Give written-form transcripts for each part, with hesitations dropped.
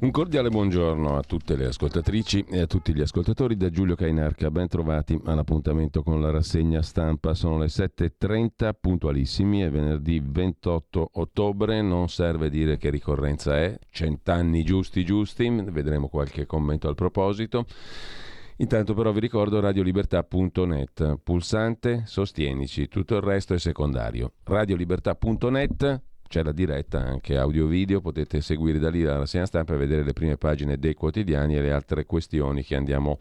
Un cordiale buongiorno a tutte le ascoltatrici e a tutti gli ascoltatori da Giulio Cainarca. Ben trovati all'appuntamento con la rassegna stampa. Sono le 7.30 puntualissimi, è venerdì 28 ottobre. Non serve dire che ricorrenza è, 100 anni giusti, vedremo qualche commento al proposito. Intanto però vi ricordo radiolibertà.net, pulsante sostienici, tutto il resto è secondario. radiolibertà.net. C'è la diretta anche audio-video, potete seguire da lì la rassegna stampa e vedere le prime pagine dei quotidiani e le altre questioni che andiamo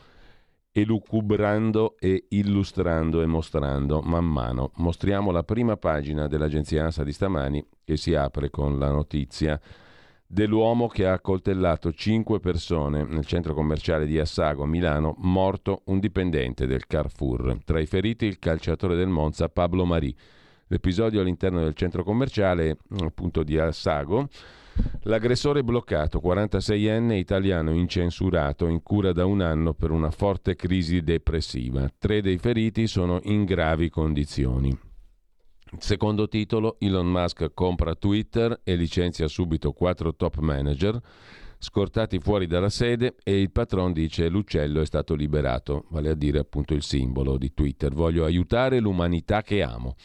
elucubrando e illustrando e mostrando man mano. Mostriamo la prima pagina dell'agenzia ANSA di stamani che si apre con la notizia dell'uomo che ha accoltellato 5 persone nel centro commerciale di Assago, Milano, morto un dipendente del Carrefour. Tra i feriti il calciatore del Monza Pablo Marì. L'episodio all'interno del centro commerciale, appunto, di Assago. L'aggressore bloccato, 46enne italiano incensurato, in cura da un anno per una forte crisi depressiva. 3 dei feriti sono in gravi condizioni. Secondo titolo, Elon Musk compra Twitter e licenzia subito 4 top manager scortati fuori dalla sede, e il patron dice l'uccello è stato liberato, vale a dire appunto il simbolo di Twitter. Voglio aiutare l'umanità che amo.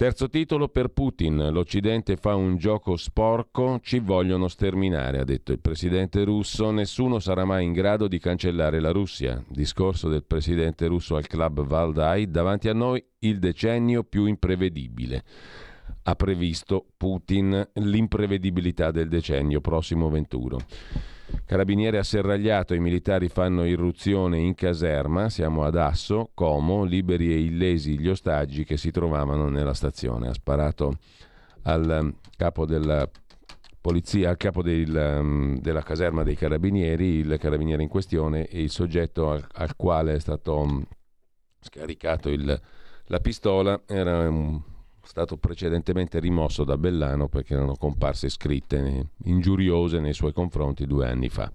Terzo titolo per Putin, l'Occidente fa un gioco sporco, ci vogliono sterminare, ha detto il presidente russo, nessuno sarà mai in grado di cancellare la Russia. Discorso del presidente russo al club Valdai, davanti a noi il decennio più imprevedibile. Ha previsto Putin l'imprevedibilità del decennio prossimo 21. Carabiniere asserragliato, i militari fanno irruzione in caserma, siamo ad Asso, Como, liberi e illesi gli ostaggi che si trovavano nella stazione. Ha sparato al capo della polizia, al capo della caserma dei carabinieri, il carabiniere in questione, e il soggetto al quale è stato scaricato la pistola era stato precedentemente rimosso da Bellano perché erano comparse scritte ingiuriose nei suoi confronti 2 anni fa.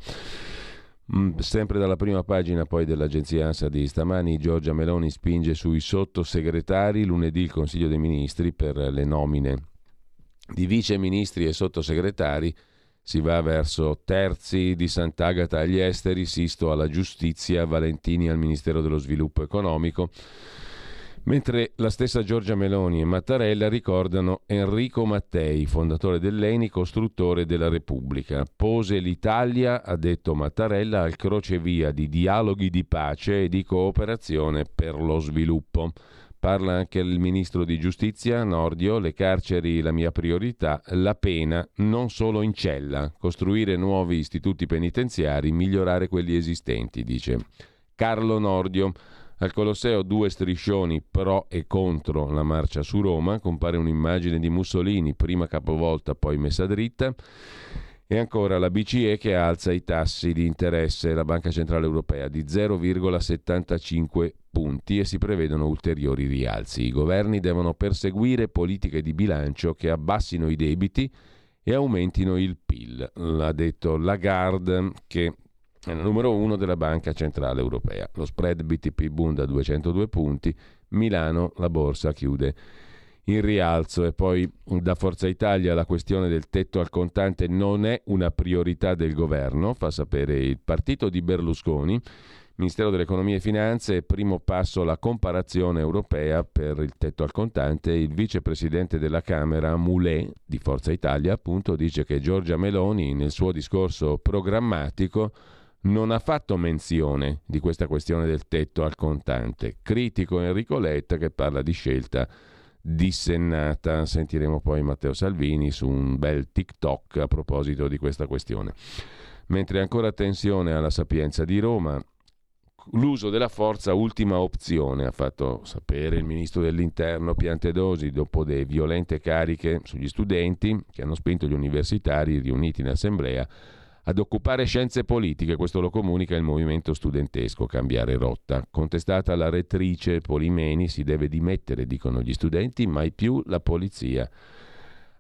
Sempre dalla prima pagina poi dell'agenzia ANSA di stamani, Giorgia Meloni spinge sui sottosegretari, lunedì il Consiglio dei Ministri per le nomine di viceministri e sottosegretari, si va verso Terzi di Sant'Agata agli esteri, Sisto alla giustizia, Valentini al Ministero dello Sviluppo Economico. Mentre la stessa Giorgia Meloni e Mattarella ricordano Enrico Mattei, fondatore dell'ENI, costruttore della Repubblica. Pose l'Italia, ha detto Mattarella, al crocevia di dialoghi di pace e di cooperazione per lo sviluppo. Parla anche il ministro di Giustizia, Nordio, le carceri la mia priorità, la pena non solo in cella, costruire nuovi istituti penitenziari, migliorare quelli esistenti, dice Carlo Nordio. Al Colosseo 2 striscioni pro e contro la marcia su Roma, compare un'immagine di Mussolini, prima capovolta poi messa dritta, e ancora la BCE che alza i tassi di interesse, la Banca Centrale Europea, di 0,75 punti e si prevedono ulteriori rialzi. I governi devono perseguire politiche di bilancio che abbassino i debiti e aumentino il PIL, l'ha detto Lagarde, che è il numero 1 della Banca Centrale Europea. Lo spread BTP Bund a 202 punti, Milano la borsa chiude in rialzo. E poi da Forza Italia la questione del tetto al contante non è una priorità del governo, fa sapere il partito di Berlusconi. Ministero dell'Economia e Finanze, primo passo la comparazione europea per il tetto al contante. Il vicepresidente della Camera, Mulè, di Forza Italia, appunto, dice che Giorgia Meloni nel suo discorso programmatico non ha fatto menzione di questa questione del tetto al contante. Critico Enrico Letta che parla di scelta dissennata. Sentiremo poi Matteo Salvini su un bel TikTok a proposito di questa questione. Mentre ancora tensione alla Sapienza di Roma, l'uso della forza ultima opzione, ha fatto sapere il ministro dell'Interno Piantedosi dopo le violente cariche sugli studenti che hanno spinto gli universitari riuniti in assemblea ad occupare scienze politiche. Questo lo comunica il movimento studentesco Cambiare Rotta. Contestata la rettrice Polimeni, si deve dimettere, dicono gli studenti, mai più la polizia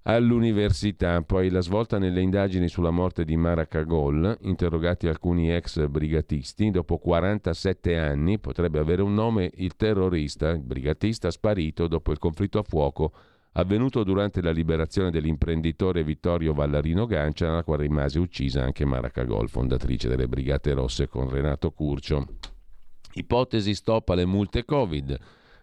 all'università. Poi la svolta nelle indagini sulla morte di Mara Cagol, interrogati alcuni ex brigatisti, dopo 47 anni potrebbe avere un nome il terrorista, il brigatista sparito dopo il conflitto a fuoco avvenuto durante la liberazione dell'imprenditore Vittorio Vallarino Gancia, nella quale rimase uccisa anche Mara Cagol, fondatrice delle Brigate Rosse con Renato Curcio. Ipotesi stop alle multe Covid.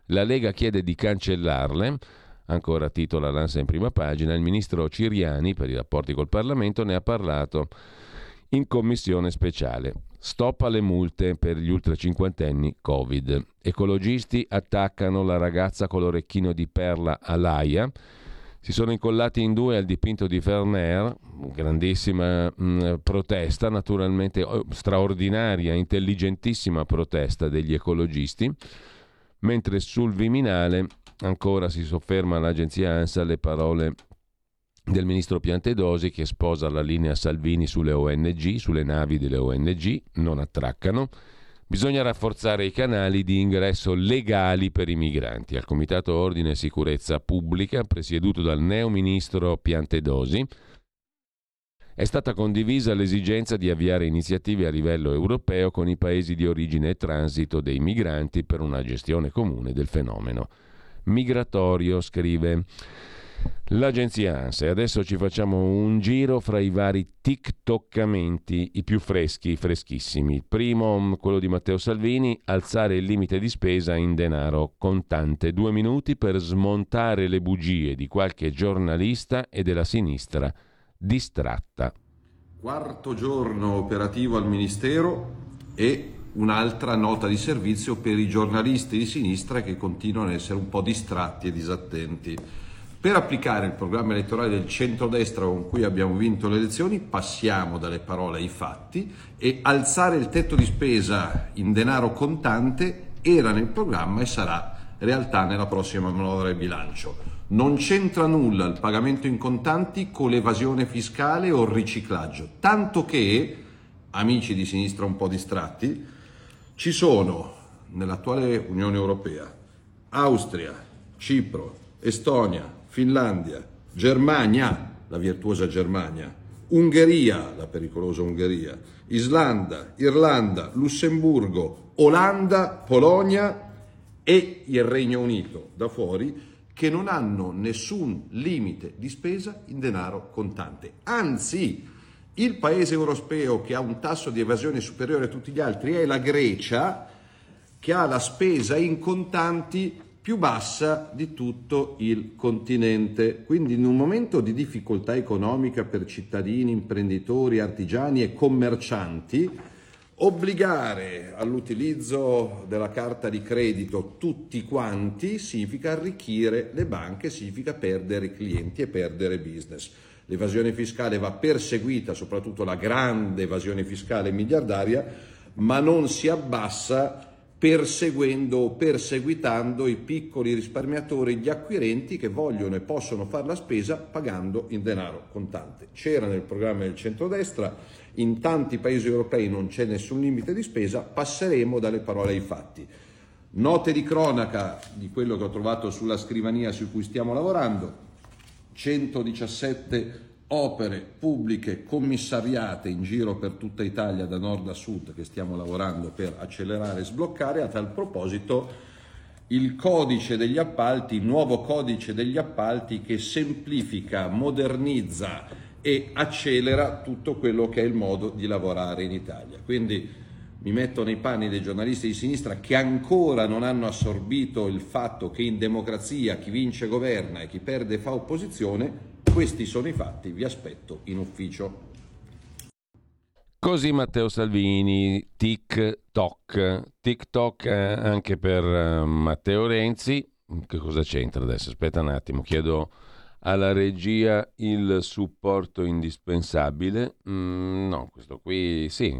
La Lega chiede di cancellarle. Ancora titola l'Ansa in prima pagina. Il ministro Ciriani per i rapporti col Parlamento ne ha parlato in commissione speciale. Stop alle multe per gli ultracinquantenni Covid. Ecologisti attaccano la ragazza con l'orecchino di perla Alaia. Si sono incollati in due al dipinto di Vermeer, grandissima protesta, naturalmente straordinaria, intelligentissima protesta degli ecologisti. Mentre sul Viminale ancora si sofferma l'agenzia ANSA le parole del ministro Piantedosi, che sposa la linea Salvini sulle ONG, sulle navi delle ONG, non attraccano. Bisogna rafforzare i canali di ingresso legali per i migranti. Al Comitato Ordine e Sicurezza Pubblica, presieduto dal neoministro Piantedosi, è stata condivisa l'esigenza di avviare iniziative a livello europeo con i paesi di origine e transito dei migranti per una gestione comune del fenomeno migratorio, scrive l'agenzia ANSA. E adesso ci facciamo un giro fra i vari tiktokamenti, i più freschi, freschissimi. Il primo, quello di Matteo Salvini, alzare il limite di spesa in denaro contante. 2 minuti per smontare le bugie di qualche giornalista e della sinistra distratta. Quarto giorno operativo al Ministero e un'altra nota di servizio per i giornalisti di sinistra che continuano ad essere un po' distratti e disattenti. Per applicare il programma elettorale del centrodestra con cui abbiamo vinto le elezioni, passiamo dalle parole ai fatti, e alzare il tetto di spesa in denaro contante era nel programma e sarà realtà nella prossima manovra di bilancio. Non c'entra nulla il pagamento in contanti con l'evasione fiscale o il riciclaggio, tanto che, amici di sinistra un po' distratti, ci sono nell'attuale Unione Europea Austria, Cipro, Estonia, Finlandia, Germania, la virtuosa Germania, Ungheria, la pericolosa Ungheria, Islanda, Irlanda, Lussemburgo, Olanda, Polonia e il Regno Unito da fuori, che non hanno nessun limite di spesa in denaro contante. Anzi, il paese europeo che ha un tasso di evasione superiore a tutti gli altri è la Grecia, che ha la spesa in contanti più bassa di tutto il continente. Quindi, in un momento di difficoltà economica per cittadini, imprenditori, artigiani e commercianti, obbligare all'utilizzo della carta di credito tutti quanti significa arricchire le banche, significa perdere clienti e perdere business. L'evasione fiscale va perseguita, soprattutto la grande evasione fiscale miliardaria, ma non si abbassa perseguendo o perseguitando i piccoli risparmiatori, gli acquirenti che vogliono e possono fare la spesa pagando in denaro contante. C'era nel programma del centrodestra, in tanti paesi europei non c'è nessun limite di spesa, passeremo dalle parole ai fatti. Note di cronaca di quello che ho trovato sulla scrivania su cui stiamo lavorando. 117 opere pubbliche commissariate in giro per tutta Italia, da nord a sud, che stiamo lavorando per accelerare e sbloccare. A tal proposito, il codice degli appalti, il nuovo codice degli appalti, che semplifica, modernizza e accelera tutto quello che è il modo di lavorare in Italia. Quindi Mi metto nei panni dei giornalisti di sinistra che ancora non hanno assorbito il fatto che in democrazia chi vince governa e chi perde fa opposizione. Questi sono i fatti, vi aspetto in ufficio. Così Matteo Salvini, tic toc anche per Matteo Renzi. Che cosa c'entra adesso? Aspetta un attimo, chiedo alla regia il supporto indispensabile. No, questo qui sì,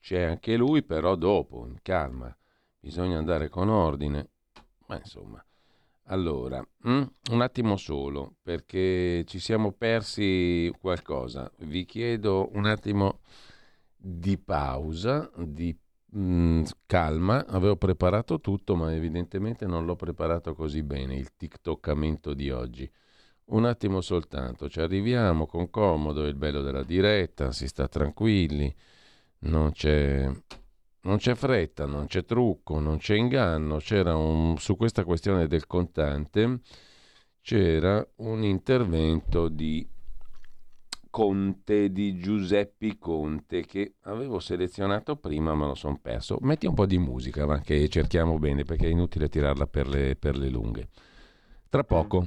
c'è anche lui, però dopo, calma, bisogna andare con ordine. Ma insomma, allora, un attimo solo, perché ci siamo persi qualcosa. Vi chiedo un attimo di pausa, di calma. Avevo preparato tutto, ma evidentemente non l'ho preparato così bene, il tiktokamento di oggi. Un attimo soltanto, ci arriviamo con comodo, è il bello della diretta, si sta tranquilli, non c'è fretta, non c'è trucco, non c'è inganno. Su questa questione del contante c'era un intervento di Conte, di Giuseppe Conte, che avevo selezionato prima ma lo sono perso. Metti un po' di musica, ma che cerchiamo bene, perché è inutile tirarla per le lunghe. Tra poco.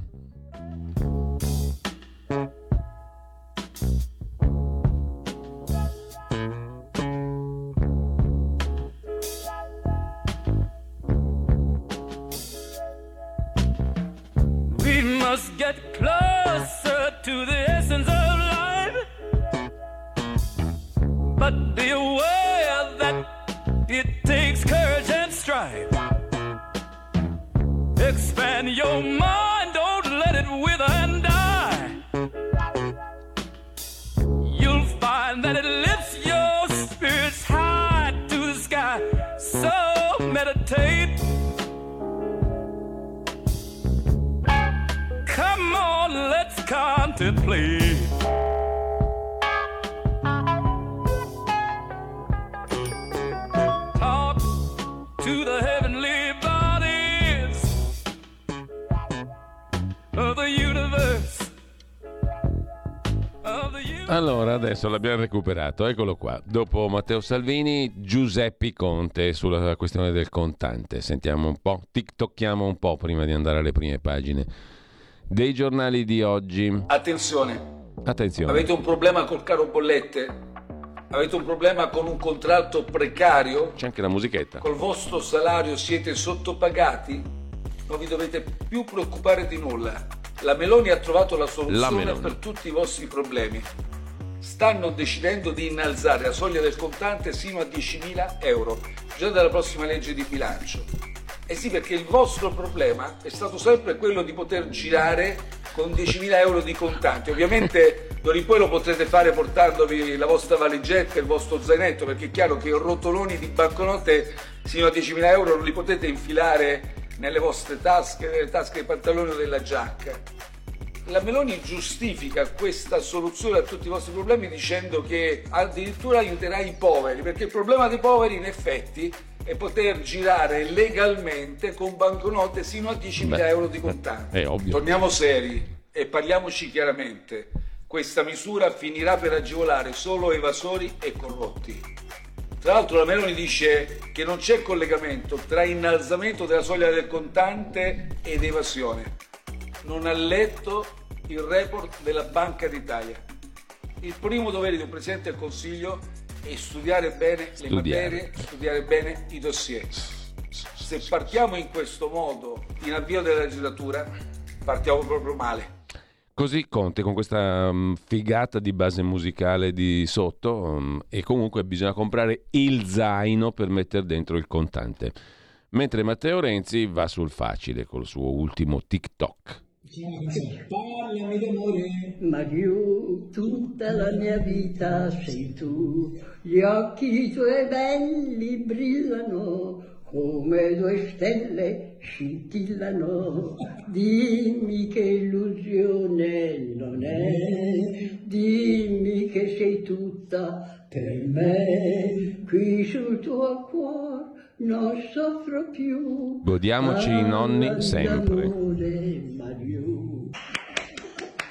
We must get closer to the essence of life, but be aware that it takes courage and strife. Expand your mind, don't let it wither and die. You'll find that it lifts your spirits high to the sky. So meditate. Come on, let's contemplate. Talk to the heavenly Allora, adesso l'abbiamo recuperato, eccolo qua. Dopo Matteo Salvini, Giuseppe Conte sulla questione del contante. Sentiamo un po', tiktocchiamo un po' prima di andare alle prime pagine dei giornali di oggi. Attenzione. Avete un problema col caro bollette? Avete un problema con un contratto precario? C'è anche la musichetta. Col vostro salario siete sottopagati? Non vi dovete più preoccupare di nulla. La Meloni ha trovato la soluzione per tutti i vostri problemi. Stanno decidendo di innalzare la soglia del contante sino a 10.000 euro, già dalla prossima legge di bilancio. E sì, perché il vostro problema è stato sempre quello di poter girare con 10.000 euro di contanti. Ovviamente d'ora in poi lo potrete fare portandovi la vostra valigetta e il vostro zainetto, perché è chiaro che rotoloni di banconote sino a 10.000 euro non li potete infilare nelle vostre tasche, nelle tasche dei pantaloni o della giacca. La Meloni giustifica questa soluzione a tutti i vostri problemi dicendo che addirittura aiuterà i poveri, perché il problema dei poveri in effetti è poter girare legalmente con banconote sino a 10.000 euro di contanti. È ovvio. Torniamo seri e parliamoci chiaramente. Questa misura finirà per agevolare solo evasori e corrotti. Tra l'altro la Meloni dice che non c'è collegamento tra innalzamento della soglia del contante ed evasione. Non ha letto il report della Banca d'Italia. Il primo dovere di un Presidente del Consiglio è studiare bene le materie, studiare bene i dossier. Se partiamo in questo modo, in avvio della legislatura, partiamo proprio male. Così Conte, con questa figata di base musicale di sotto, e comunque bisogna comprare il zaino per mettere dentro il contante, mentre Matteo Renzi va sul facile col suo ultimo TikTok. Parlami d'amore, ma io tutta la mia vita sei tu, gli occhi tuoi belli brillano come due stelle scintillano, dimmi che illusione non è, dimmi che sei tutta per me, qui sul tuo cuore non soffro più. Godiamoci i nonni sempre.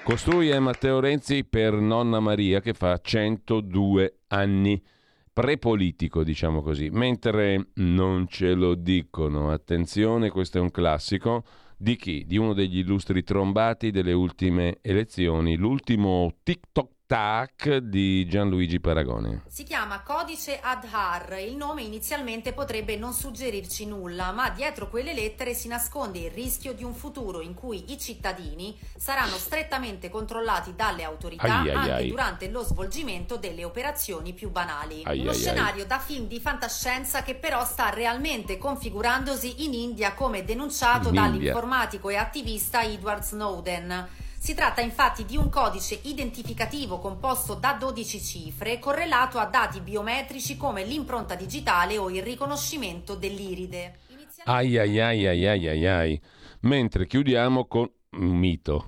Costui è Matteo Renzi per nonna Maria che fa 102 anni. prepolitico, diciamo così, mentre non ce lo dicono. Attenzione, questo è un classico di chi? Di uno degli illustri trombati delle ultime elezioni, l'ultimo TikTok di Gianluigi Paragone. Si chiama Codice Aadhaar. Il nome inizialmente potrebbe non suggerirci nulla, ma dietro quelle lettere si nasconde il rischio di un futuro in cui i cittadini saranno strettamente controllati dalle autorità durante lo svolgimento delle operazioni più banali. Uno scenario da film di fantascienza che però sta realmente configurandosi in India, come denunciato dall'informatico e attivista Edward Snowden. Si tratta infatti di un codice identificativo composto da 12 cifre correlato a dati biometrici come l'impronta digitale o il riconoscimento dell'iride. Mentre chiudiamo con un mito.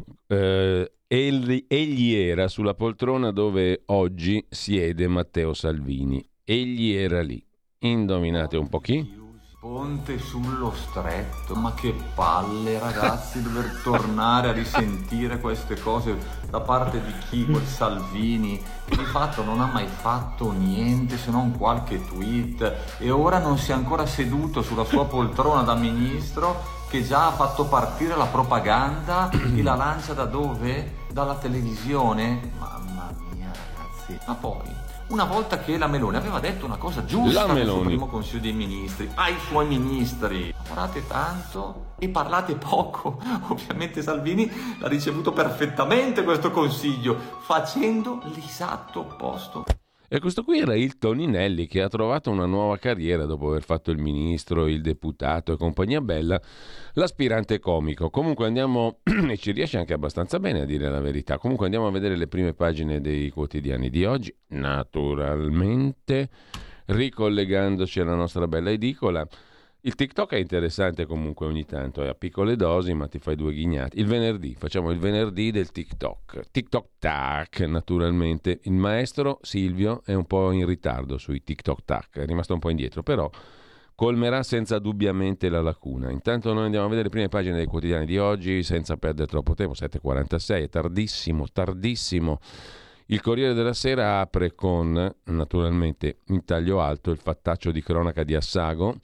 Egli era sulla poltrona dove oggi siede Matteo Salvini. Egli era lì. Indovinate un po' chi? Ponte sullo stretto, ma che palle ragazzi dover tornare a risentire queste cose da parte di chi, quel Salvini che di fatto non ha mai fatto niente se non qualche tweet, e ora non si è ancora seduto sulla sua poltrona da ministro, che già ha fatto partire la propaganda e la lancia da dove? Dalla televisione? Mamma mia ragazzi, ma poi... Una volta che la Meloni aveva detto una cosa giusta al suo primo Consiglio dei Ministri, ai suoi ministri: lavorate tanto e parlate poco. Ovviamente Salvini l'ha ricevuto perfettamente questo consiglio, facendo l'esatto opposto. E questo qui era il Toninelli, che ha trovato una nuova carriera dopo aver fatto il ministro, il deputato e compagnia bella, l'aspirante comico. Comunque andiamo, e ci riesce anche abbastanza bene a dire la verità, comunque andiamo a vedere le prime pagine dei quotidiani di oggi, naturalmente, ricollegandoci alla nostra bella edicola. Il TikTok è interessante comunque ogni tanto, è a piccole dosi ma ti fai due ghignati. Il venerdì, facciamo il venerdì del TikTok. TikTok tac, naturalmente. Il maestro Silvio è un po' in ritardo sui TikTok tac, è rimasto un po' indietro, però colmerà senza dubbiamente la lacuna. Intanto noi andiamo a vedere le prime pagine dei quotidiani di oggi senza perdere troppo tempo, 7.46, è tardissimo. Il Corriere della Sera apre con, naturalmente, in taglio alto, il fattaccio di cronaca di Assago.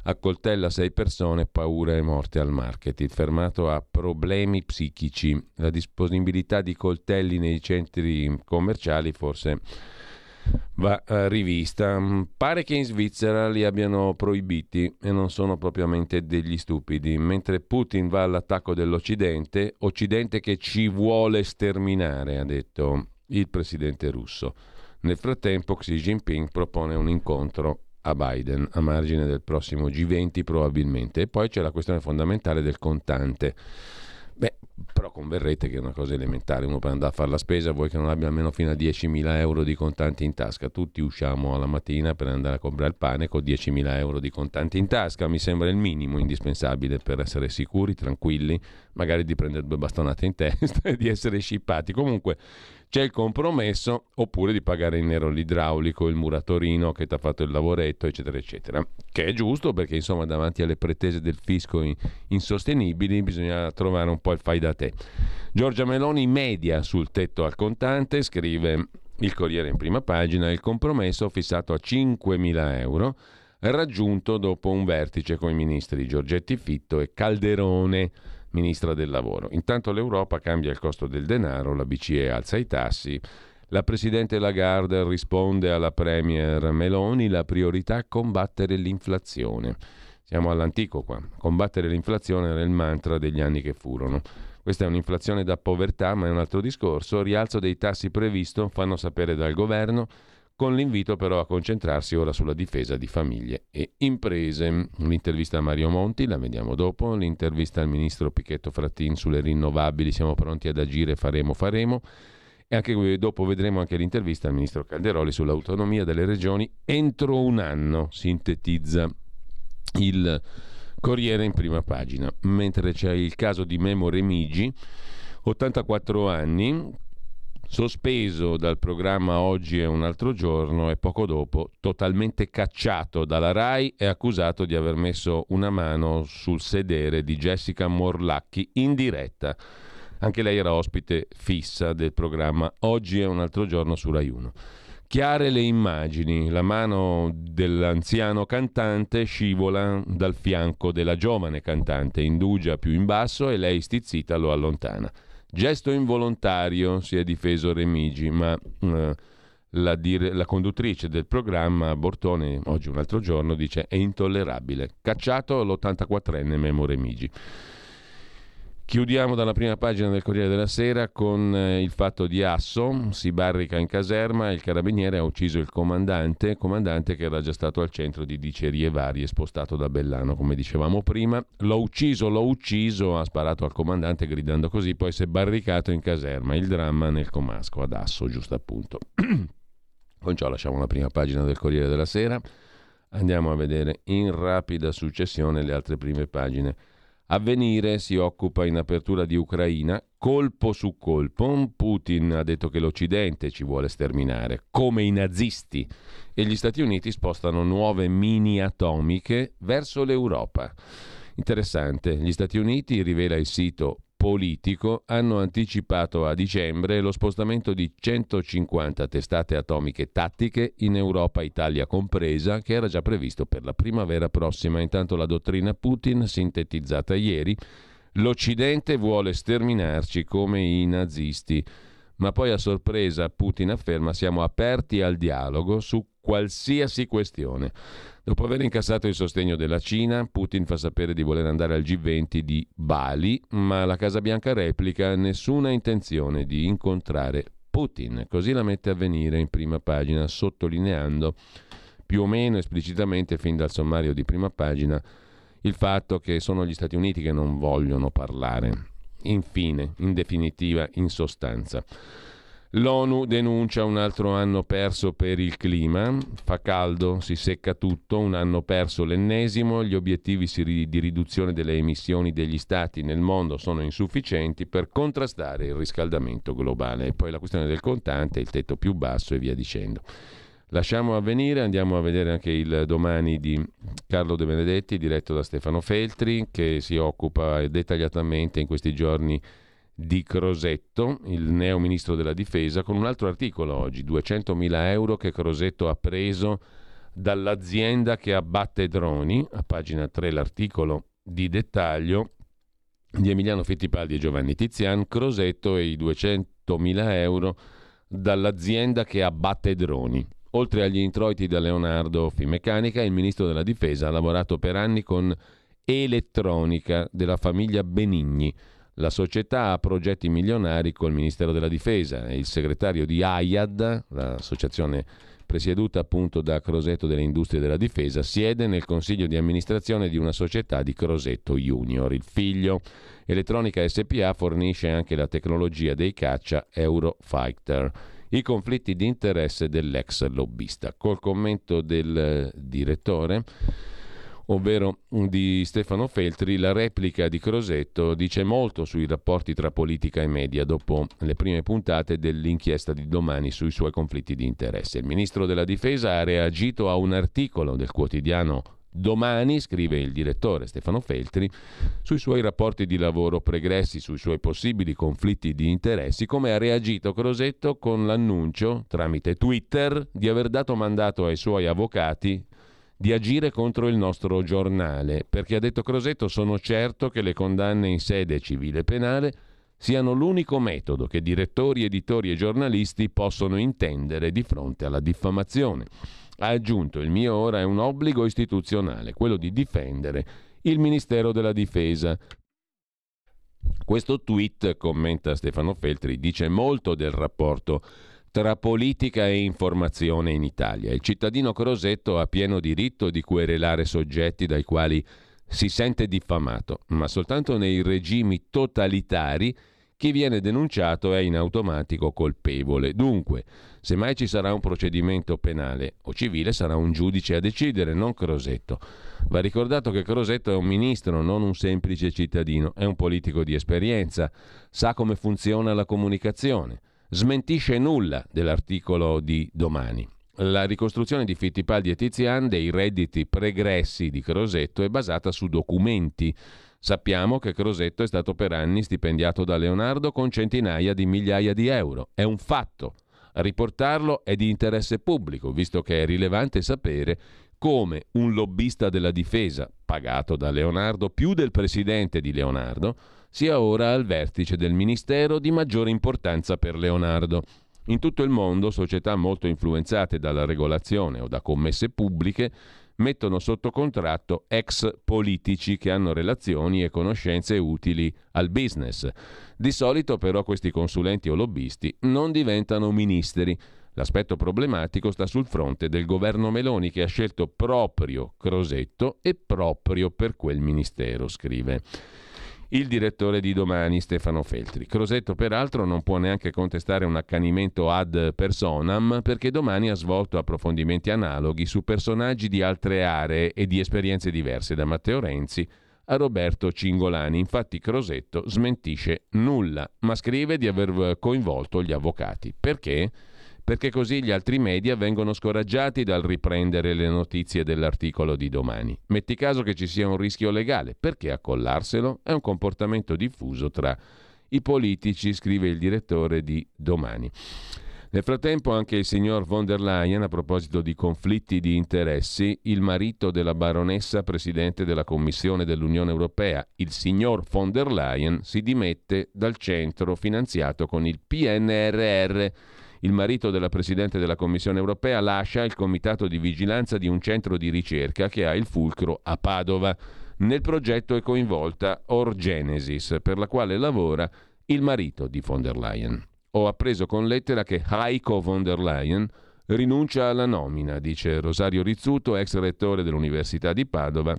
Accoltella 6 persone, paura e morte al market, fermato a problemi psichici. La disponibilità di coltelli nei centri commerciali forse va rivista. Pare che in Svizzera li abbiano proibiti e non sono propriamente degli stupidi. Mentre Putin va all'attacco dell'Occidente, Occidente che ci vuole sterminare, ha detto il presidente russo. Nel frattempo Xi Jinping propone un incontro a Biden a margine del prossimo G20 probabilmente, e poi c'è la questione fondamentale del contante. Beh, però converrete che è una cosa elementare, uno per andare a fare la spesa vuoi che non abbia almeno fino a 10.000 euro di contanti in tasca. Tutti usciamo alla mattina per andare a comprare il pane con 10.000 euro di contanti in tasca, mi sembra il minimo indispensabile per essere sicuri, tranquilli, magari di prendere 2 bastonate in testa e di essere scippati. Comunque c'è il compromesso, oppure di pagare in nero l'idraulico, il muratorino che ti ha fatto il lavoretto, eccetera eccetera, che è giusto perché insomma davanti alle pretese del fisco insostenibili bisogna trovare un po' il fai da te. Giorgia Meloni media sul tetto al contante, scrive il Corriere in prima pagina. Il compromesso fissato a 5.000 euro raggiunto dopo un vertice con i ministri Giorgetti Fitto e Calderone, ministra del lavoro. Intanto l'Europa cambia il costo del denaro, la BCE alza i tassi, la presidente Lagarde risponde alla premier Meloni: la priorità è combattere l'inflazione. Siamo all'antico qua, combattere l'inflazione era il mantra degli anni che furono. Questa è un'inflazione da povertà, ma è un altro discorso. Rialzo dei tassi previsto, fanno sapere dal governo, con l'invito però a concentrarsi ora sulla difesa di famiglie e imprese. L'intervista a Mario Monti, la vediamo dopo, l'intervista al ministro Pichetto Frattin sulle rinnovabili, siamo pronti ad agire, faremo, e anche dopo vedremo anche l'intervista al ministro Calderoli sull'autonomia delle regioni entro un anno, sintetizza il Corriere in prima pagina. Mentre c'è il caso di Memo Remigi, 84 anni... sospeso dal programma Oggi è un altro giorno e poco dopo totalmente cacciato dalla Rai e accusato di aver messo una mano sul sedere di Jessica Morlacchi in diretta. Anche lei era ospite fissa del programma Oggi è un altro giorno su Rai 1. Chiare le immagini, la mano dell'anziano cantante scivola dal fianco della giovane cantante, indugia più in basso e lei stizzita lo allontana. Gesto involontario, si è difeso Remigi, ma la conduttrice del programma Bortone, oggi un altro giorno, dice è intollerabile. Cacciato l'84enne Memo Remigi. Chiudiamo dalla prima pagina del Corriere della Sera con il fatto di Asso, si barrica in caserma, il carabiniere ha ucciso il comandante che era già stato al centro di dicerie varie, spostato da Bellano, come dicevamo prima. L'ho ucciso, ha sparato al comandante gridando così, poi si è barricato in caserma, il dramma nel comasco ad Asso, giusto appunto. Con ciò lasciamo la prima pagina del Corriere della Sera, andiamo a vedere in rapida successione le altre prime pagine. Avvenire si occupa in apertura di Ucraina, colpo su colpo. Putin ha detto che l'Occidente ci vuole sterminare, come i nazisti, e gli Stati Uniti spostano nuove mini atomiche verso l'Europa. Interessante, gli Stati Uniti, rivela il sito Politico, hanno anticipato a dicembre lo spostamento di 150 testate atomiche tattiche in Europa, Italia compresa, che era già previsto per la primavera prossima. Intanto la dottrina Putin, sintetizzata ieri, l'Occidente vuole sterminarci come i nazisti, ma poi a sorpresa Putin afferma siamo aperti al dialogo su qualsiasi questione. Dopo aver incassato il sostegno della Cina, Putin fa sapere di voler andare al G20 di Bali, ma la Casa Bianca replica nessuna intenzione di incontrare Putin. Così la mette Avvenire in prima pagina, sottolineando più o meno esplicitamente fin dal sommario di prima pagina il fatto che sono gli Stati Uniti che non vogliono parlare. Infine, in definitiva, in sostanza. L'ONU denuncia un altro anno perso per il clima, fa caldo, si secca tutto, un anno perso l'ennesimo, gli obiettivi di riduzione delle emissioni degli stati nel mondo sono insufficienti per contrastare il riscaldamento globale. E poi la questione del contante, il tetto più basso e via dicendo. Lasciamo Avvenire, andiamo a vedere anche il Domani di Carlo De Benedetti, diretto da Stefano Feltri, che si occupa dettagliatamente in questi giorni di Crosetto, il neo ministro della difesa, con un altro articolo oggi, 200.000 euro che Crosetto ha preso dall'azienda che abbatte droni, a pagina 3 l'articolo di dettaglio di Emiliano Fittipaldi e Giovanni Tizian, Crosetto e i 200.000 euro dall'azienda che abbatte droni. Oltre agli introiti da Leonardo Finmeccanica, il ministro della difesa ha lavorato per anni con Elettronica della famiglia Benigni. La società ha progetti milionari col Ministero della Difesa e il segretario di AIAD, l'associazione presieduta appunto da Crosetto delle Industrie della Difesa, siede nel consiglio di amministrazione di una società di Crosetto Junior, il figlio. Elettronica SPA fornisce anche la tecnologia dei caccia Eurofighter. I conflitti di interesse dell'ex lobbista. Col commento del direttore, ovvero di Stefano Feltri, la replica di Crosetto dice molto sui rapporti tra politica e media dopo le prime puntate dell'inchiesta di Domani sui suoi conflitti di interesse. Il ministro della Difesa ha reagito a un articolo del quotidiano Domani, scrive il direttore Stefano Feltri, sui suoi rapporti di lavoro pregressi, sui suoi possibili conflitti di interessi, come ha reagito Crosetto con l'annuncio tramite Twitter di aver dato mandato ai suoi avvocati di agire contro il nostro giornale, perché ha detto Crosetto sono certo che le condanne in sede civile e penale siano l'unico metodo che direttori, editori e giornalisti possono intendere di fronte alla diffamazione. Ha aggiunto il mio ora è un obbligo istituzionale, quello di difendere il Ministero della Difesa. Questo tweet, commenta Stefano Feltri, dice molto del rapporto tra politica e informazione in Italia. Il cittadino Crosetto ha pieno diritto di querelare soggetti dai quali si sente diffamato, ma soltanto nei regimi totalitari chi viene denunciato è in automatico colpevole. Dunque, se mai ci sarà un procedimento penale o civile, sarà un giudice a decidere, non Crosetto. Va ricordato che Crosetto è un ministro, non un semplice cittadino, è un politico di esperienza, sa come funziona la comunicazione. Smentisce nulla dell'articolo di Domani. La ricostruzione di Fittipaldi e Tizian dei redditi pregressi di Crosetto è basata su documenti. Sappiamo che Crosetto è stato per anni stipendiato da Leonardo con centinaia di migliaia di euro. È un fatto. Riportarlo è di interesse pubblico, visto che è rilevante sapere come un lobbista della difesa, pagato da Leonardo più del presidente di Leonardo, sia ora al vertice del ministero di maggiore importanza per Leonardo. In tutto il mondo, società molto influenzate dalla regolazione o da commesse pubbliche mettono sotto contratto ex politici che hanno relazioni e conoscenze utili al business. Di solito però questi consulenti o lobbisti non diventano ministeri. L'aspetto problematico sta sul fronte del governo Meloni, che ha scelto proprio Crosetto e proprio per quel ministero, scrive il direttore di Domani, Stefano Feltri. Crosetto, peraltro, non può neanche contestare un accanimento ad personam, perché Domani ha svolto approfondimenti analoghi su personaggi di altre aree e di esperienze diverse, da Matteo Renzi a Roberto Cingolani. Infatti Crosetto smentisce nulla, ma scrive di aver coinvolto gli avvocati. Perché? Perché così gli altri media vengono scoraggiati dal riprendere le notizie dell'articolo di Domani. Metti caso che ci sia un rischio legale, perché accollarselo? È un comportamento diffuso tra i politici, scrive il direttore di Domani. Nel frattempo anche il signor von der Leyen, a proposito di conflitti di interessi, il marito della baronessa presidente della Commissione dell'Unione Europea, il signor von der Leyen, si dimette dal centro finanziato con il PNRR. Il marito della Presidente della Commissione europea lascia il comitato di vigilanza di un centro di ricerca che ha il fulcro a Padova. Nel progetto è coinvolta Orgenesis, per la quale lavora il marito di von der Leyen. Ho appreso con lettera che Heiko von der Leyen rinuncia alla nomina, dice Rosario Rizzuto, ex rettore dell'Università di Padova,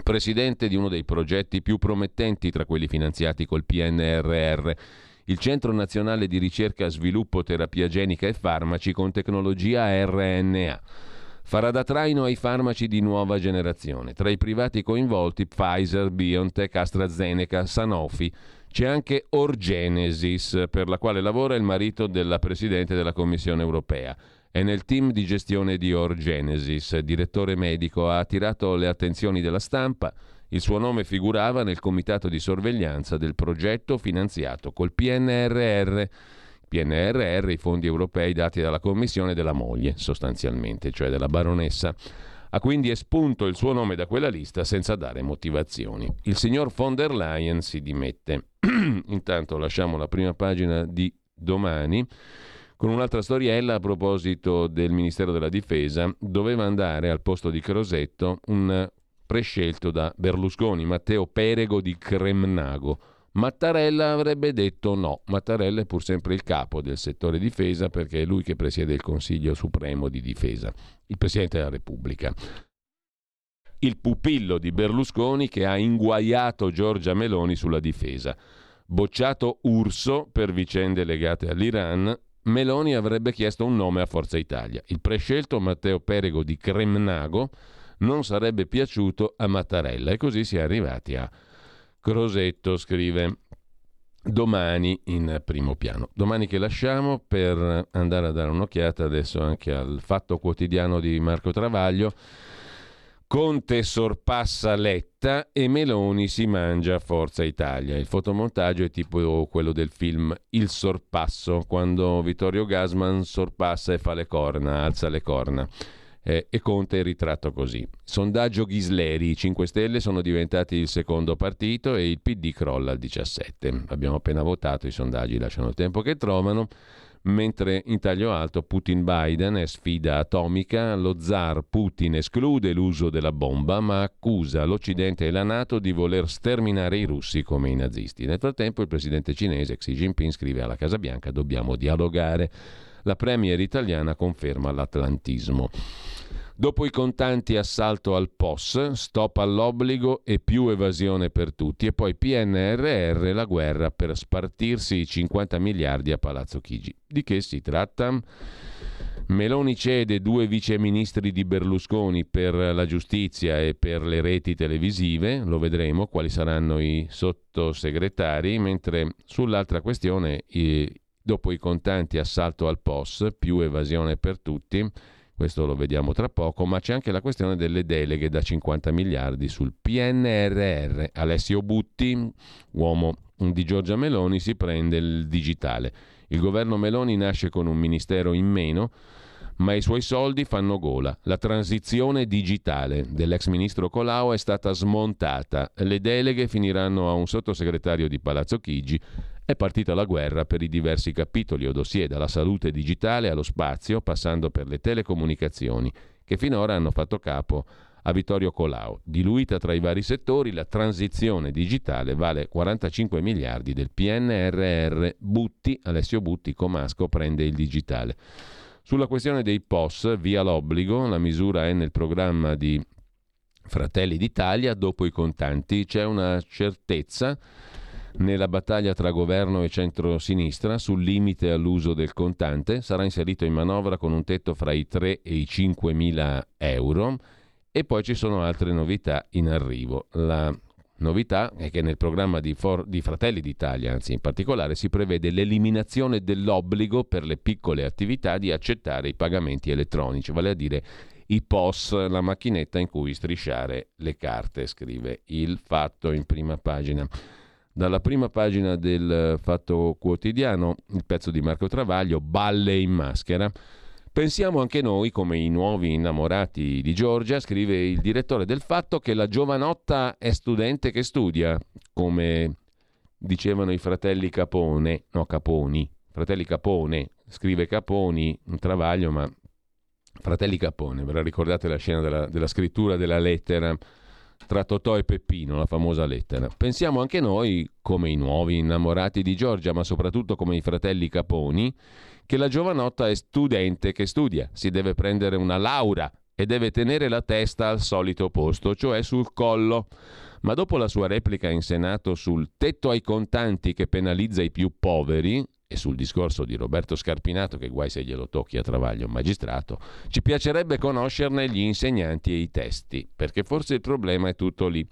presidente di uno dei progetti più promettenti tra quelli finanziati col PNRR. Il Centro Nazionale di Ricerca, Sviluppo, Terapia Genica e Farmaci con tecnologia RNA. Farà da traino ai farmaci di nuova generazione. Tra i privati coinvolti Pfizer, BioNTech, AstraZeneca, Sanofi. C'è anche Orgenesis, per la quale lavora il marito della Presidente della Commissione europea. È nel team di gestione di Orgenesis. Direttore medico, ha attirato le attenzioni della stampa. Il suo nome figurava nel comitato di sorveglianza del progetto finanziato col PNRR. PNRR, i fondi europei dati dalla commissione della moglie, sostanzialmente, cioè della baronessa. Ha quindi espunto il suo nome da quella lista senza dare motivazioni. Il signor von der Leyen si dimette. Intanto lasciamo la prima pagina di Domani con un'altra storiella a proposito del Ministero della Difesa. Doveva andare al posto di Crosetto un prescelto da Berlusconi, Matteo Perego di Cremnago. Mattarella avrebbe detto no. Mattarella è pur sempre il capo del settore difesa, perché è lui che presiede il Consiglio Supremo di Difesa, il Presidente della Repubblica. Il pupillo di Berlusconi, che ha inguaiato Giorgia Meloni sulla difesa. Bocciato Urso per vicende legate all'Iran, Meloni avrebbe chiesto un nome a Forza Italia. Il prescelto Matteo Perego di Cremnago non sarebbe piaciuto a Mattarella, e così si è arrivati a Crosetto, scrive Domani in primo piano. Domani che lasciamo per andare a dare un'occhiata adesso anche al Fatto Quotidiano di Marco Travaglio. Conte sorpassa Letta e Meloni si mangia Forza Italia. Il fotomontaggio è tipo quello del film Il Sorpasso, quando Vittorio Gassman sorpassa e fa le corna, alza le corna. E Conte è ritratto così. Sondaggio Ghisleri, i 5 Stelle sono diventati il secondo partito e il PD crolla al 17. Abbiamo appena votato, i sondaggi lasciano il tempo che trovano. Mentre in taglio alto Putin-Biden è sfida atomica, lo zar Putin esclude l'uso della bomba ma accusa l'Occidente e la NATO di voler sterminare i russi come i nazisti. Nel frattempo il presidente cinese Xi Jinping scrive alla Casa Bianca: dobbiamo dialogare. La premier italiana conferma l'atlantismo. Dopo i contanti, assalto al POS, stop all'obbligo e più evasione per tutti, e poi PNRR, la guerra per spartirsi i 50 miliardi a Palazzo Chigi. Di che si tratta? Meloni cede 2 viceministri di Berlusconi per la giustizia e per le reti televisive, lo vedremo quali saranno i sottosegretari, mentre sull'altra questione, dopo i contanti, assalto al POS, più evasione per tutti, questo lo vediamo tra poco, ma c'è anche la questione delle deleghe da 50 miliardi sul PNRR. Alessio Butti, uomo di Giorgia Meloni si prende il digitale. Il governo Meloni nasce con un ministero in meno, ma i suoi soldi fanno gola. La transizione digitale dell'ex ministro Colao è stata smontata. Le deleghe finiranno a un sottosegretario di Palazzo Chigi. È partita la guerra per i diversi capitoli o dossier, dalla salute digitale allo spazio, passando per le telecomunicazioni, che finora hanno fatto capo a Vittorio Colao. Diluita tra i vari settori, la transizione digitale vale 45 miliardi del PNRR. Butti, Alessio Butti, Comasco, prende il digitale. Sulla questione dei POS, via l'obbligo, la misura è nel programma di Fratelli d'Italia, dopo i contanti. C'è una certezza nella battaglia tra governo e centrosinistra sul limite all'uso del contante. Sarà inserito in manovra con un tetto fra i 3 e i 5.000 euro. E poi ci sono altre novità in arrivo. La novità è che nel programma di Fratelli d'Italia, anzi in particolare, si prevede l'eliminazione dell'obbligo per le piccole attività di accettare i pagamenti elettronici, vale a dire i POS, la macchinetta in cui strisciare le carte, scrive Il Fatto in prima pagina. Dalla prima pagina del Fatto Quotidiano, il pezzo di Marco Travaglio, balle in maschera. Pensiamo anche noi come i nuovi innamorati di Giorgia, scrive il direttore del Fatto, che la giovanotta è studente che studia, come dicevano i fratelli Capone, no Caponi, fratelli Capone, scrive Caponi, un Travaglio, ma fratelli Capone, ve la ricordate la scena della scrittura della lettera tra Totò e Peppino, la famosa lettera. Pensiamo anche noi come i nuovi innamorati di Giorgia, ma soprattutto come i fratelli Caponi, che la giovanotta è studente che studia, si deve prendere una laurea e deve tenere la testa al solito posto, cioè sul collo. Ma dopo la sua replica in Senato sul tetto ai contanti che penalizza i più poveri e sul discorso di Roberto Scarpinato, che guai se glielo tocchi a Travaglio, un magistrato, ci piacerebbe conoscerne gli insegnanti e i testi, perché forse il problema è tutto lì.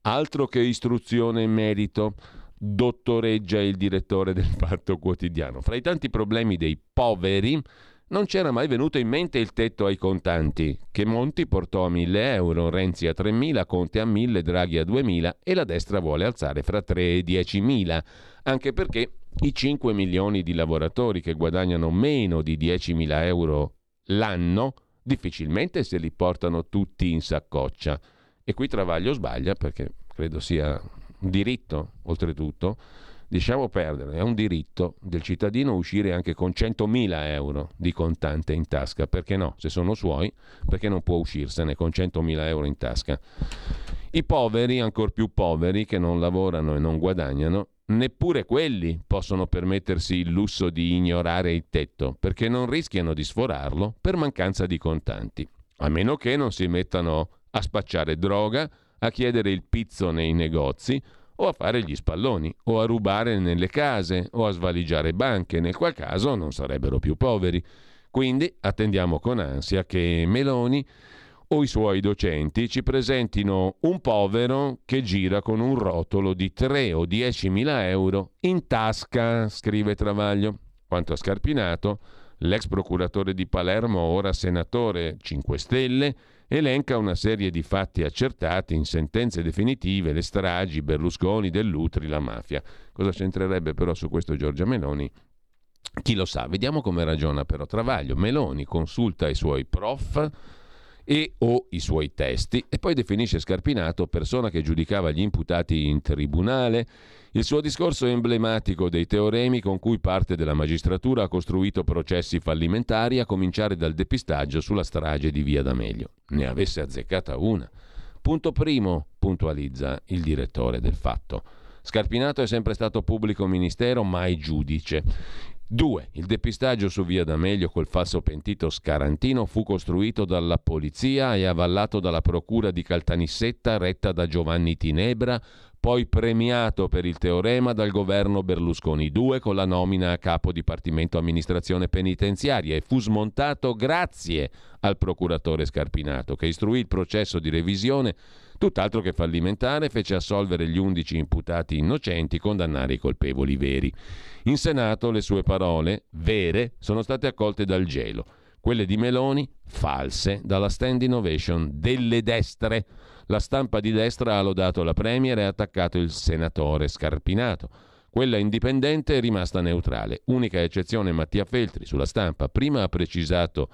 Altro che istruzione e merito, dottoreggia il direttore del Fatto Quotidiano. Fra i tanti problemi dei poveri non c'era mai venuto in mente il tetto ai contanti, che Monti portò a 1.000 euro, Renzi a 3.000, Conte a 1.000, Draghi a 2.000, e la destra vuole alzare fra 3 e 10.000, anche perché i 5 milioni di lavoratori che guadagnano meno di 10.000 euro l'anno difficilmente se li portano tutti in saccoccia. E qui Travaglio sbaglia, perché credo sia un diritto, oltretutto, diciamo perdere, è un diritto del cittadino uscire anche con 100.000 euro di contante in tasca, perché no? Se sono suoi, perché non può uscirsene con 100.000 euro in tasca? I poveri, ancor più poveri, che non lavorano e non guadagnano, neppure quelli possono permettersi il lusso di ignorare il tetto, perché non rischiano di sforarlo per mancanza di contanti, a meno che non si mettano a spacciare droga, a chiedere il pizzo nei negozi o a fare gli spalloni o a rubare nelle case o a svaligiare banche, nel qual caso non sarebbero più poveri. Quindi attendiamo con ansia che Meloni o i suoi docenti ci presentino un povero che gira con un rotolo di 3 o 10.000 euro in tasca, scrive Travaglio. Quanto a Scarpinato, l'ex procuratore di Palermo, ora senatore 5 Stelle, elenca una serie di fatti accertati in sentenze definitive, le stragi, Berlusconi, Dell'Utri, la mafia. Cosa c'entrerebbe però su questo Giorgia Meloni? Chi lo sa? Vediamo come ragiona però Travaglio. Meloni consulta i suoi prof e o i suoi testi e poi definisce Scarpinato persona che giudicava gli imputati in tribunale. Il suo discorso emblematico dei teoremi con cui parte della magistratura ha costruito processi fallimentari, a cominciare dal depistaggio sulla strage di Via D'Amelio. Ne avesse azzeccata una. Punto primo, puntualizza il direttore del Fatto. Scarpinato è sempre stato pubblico ministero, mai giudice. 2. Il depistaggio su Via D'Amelio col falso pentito Scarantino fu costruito dalla polizia e avallato dalla procura di Caltanissetta retta da Giovanni Tinebra, poi premiato per il teorema dal governo Berlusconi II con la nomina a capo Dipartimento Amministrazione Penitenziaria, e fu smontato grazie al procuratore Scarpinato, che istruì il processo di revisione, tutt'altro che fallimentare, fece assolvere gli 11 imputati innocenti, condannare i colpevoli veri. In Senato le sue parole, vere, sono state accolte dal gelo. quelle di Meloni false dalla stand innovation delle destre. La stampa di destra ha lodato la premier e ha attaccato il senatore Scarpinato. Quella indipendente è rimasta neutrale. Unica eccezione Mattia Feltri sulla stampa. Prima ha precisato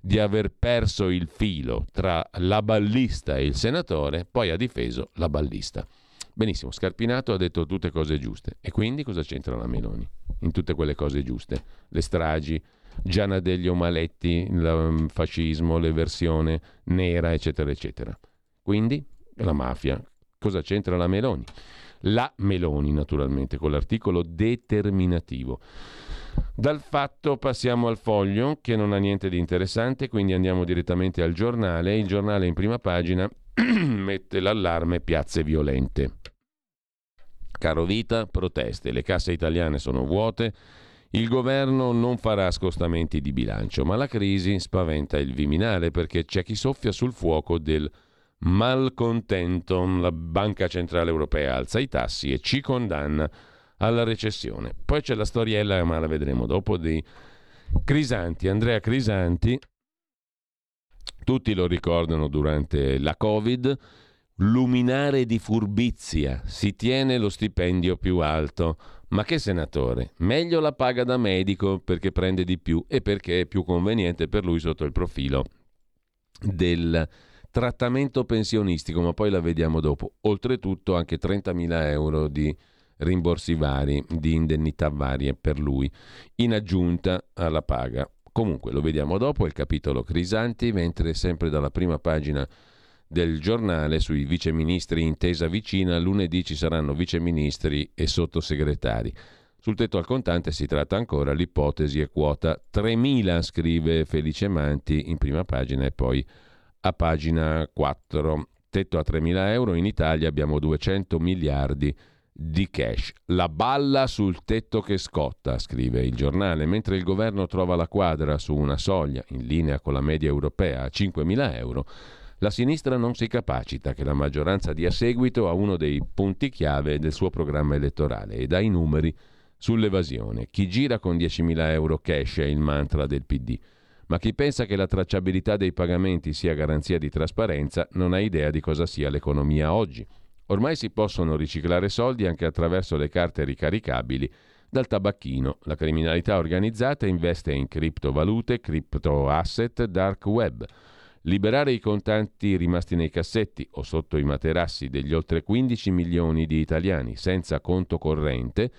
di aver perso il filo tra la ballista e il senatore, poi ha difeso la ballista. Benissimo, Scarpinato ha detto tutte cose giuste. E quindi cosa c'entra la Meloni in tutte quelle cose giuste? Le stragi, Gianadeglio Maletti, il fascismo, l'eversione nera, eccetera, eccetera. Quindi la mafia. Cosa c'entra la Meloni? La Meloni, naturalmente, con l'articolo determinativo. Dal Fatto passiamo al Foglio, che non ha niente di interessante, quindi andiamo direttamente al Giornale. Il Giornale in prima pagina mette l'allarme piazze violente. Carovita, proteste, le casse italiane sono vuote, il governo non farà scostamenti di bilancio, ma la crisi spaventa il Viminale perché c'è chi soffia sul fuoco del malcontento. La Banca Centrale Europea alza i tassi e ci condanna alla recessione. Poi c'è la storiella, ma la vedremo dopo, di Crisanti, Andrea Crisanti. Tutti lo ricordano durante la Covid, luminare di furbizia, si tiene lo stipendio più alto. Ma che senatore? Meglio la paga da medico perché prende di più e perché è più conveniente per lui sotto il profilo del trattamento pensionistico, ma poi la vediamo dopo. Oltretutto anche 30.000 euro di rimborsi vari, di indennità varie per lui, in aggiunta alla paga. Comunque lo vediamo dopo, il capitolo Crisanti, mentre sempre dalla prima pagina del Giornale sui viceministri intesa vicina, lunedì ci saranno viceministri e sottosegretari. Sul tetto al contante si tratta ancora, l'ipotesi è quota 3.000, scrive Felice Manti in prima pagina e poi a pagina 4. Tetto a 3.000 euro, in Italia abbiamo 200 miliardi di cash. La balla sul tetto che scotta, scrive il Giornale, mentre il governo trova la quadra su una soglia in linea con la media europea a 5.000 euro. La sinistra non si capacita che la maggioranza dia seguito a uno dei punti chiave del suo programma elettorale e dà i numeri sull'evasione. Chi gira con 10.000 euro cash è il mantra del PD, ma chi pensa che la tracciabilità dei pagamenti sia garanzia di trasparenza non ha idea di cosa sia l'economia oggi. Ormai si possono riciclare soldi anche attraverso le carte ricaricabili dal tabacchino. La criminalità organizzata investe in criptovalute, criptoasset, dark web. Liberare i contanti rimasti nei cassetti o sotto i materassi degli oltre 15 milioni di italiani senza conto corrente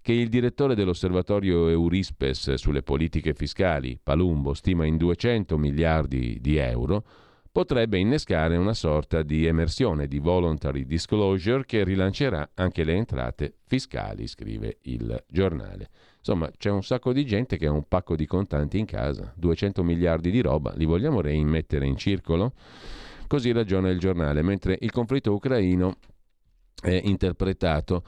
che il direttore dell'osservatorio Eurispes sulle politiche fiscali, Palumbo, stima in 200 miliardi di euro, potrebbe innescare una sorta di emersione di voluntary disclosure che rilancerà anche le entrate fiscali, scrive il Giornale. Insomma, c'è un sacco di gente che ha un pacco di contanti in casa, 200 miliardi di roba, li vogliamo rimettere in circolo? Così ragiona il Giornale, mentre il conflitto ucraino è interpretato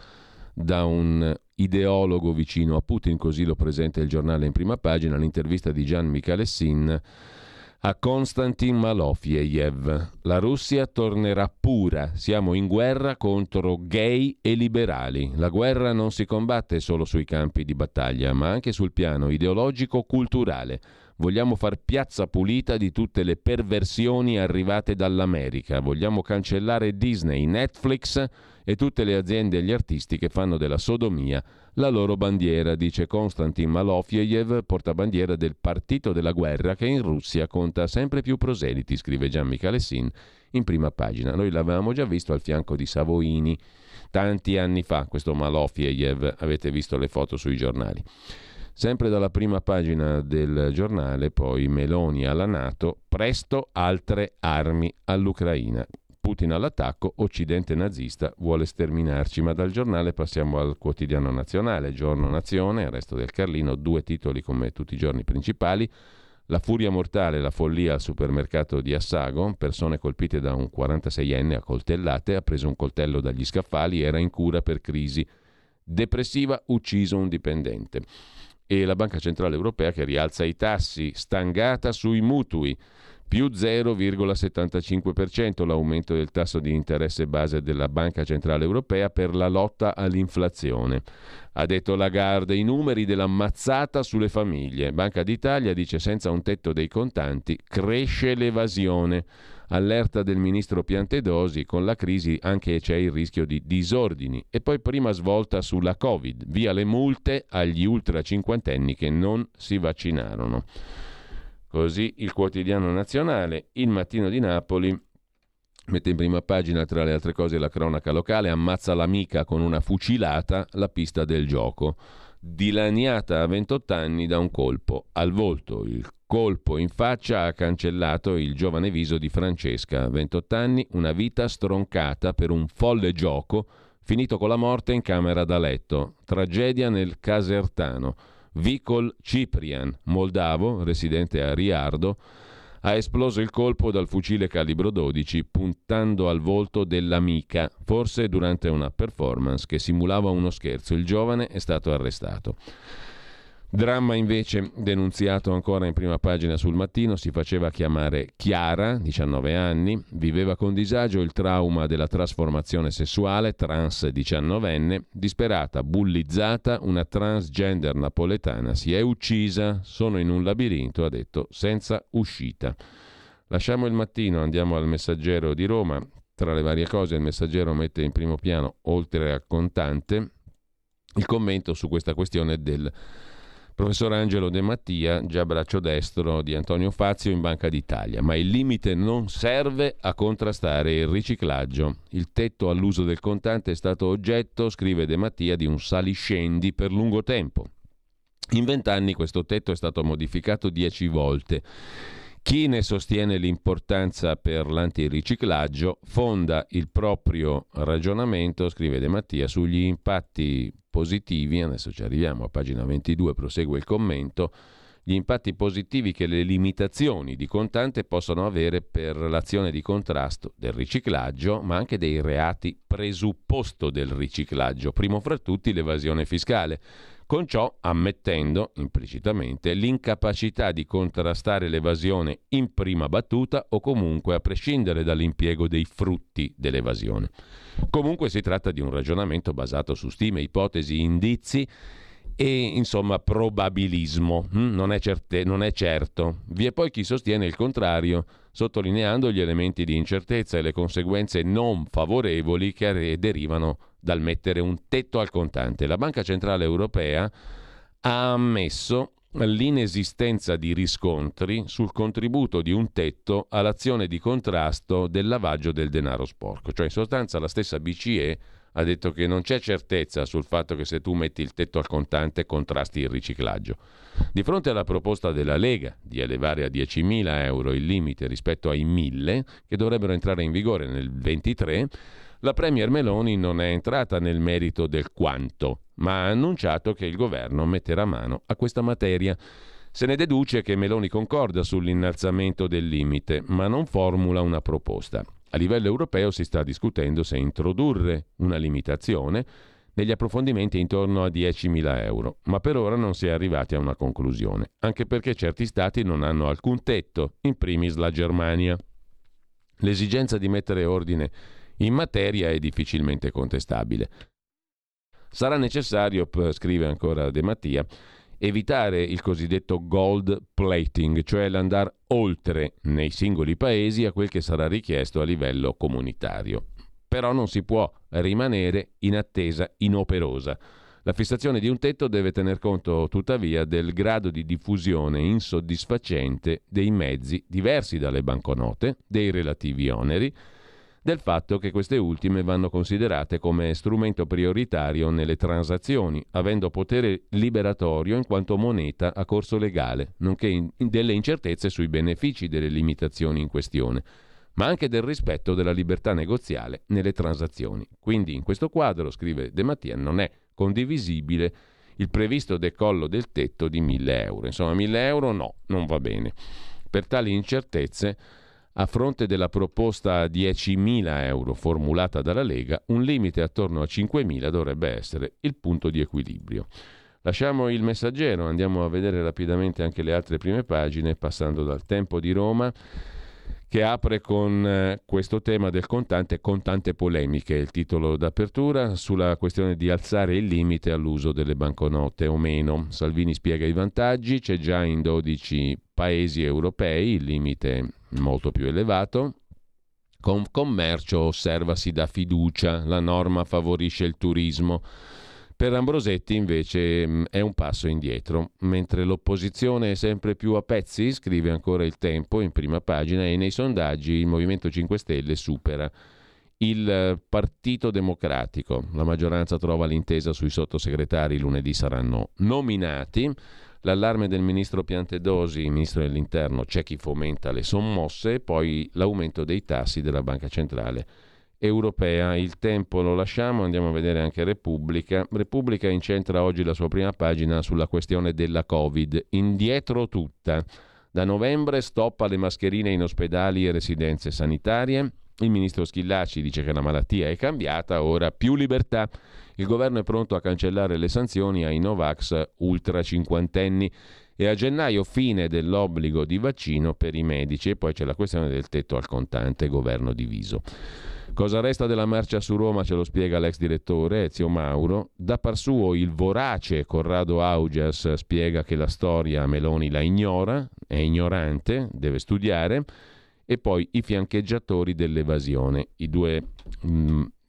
da un ideologo vicino a Putin, così lo presenta il Giornale in prima pagina, l'intervista di Gian Michalessin a Konstantin Malofieyev. La Russia tornerà pura, siamo in guerra contro gay e liberali. La guerra non si combatte solo sui campi di battaglia, ma anche sul piano ideologico-culturale. Vogliamo far piazza pulita di tutte le perversioni arrivate dall'America. Vogliamo cancellare Disney, Netflix e tutte le aziende e gli artisti che fanno della sodomia la loro bandiera, dice Konstantin Malofieyev, portabandiera del partito della guerra che in Russia conta sempre più proseliti, scrive Gian Michalessin in prima pagina. Noi l'avevamo già visto al fianco di Savoini tanti anni fa, questo Malofieyev, avete visto le foto sui giornali. Sempre dalla prima pagina del Giornale, poi Meloni alla NATO, presto altre armi all'Ucraina. Putin all'attacco, Occidente nazista vuole sterminarci. Ma dal Giornale passiamo al Quotidiano Nazionale, Giorno Nazione, il resto del Carlino, due titoli come tutti i giorni principali. La furia mortale, la follia al supermercato di Assago, persone colpite da un 46enne a coltellate, ha preso un coltello dagli scaffali, era in cura per crisi depressiva, ucciso un dipendente. E la Banca Centrale Europea che rialza i tassi, stangata sui mutui. più 0,75% l'aumento del tasso di interesse base della Banca Centrale Europea per la lotta all'inflazione. Ha detto Lagarde i numeri della mazzata sulle famiglie. Banca d'Italia dice senza un tetto dei contanti cresce l'evasione. Allerta del ministro Piantedosi, con la crisi anche c'è il rischio di disordini. E poi prima svolta sulla Covid, via le multe agli ultra cinquantenni che non si vaccinarono. Così il Quotidiano Nazionale, il Mattino di Napoli, mette in prima pagina tra le altre cose la cronaca locale, ammazza l'amica con una fucilata, la pista del gioco, dilaniata a 28 anni da un colpo al volto. Il colpo in faccia ha cancellato il giovane viso di Francesca, 28 anni, una vita stroncata per un folle gioco finito con la morte in camera da letto. Tragedia nel Casertano. Vicol Ciprian, moldavo, residente a Riardo, ha esploso il colpo dal fucile calibro 12 puntando al volto dell'amica, forse durante una performance che simulava uno scherzo. Il giovane è stato arrestato. Dramma invece denunziato ancora in prima pagina sul Mattino. Si faceva chiamare Chiara, 19 anni, viveva con disagio il trauma della trasformazione sessuale, trans 19enne, disperata, bullizzata, una transgender napoletana si è uccisa, sono in un labirinto, ha detto, senza uscita. Lasciamo il Mattino, andiamo al Messaggero di Roma. Tra le varie cose il Messaggero mette in primo piano, oltre al contante, il commento su questa questione del professor Angelo De Mattia, già braccio destro di Antonio Fazio in Banca d'Italia. Ma il limite non serve a contrastare il riciclaggio. Il tetto all'uso del contante è stato oggetto, scrive De Mattia, di un saliscendi per lungo tempo. In 20 anni questo tetto è stato modificato 10 volte. Chi ne sostiene l'importanza per l'antiriciclaggio fonda il proprio ragionamento, scrive De Mattia, sugli impatti positivi, adesso ci arriviamo a pagina 22, prosegue il commento, gli impatti positivi che le limitazioni di contante possono avere per l'azione di contrasto del riciclaggio, ma anche dei reati presupposto del riciclaggio, primo fra tutti l'evasione fiscale, con ciò ammettendo implicitamente l'incapacità di contrastare l'evasione in prima battuta o comunque a prescindere dall'impiego dei frutti dell'evasione. Comunque si tratta di un ragionamento basato su stime, ipotesi, indizi e insomma probabilismo, non è certo. Vi è poi chi sostiene il contrario, sottolineando gli elementi di incertezza e le conseguenze non favorevoli che derivano dal mettere un tetto al contante. La Banca Centrale Europea ha ammesso l'inesistenza di riscontri sul contributo di un tetto all'azione di contrasto del lavaggio del denaro sporco. Cioè in sostanza la stessa BCE ha detto che non c'è certezza sul fatto che se tu metti il tetto al contante contrasti il riciclaggio. Di fronte alla proposta della Lega di elevare a 10.000 euro il limite rispetto ai 1.000 che dovrebbero entrare in vigore nel 2023, la Premier Meloni non è entrata nel merito del quanto, ma ha annunciato che il governo metterà mano a questa materia. Se ne deduce che Meloni concorda sull'innalzamento del limite, ma non formula una proposta. A livello europeo si sta discutendo se introdurre una limitazione, negli approfondimenti intorno a 10.000 euro, ma per ora non si è arrivati a una conclusione, anche perché certi stati non hanno alcun tetto, in primis la Germania. L'esigenza di mettere ordine in materia è difficilmente contestabile. Sarà necessario, scrive ancora De Mattia, evitare il cosiddetto gold plating, cioè l'andare oltre nei singoli paesi a quel che sarà richiesto a livello comunitario. Però non si può rimanere in attesa inoperosa. La fissazione di un tetto deve tener conto tuttavia del grado di diffusione insoddisfacente dei mezzi diversi dalle banconote, dei relativi oneri, del fatto che queste ultime vanno considerate come strumento prioritario nelle transazioni, avendo potere liberatorio in quanto moneta a corso legale, nonché delle incertezze sui benefici delle limitazioni in questione, ma anche del rispetto della libertà negoziale nelle transazioni. Quindi in questo quadro, scrive De Mattia, non è condivisibile il previsto decollo del tetto di 1.000 euro. Insomma, 1.000 euro no, non va bene. Per tali incertezze, a fronte della proposta a 10.000 euro formulata dalla Lega, un limite attorno a 5.000 dovrebbe essere il punto di equilibrio. Lasciamo il Messaggero, andiamo a vedere rapidamente anche le altre prime pagine, passando dal Tempo di Roma. che apre con questo tema del contante, con tante polemiche, il titolo d'apertura, sulla questione di alzare il limite all'uso delle banconote o meno. Salvini spiega i vantaggi, c'è già in 12 paesi europei il limite molto più elevato. Confcommercio osserva si dà fiducia, la norma favorisce il turismo. Per Ambrosetti invece è un passo indietro, mentre l'opposizione è sempre più a pezzi, scrive ancora il Tempo in prima pagina, e nei sondaggi il Movimento 5 Stelle supera il Partito Democratico. La maggioranza trova l'intesa sui sottosegretari, lunedì saranno nominati. L'allarme del ministro Piantedosi, ministro dell'Interno, c'è chi fomenta le sommosse, poi l'aumento dei tassi della Banca Centrale Europea. Il Tempo lo lasciamo, andiamo a vedere anche Repubblica. Repubblica incentra oggi la sua prima pagina sulla questione della Covid. Indietro tutta. Da novembre stop alle mascherine in ospedali e residenze sanitarie. Il ministro Schillaci dice che la malattia è cambiata, ora più libertà. Il governo è pronto a cancellare le sanzioni ai Novax ultra cinquantenni. E a gennaio fine dell'obbligo di vaccino per i medici. E poi c'è la questione del tetto al contante, governo diviso. Cosa resta della marcia su Roma ce lo spiega l'ex direttore Ezio Mauro. Da par suo il vorace Corrado Augias spiega che la storia Meloni la ignora, è ignorante, deve studiare. E poi i fiancheggiatori dell'evasione, i due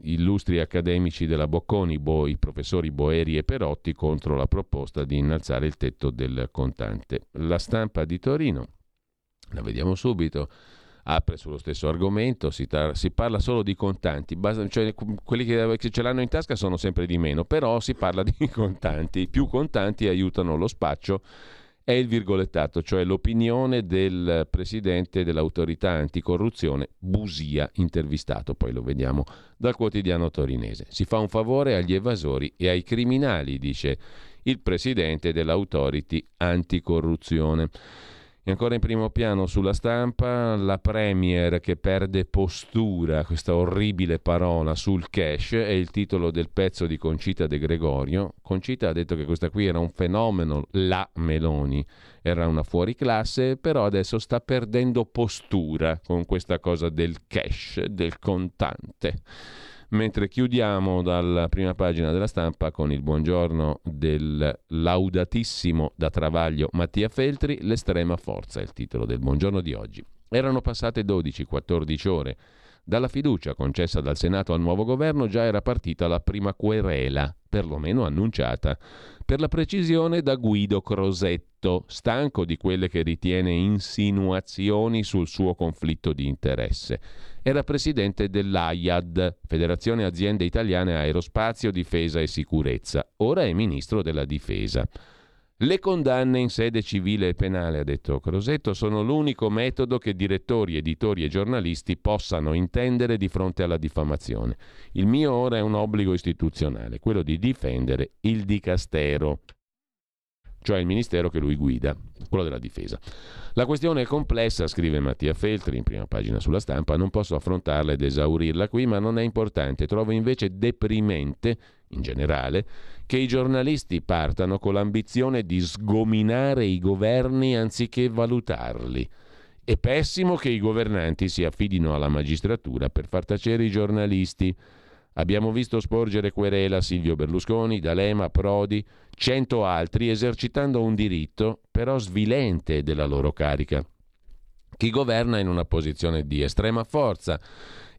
illustri accademici della Bocconi, i professori Boeri e Perotti, contro la proposta di innalzare il tetto del contante. La Stampa di Torino, la vediamo subito, apre sullo stesso argomento, si parla solo di contanti, cioè quelli che ce l'hanno in tasca sono sempre di meno, però si parla di contanti, i più contanti aiutano lo spaccio, è il virgolettato, cioè l'opinione del presidente dell'autorità anticorruzione Busia, intervistato, poi lo vediamo, dal quotidiano torinese. Si fa un favore agli evasori e ai criminali, dice il presidente dell'autorità anticorruzione. E ancora in primo piano sulla Stampa la Premier che perde postura, questa orribile parola, sul cash, è il titolo del pezzo di Concita De Gregorio. Concita ha detto che questa qui era un fenomeno, la Meloni, era una fuoriclasse, però adesso sta perdendo postura con questa cosa del cash, del contante. Mentre chiudiamo dalla prima pagina della Stampa con il buongiorno del laudatissimo da Travaglio Mattia Feltri, l'estrema forza è il titolo del buongiorno di oggi. Erano passate 12-14 ore dalla fiducia concessa dal Senato al nuovo governo, già era partita la prima querela, perlomeno annunciata, per la precisione da Guido Crosetto, stanco di quelle che ritiene insinuazioni sul suo conflitto di interesse. Era presidente dell'AIAD, Federazione Aziende Italiane Aerospazio, Difesa e Sicurezza. Ora è ministro della Difesa. Le condanne in sede civile e penale, ha detto Crosetto, sono l'unico metodo che direttori, editori e giornalisti possano intendere di fronte alla diffamazione. Il mio ora è un obbligo istituzionale, quello di difendere il dicastero, cioè il ministero che lui guida, quello della difesa. La questione è complessa, scrive Mattia Feltri in prima pagina sulla Stampa, non posso affrontarla ed esaurirla qui, ma non è importante. Trovo invece deprimente, in generale, che i giornalisti partano con l'ambizione di sgominare i governi anziché valutarli. È pessimo che i governanti si affidino alla magistratura per far tacere i giornalisti. Abbiamo visto sporgere querela Silvio Berlusconi, D'Alema, Prodi, 100 altri, esercitando un diritto però svilente della loro carica. Chi governa in una posizione di estrema forza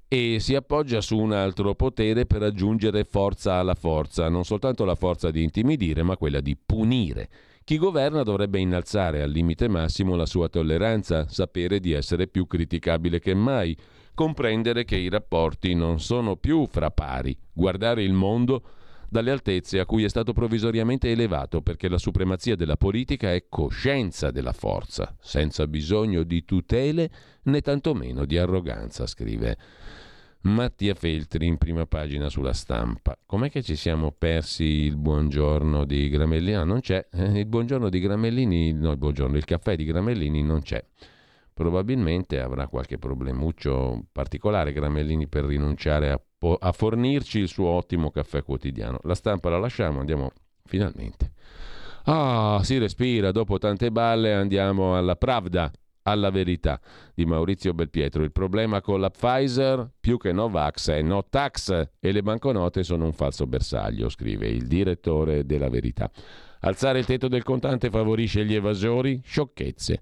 e si appoggia su un altro potere per aggiungere forza alla forza, non soltanto la forza di intimidire, ma quella di punire. Chi governa dovrebbe innalzare al limite massimo la sua tolleranza, sapere di essere più criticabile che mai, comprendere che i rapporti non sono più fra pari, guardare il mondo dalle altezze a cui è stato provvisoriamente elevato, perché la supremazia della politica è coscienza della forza, senza bisogno di tutele né tantomeno di arroganza, scrive Mattia Feltri in prima pagina sulla Stampa. Com'è che ci siamo persi il buongiorno di Gramellini? Ah, non c'è. Il caffè di Gramellini non c'è. Probabilmente avrà qualche problemuccio particolare Gramellini per rinunciare a fornirci il suo ottimo caffè quotidiano. La Stampa la lasciamo, andiamo finalmente. Si respira, dopo tante balle andiamo alla Pravda, alla verità di Maurizio Belpietro. Il problema con la Pfizer più che Novax è no tax e le banconote sono un falso bersaglio, scrive il direttore della Verità. Alzare il tetto del contante favorisce gli evasori? Sciocchezze.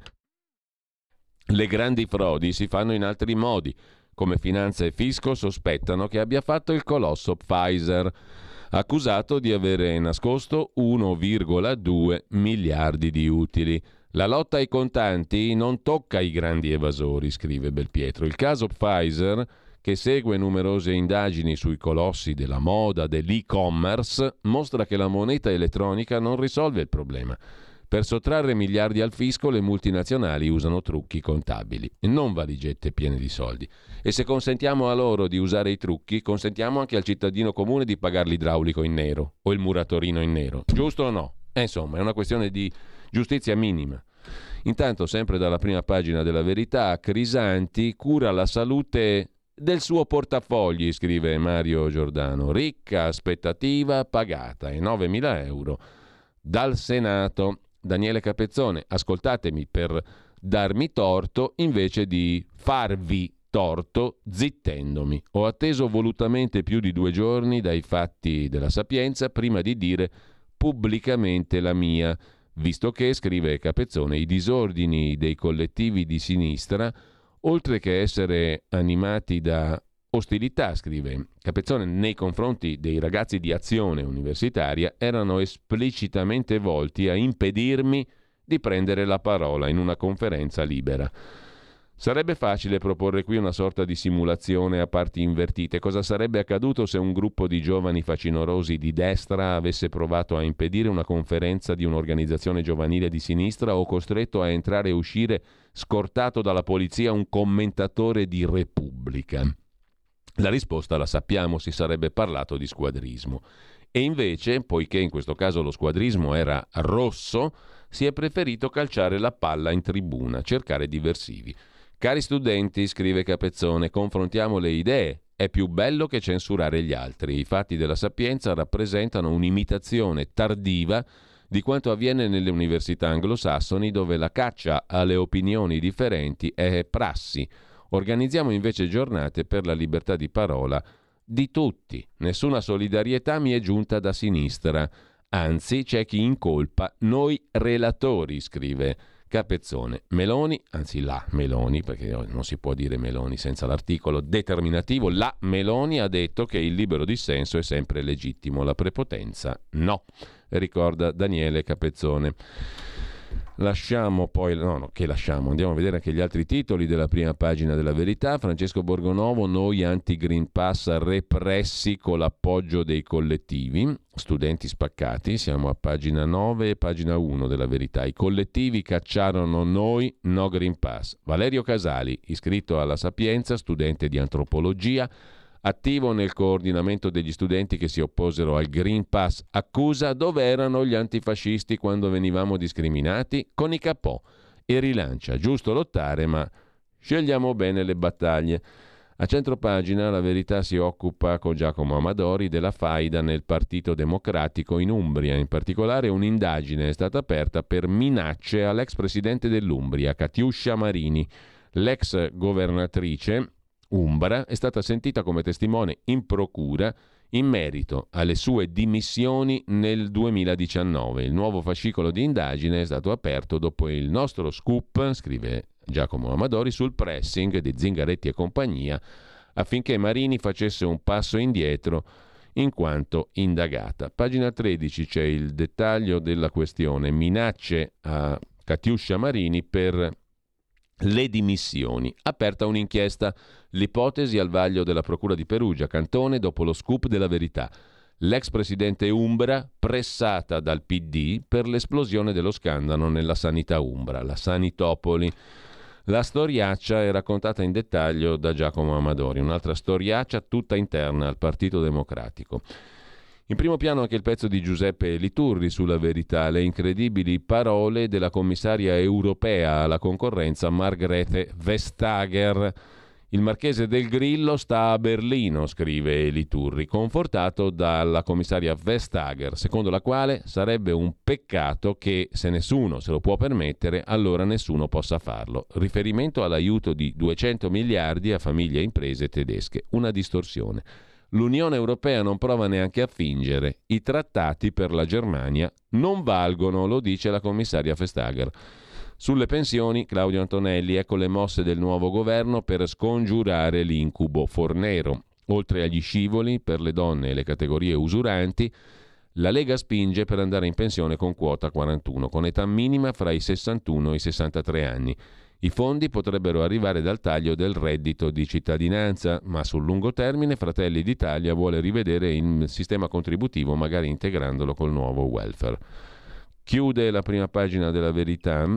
Le grandi frodi si fanno in altri modi, come Finanza e Fisco sospettano che abbia fatto il colosso Pfizer, accusato di avere nascosto 1,2 miliardi di utili. La lotta ai contanti non tocca i grandi evasori, scrive Belpietro. Il caso Pfizer, che segue numerose indagini sui colossi della moda, dell'e-commerce, mostra che la moneta elettronica non risolve il problema. Per sottrarre miliardi al fisco le multinazionali usano trucchi contabili, non valigette piene di soldi. E se consentiamo a loro di usare i trucchi, consentiamo anche al cittadino comune di pagare l'idraulico in nero o il muratorino in nero. Giusto o no? Insomma, è una questione di giustizia minima. Intanto, sempre dalla prima pagina della Verità, Crisanti cura la salute del suo portafogli, scrive Mario Giordano. Ricca aspettativa pagata e 9.000 euro dal Senato. Daniele Capezzone, ascoltatemi per darmi torto invece di farvi torto zittendomi. Ho atteso volutamente più di 2 giorni dai fatti della Sapienza prima di dire pubblicamente la mia, visto che, scrive Capezzone, i disordini dei collettivi di sinistra, oltre che essere animati da ostilità, scrive Capezzone, nei confronti dei ragazzi di Azione Universitaria, erano esplicitamente volti a impedirmi di prendere la parola in una conferenza libera. Sarebbe facile proporre qui una sorta di simulazione a parti invertite. Cosa sarebbe accaduto se un gruppo di giovani facinorosi di destra avesse provato a impedire una conferenza di un'organizzazione giovanile di sinistra o costretto a entrare e uscire scortato dalla polizia un commentatore di Repubblica? La risposta la sappiamo, si sarebbe parlato di squadrismo. E invece, poiché in questo caso lo squadrismo era rosso, si è preferito calciare la palla in tribuna, cercare diversivi. Cari studenti, scrive Capezzone, confrontiamo le idee. È più bello che censurare gli altri. I fatti della Sapienza rappresentano un'imitazione tardiva di quanto avviene nelle università anglosassoni, dove la caccia alle opinioni differenti è prassi. Organizziamo invece giornate per la libertà di parola di tutti. Nessuna solidarietà mi è giunta da sinistra. Anzi, c'è chi incolpa noi relatori, scrive Capezzone. Meloni, anzi la Meloni, perché non si può dire Meloni senza l'articolo determinativo, la Meloni ha detto che il libero dissenso è sempre legittimo, la prepotenza no, ricorda Daniele Capezzone. Lasciamo poi, andiamo a vedere anche gli altri titoli della prima pagina della Verità. Francesco Borgonovo, noi anti-Green Pass repressi con l'appoggio dei collettivi, studenti spaccati, siamo a pagina 9 e pagina 1 della Verità. I collettivi cacciarono noi, no Green Pass. Valerio Casali, iscritto alla Sapienza, studente di antropologia, attivo nel coordinamento degli studenti che si opposero al Green Pass, accusa: dove erano gli antifascisti quando venivamo discriminati? Con i cappò. E rilancia: giusto lottare, ma scegliamo bene le battaglie. A centropagina la Verità si occupa con Giacomo Amadori della faida nel Partito Democratico in Umbria. In particolare un'indagine è stata aperta per minacce all'ex presidente dell'Umbria, Catiuscia Marini. L'ex governatrice umbra è stata sentita come testimone in procura in merito alle sue dimissioni nel 2019. Il nuovo fascicolo di indagine è stato aperto dopo il nostro scoop, scrive Giacomo Amadori, sul pressing di Zingaretti e compagnia affinché Marini facesse un passo indietro in quanto indagata. Pagina 13 c'è il dettaglio della questione, minacce a Catiuscia Marini per le dimissioni. Aperta un'inchiesta, l'ipotesi al vaglio della Procura di Perugia, Cantone, dopo lo scoop della Verità. L'ex presidente umbra pressata dal PD per l'esplosione dello scandalo nella sanità umbra, la Sanitopoli. La storiaccia è raccontata in dettaglio da Giacomo Amadori, un'altra storiaccia tutta interna al Partito Democratico. In primo piano anche il pezzo di Giuseppe Liturri sulla Verità, le incredibili parole della commissaria europea alla concorrenza Margrethe Vestager. Il marchese del Grillo sta a Berlino, scrive Liturri, confortato dalla commissaria Vestager, secondo la quale sarebbe un peccato che, se nessuno se lo può permettere, allora nessuno possa farlo. Riferimento all'aiuto di 200 miliardi a famiglie e imprese tedesche. Una distorsione. L'Unione Europea non prova neanche a fingere. I trattati per la Germania non valgono, lo dice la commissaria Vestager. Sulle pensioni, Claudio Antonelli, ecco le mosse del nuovo governo per scongiurare l'incubo Fornero. Oltre agli scivoli per le donne e le categorie usuranti, la Lega spinge per andare in pensione con quota 41, con età minima fra i 61 e i 63 anni. I fondi potrebbero arrivare dal taglio del reddito di cittadinanza, ma sul lungo termine Fratelli d'Italia vuole rivedere il sistema contributivo, magari integrandolo col nuovo welfare. Chiude la prima pagina della Verità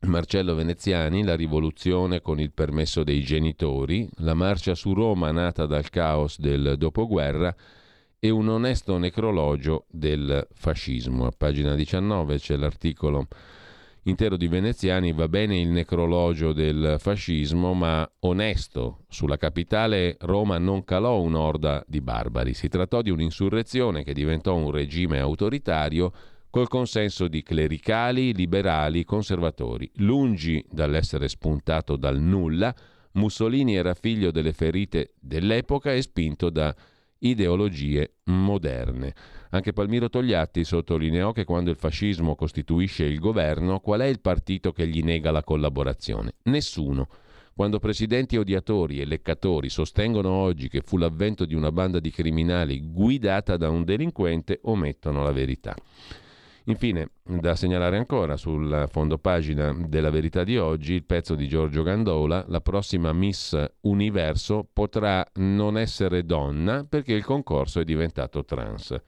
Marcello Veneziani, la rivoluzione con il permesso dei genitori, la marcia su Roma nata dal caos del dopoguerra e un onesto necrologio del fascismo. A pagina 19 c'è l'articolo intero di Veneziani, va bene il necrologio del fascismo, ma onesto, sulla capitale Roma non calò un'orda di barbari, si trattò di un'insurrezione che diventò un regime autoritario col consenso di clericali, liberali, conservatori. Lungi dall'essere spuntato dal nulla, Mussolini era figlio delle ferite dell'epoca e spinto da ideologie moderne. Anche Palmiro Togliatti sottolineò che quando il fascismo costituisce il governo, qual è il partito che gli nega la collaborazione? Nessuno. Quando presidenti odiatori e leccatori sostengono oggi che fu l'avvento di una banda di criminali guidata da un delinquente, omettono la verità. Infine, da segnalare ancora sul fondopagina della Verità di oggi, il pezzo di Giorgio Gandola, la prossima Miss Universo potrà non essere donna perché il concorso è diventato trans.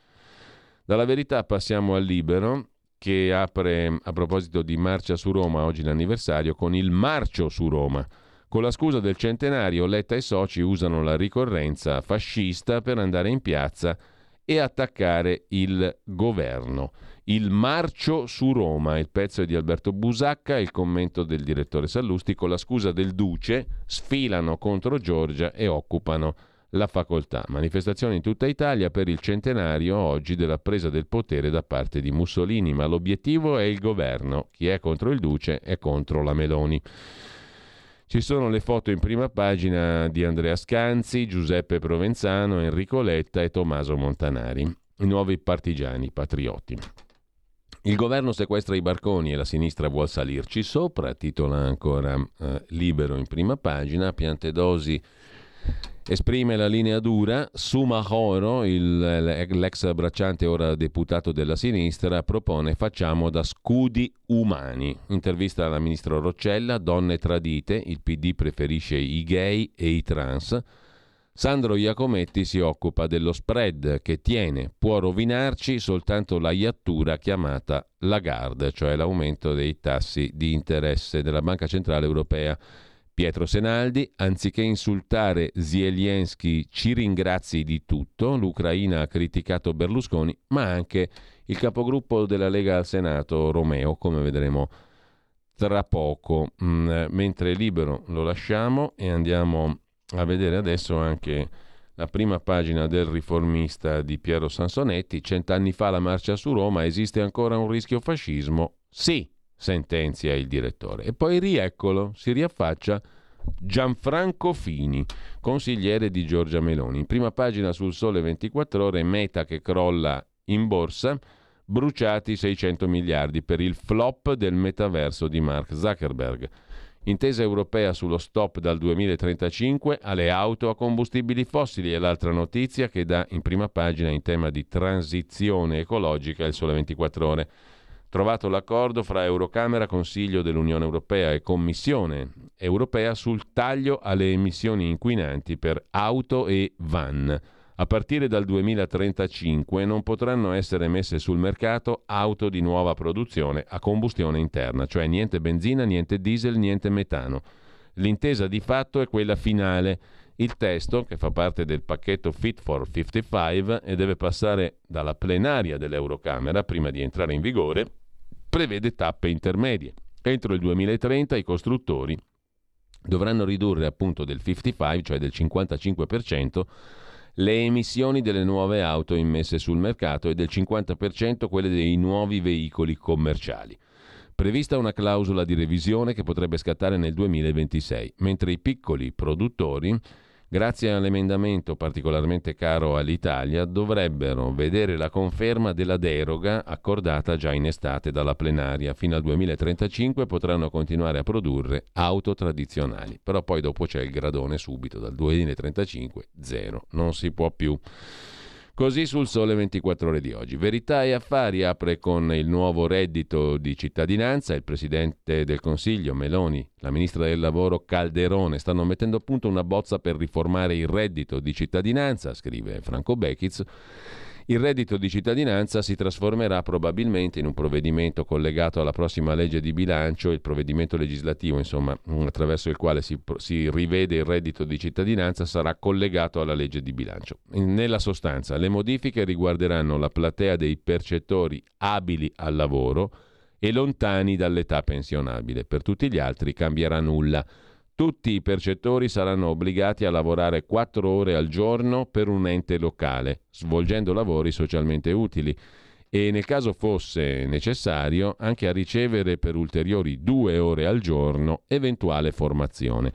Dalla Verità passiamo al Libero, che apre, a proposito di Marcia su Roma, oggi l'anniversario, con il Marcio su Roma. Con la scusa del centenario, Letta e soci usano la ricorrenza fascista per andare in piazza e attaccare il governo. Il marcio su Roma, il pezzo è di Alberto Busacca, il commento del direttore Sallusti, con la scusa del Duce sfilano contro Giorgia e occupano la facoltà. Manifestazioni in tutta Italia per il centenario oggi della presa del potere da parte di Mussolini, ma l'obiettivo è il governo, chi è contro il Duce è contro la Meloni. Ci sono le foto in prima pagina di Andrea Scanzi, Giuseppe Provenzano, Enrico Letta e Tommaso Montanari, i nuovi partigiani patriotti. Il governo sequestra i barconi e la sinistra vuol salirci sopra, titola ancora Libero in prima pagina. Piantedosi esprime la linea dura, Sumahoro, l'ex bracciante ora deputato della sinistra, propone facciamo da scudi umani. Intervista alla ministra Roccella, donne tradite, il PD preferisce i gay e i trans. Sandro Iacometti si occupa dello spread che tiene, può rovinarci soltanto la iattura chiamata Lagarde, cioè l'aumento dei tassi di interesse della Banca Centrale Europea. Pietro Senaldi, anziché insultare Zelensky, ci ringrazi di tutto, l'Ucraina ha criticato Berlusconi, ma anche il capogruppo della Lega al Senato, Romeo, come vedremo tra poco. Mentre Libero lo lasciamo e andiamo a vedere adesso anche la prima pagina del Riformista di Piero Sansonetti. 100 anni fa la marcia su Roma, esiste ancora un rischio fascismo? Sì, sentenzia il direttore. E poi rieccolo, si riaffaccia Gianfranco Fini, consigliere di Giorgia Meloni. In prima pagina sul Sole 24 Ore, Meta che crolla in borsa, bruciati 600 miliardi per il flop del metaverso di Mark Zuckerberg. Intesa europea sullo stop dal 2035 alle auto a combustibili fossili è l'altra notizia che dà in prima pagina in tema di transizione ecologica il Sole 24 Ore. Trovato l'accordo fra Eurocamera, Consiglio dell'Unione Europea e Commissione Europea sul taglio alle emissioni inquinanti per auto e van. A partire dal 2035 non potranno essere messe sul mercato auto di nuova produzione a combustione interna, cioè niente benzina, niente diesel, niente metano. L'intesa di fatto è quella finale. Il testo, che fa parte del pacchetto Fit for 55 e deve passare dalla plenaria dell'Eurocamera prima di entrare in vigore, prevede tappe intermedie. Entro il 2030 i costruttori dovranno ridurre appunto del 55, cioè del 55%, le emissioni delle nuove auto immesse sul mercato e del 50% quelle dei nuovi veicoli commerciali. Prevista una clausola di revisione che potrebbe scattare nel 2026, mentre i piccoli produttori, grazie all'emendamento particolarmente caro all'Italia, dovrebbero vedere la conferma della deroga accordata già in estate dalla plenaria. Fino al 2035 potranno continuare a produrre auto tradizionali, però poi dopo c'è il gradone subito, dal 2035 zero, non si può più. Così sul Sole 24 Ore di oggi. Verità e Affari apre con il nuovo reddito di cittadinanza. Il presidente del Consiglio Meloni, la ministra del Lavoro Calderone stanno mettendo a punto una bozza per riformare il reddito di cittadinanza, scrive Franco Becchiz. Il reddito di cittadinanza si trasformerà probabilmente in un provvedimento collegato alla prossima legge di bilancio, il provvedimento legislativo, insomma, attraverso il quale si rivede il reddito di cittadinanza sarà collegato alla legge di bilancio. Nella sostanza, le modifiche riguarderanno la platea dei percettori abili al lavoro e lontani dall'età pensionabile. Per tutti gli altri cambierà nulla. Tutti i percettori saranno obbligati a lavorare 4 ore al giorno per un ente locale, svolgendo lavori socialmente utili e, nel caso fosse necessario, anche a ricevere per ulteriori 2 ore al giorno eventuale formazione.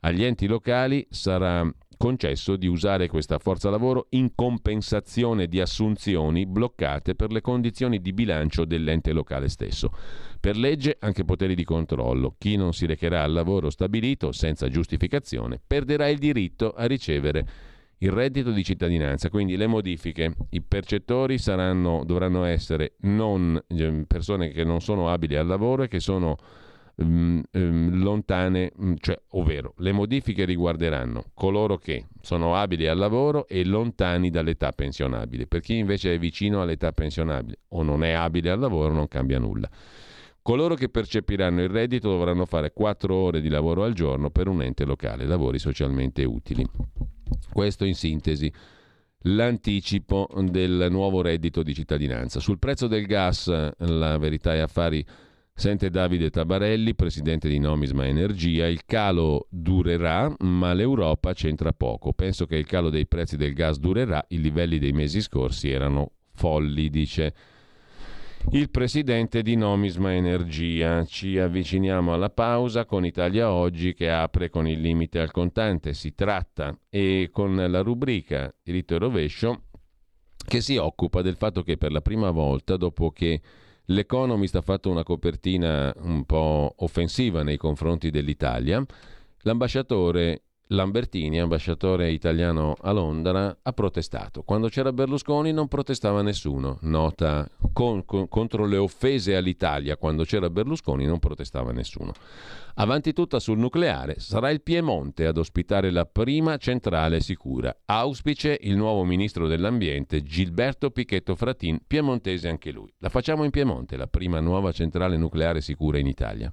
Agli enti locali sarà concesso di usare questa forza lavoro in compensazione di assunzioni bloccate per le condizioni di bilancio dell'ente locale stesso. Per legge anche poteri di controllo. Chi non si recherà al lavoro stabilito senza giustificazione perderà il diritto a ricevere il reddito di cittadinanza. Quindi le modifiche: i percettori dovranno essere non persone che non sono abili al lavoro e che sono lontane, cioè, ovvero le modifiche riguarderanno coloro che sono abili al lavoro e lontani dall'età pensionabile. Per chi invece è vicino all'età pensionabile o non è abile al lavoro non cambia nulla. Coloro che percepiranno il reddito dovranno fare 4 ore di lavoro al giorno per un ente locale, lavori socialmente utili. Questo in sintesi l'anticipo del nuovo reddito di cittadinanza. Sul prezzo del gas, la Verità e Affari sente Davide Tabarelli, presidente di Nomisma Energia. Il calo durerà, ma l'Europa c'entra poco. Penso che il calo dei prezzi del gas durerà, i livelli dei mesi scorsi erano folli, dice il presidente di Nomisma Energia. Ci avviciniamo alla pausa con Italia Oggi, che apre con il limite al contante, si tratta, e con la rubrica Diritto e Rovescio, che si occupa del fatto che per la prima volta, dopo che l'Economist ha fatto una copertina un po' offensiva nei confronti dell'Italia, l'ambasciatore Lambertini, ambasciatore italiano a Londra, ha protestato. Quando c'era Berlusconi non protestava nessuno. Nota: contro le offese all'Italia quando c'era Berlusconi non protestava nessuno. Avanti tutta sul nucleare, sarà il Piemonte ad ospitare la prima centrale sicura. Auspice il nuovo ministro dell'ambiente Gilberto Pichetto Fratin, piemontese anche lui. La facciamo in Piemonte, la prima nuova centrale nucleare sicura in Italia.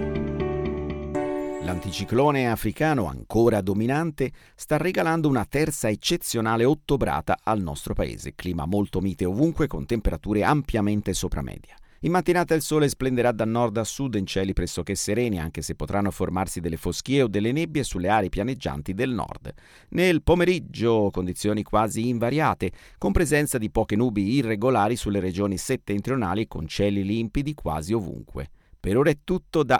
L'anticiclone africano, ancora dominante, sta regalando una terza eccezionale ottobrata al nostro paese. Clima molto mite ovunque, con temperature ampiamente sopra media. In mattinata il sole splenderà da nord a sud in cieli pressoché sereni, anche se potranno formarsi delle foschie o delle nebbie sulle aree pianeggianti del nord. Nel pomeriggio condizioni quasi invariate, con presenza di poche nubi irregolari sulle regioni settentrionali, con cieli limpidi quasi ovunque. Per ora è tutto da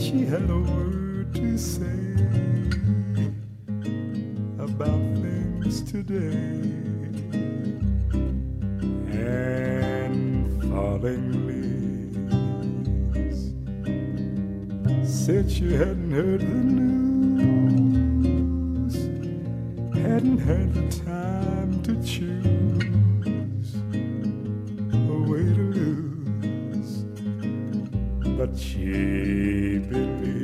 She had a word to say about things today, and falling leaves said she hadn't heard the news, hadn't had the time to choose a way to lose, but she believes.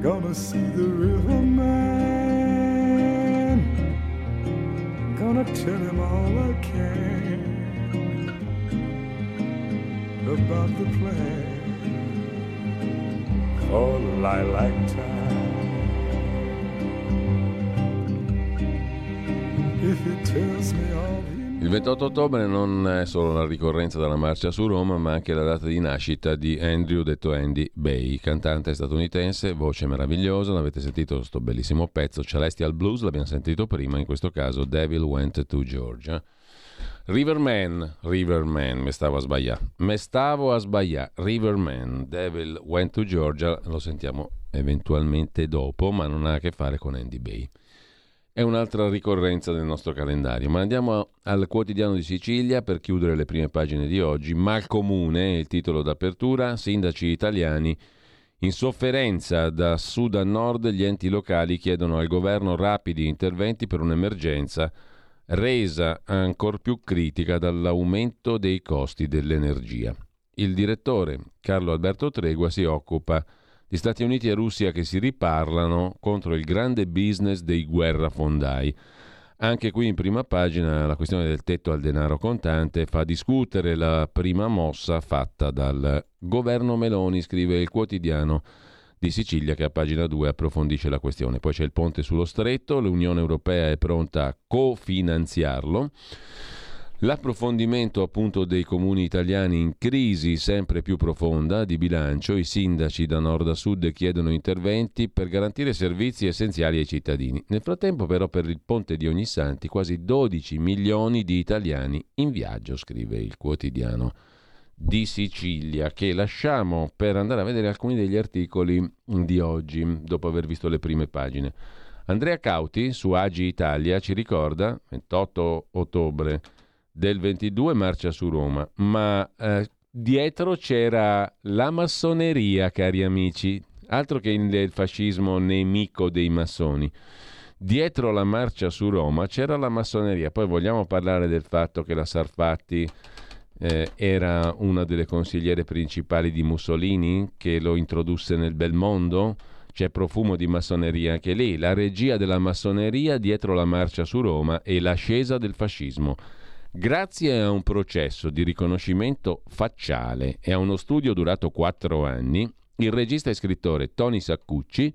Gonna see the river man, gonna tell him all I can about the plan for lilac time. If he tells me all he. Il 28 ottobre non è solo la ricorrenza della marcia su Roma, ma anche la data di nascita di Andrew, detto Andy Bay, cantante statunitense, voce meravigliosa, l'avete sentito sto bellissimo pezzo, Celestial Blues, l'abbiamo sentito prima, in questo caso Devil Went to Georgia. Riverman, me stavo a sbagliare, Riverman, Devil Went to Georgia, lo sentiamo eventualmente dopo, ma non ha a che fare con Andy Bay. È un'altra ricorrenza del nostro calendario, ma andiamo al Quotidiano di Sicilia per chiudere le prime pagine di oggi. Malcomune, il titolo d'apertura, sindaci italiani in sofferenza da sud a nord, gli enti locali chiedono al governo rapidi interventi per un'emergenza resa ancor più critica dall'aumento dei costi dell'energia. Il direttore Carlo Alberto Tregua si occupa gli Stati Uniti e Russia che si riparlano contro il grande business dei guerrafondai. Anche qui in prima pagina la questione del tetto al denaro contante fa discutere la prima mossa fatta dal governo Meloni, scrive il Quotidiano di Sicilia che a pagina 2 approfondisce la questione. Poi c'è il ponte sullo stretto, l'Unione Europea è pronta a cofinanziarlo. L'approfondimento appunto dei comuni italiani in crisi sempre più profonda di bilancio, i sindaci da nord a sud chiedono interventi per garantire servizi essenziali ai cittadini. Nel frattempo però per il ponte di Ognissanti quasi 12 milioni di italiani in viaggio, scrive il Quotidiano di Sicilia, che lasciamo per andare a vedere alcuni degli articoli di oggi dopo aver visto le prime pagine. Andrea Cauti su Agi Italia ci ricorda 28 ottobre del 22 marcia su Roma, ma dietro c'era la massoneria, cari amici, altro che il fascismo nemico dei massoni. Dietro la marcia su Roma c'era la massoneria. Poi vogliamo parlare del fatto che la Sarfatti era una delle consigliere principali di Mussolini, che lo introdusse nel bel mondo? C'è profumo di massoneria anche lì, la regia della massoneria dietro la marcia su Roma e l'ascesa del fascismo. Grazie a un processo di riconoscimento facciale e a uno studio durato 4 anni, il regista e scrittore Tony Saccucci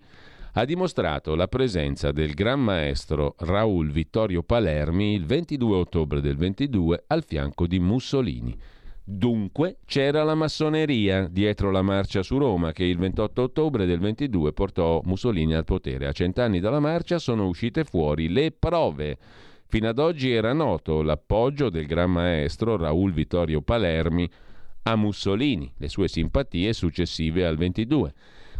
ha dimostrato la presenza del gran maestro Raul Vittorio Palermi il 22 ottobre del 22 al fianco di Mussolini. Dunque c'era la massoneria dietro la marcia su Roma che il 28 ottobre del 22 portò Mussolini al potere. A 100 anni dalla marcia sono uscite fuori le prove. Fino ad oggi era noto l'appoggio del gran maestro Raul Vittorio Palermi a Mussolini, le sue simpatie successive al 22,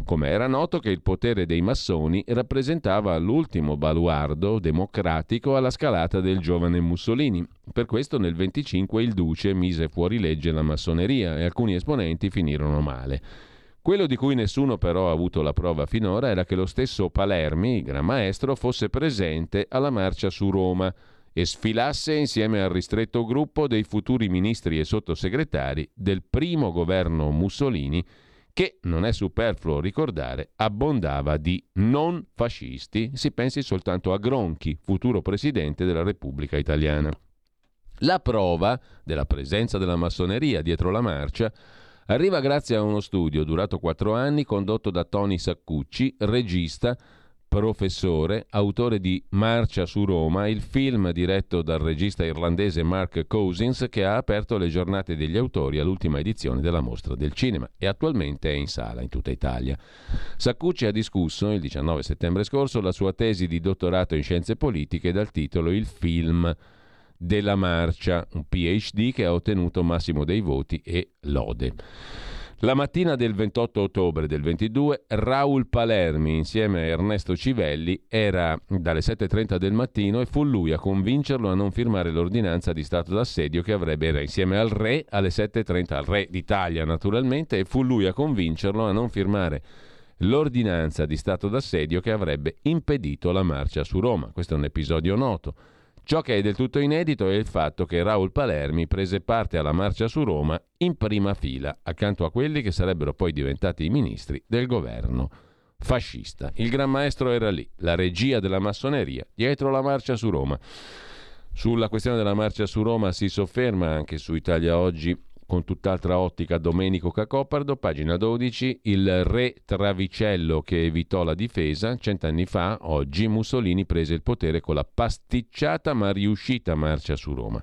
come era noto che il potere dei massoni rappresentava l'ultimo baluardo democratico alla scalata del giovane Mussolini. Per questo nel 25 il duce mise fuori legge la massoneria e alcuni esponenti finirono male. Quello di cui nessuno però ha avuto la prova finora era che lo stesso Palermi, il gran maestro, fosse presente alla marcia su Roma e sfilasse insieme al ristretto gruppo dei futuri ministri e sottosegretari del primo governo Mussolini che, non è superfluo ricordare, abbondava di non fascisti, si pensi soltanto a Gronchi, futuro presidente della Repubblica Italiana. La prova della presenza della massoneria dietro la marcia Arriva grazie a uno studio durato 4 anni condotto da Tony Saccucci, regista, professore, autore di Marcia su Roma, il film diretto dal regista irlandese Mark Cousins che ha aperto le giornate degli autori all'ultima edizione della Mostra del Cinema e attualmente è in sala in tutta Italia. Saccucci ha discusso il 19 settembre scorso la sua tesi di dottorato in scienze politiche dal titolo Il film della marcia, un PhD che ha ottenuto massimo dei voti e lode. La mattina del 28 ottobre del 22, Raul Palermi, insieme a Ernesto Civelli, era dalle 7.30 del mattino e fu lui a convincerlo a non firmare l'ordinanza di stato d'assedio che avrebbe, era insieme al re alle 7.30, al re d'Italia naturalmente, e fu lui a convincerlo a non firmare l'ordinanza di stato d'assedio che avrebbe impedito la marcia su Roma. Questo è un episodio noto. Ciò che è del tutto inedito è il fatto che Raul Palermi prese parte alla marcia su Roma in prima fila, accanto a quelli che sarebbero poi diventati i ministri del governo fascista. Il Gran Maestro era lì, la regia della massoneria, dietro la marcia su Roma. Sulla questione della marcia su Roma si sofferma anche su Italia Oggi con tutt'altra ottica Domenico Cacopardo, pagina 12, il re Travicello che evitò la difesa, 100 anni fa, oggi Mussolini prese il potere con la pasticciata ma riuscita marcia su Roma.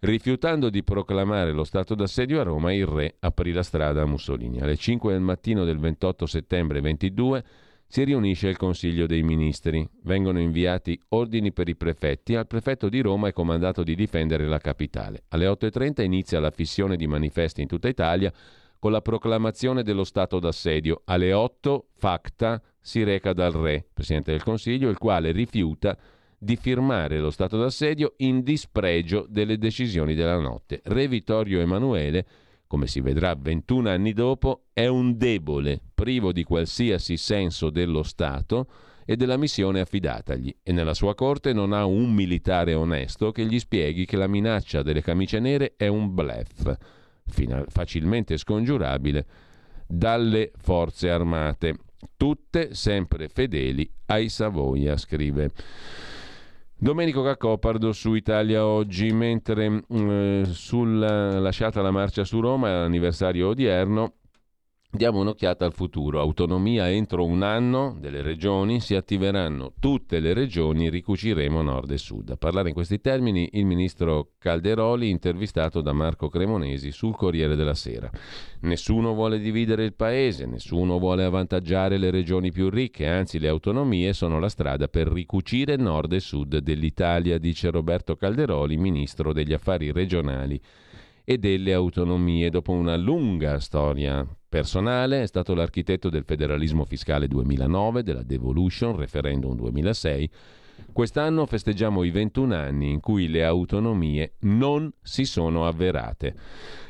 Rifiutando di proclamare lo stato d'assedio a Roma, il re aprì la strada a Mussolini. Alle 5 del mattino del 28 settembre 22 si riunisce il Consiglio dei Ministri. Vengono inviati ordini per i prefetti. Al prefetto di Roma è comandato di difendere la capitale. Alle 8.30 inizia la fissione di manifesti in tutta Italia con la proclamazione dello stato d'assedio. Alle 8 Facta si reca dal re, Presidente del Consiglio, il quale rifiuta di firmare lo stato d'assedio in dispregio delle decisioni della notte. Re Vittorio Emanuele, come si vedrà 21 anni dopo, è un debole, privo di qualsiasi senso dello Stato e della missione affidatagli, e nella sua corte non ha un militare onesto che gli spieghi che la minaccia delle camicie nere è un bluff, facilmente scongiurabile dalle forze armate, tutte sempre fedeli ai Savoia, scrive Domenico Cacopardo su Italia Oggi, mentre sulla lasciata la marcia su Roma, l'anniversario odierno, diamo un'occhiata al futuro. Autonomia entro un anno delle regioni, si attiveranno tutte le regioni, ricuciremo nord e sud. A parlare in questi termini il ministro Calderoli, intervistato da Marco Cremonesi sul Corriere della Sera. Nessuno vuole dividere il paese, nessuno vuole avvantaggiare le regioni più ricche, anzi le autonomie sono la strada per ricucire nord e sud dell'Italia, dice Roberto Calderoli, ministro degli affari regionali e delle autonomie. Dopo una lunga storia personale è stato l'architetto del federalismo fiscale 2009, della devolution, referendum 2006. Quest'anno festeggiamo i 21 anni in cui le autonomie non si sono avverate.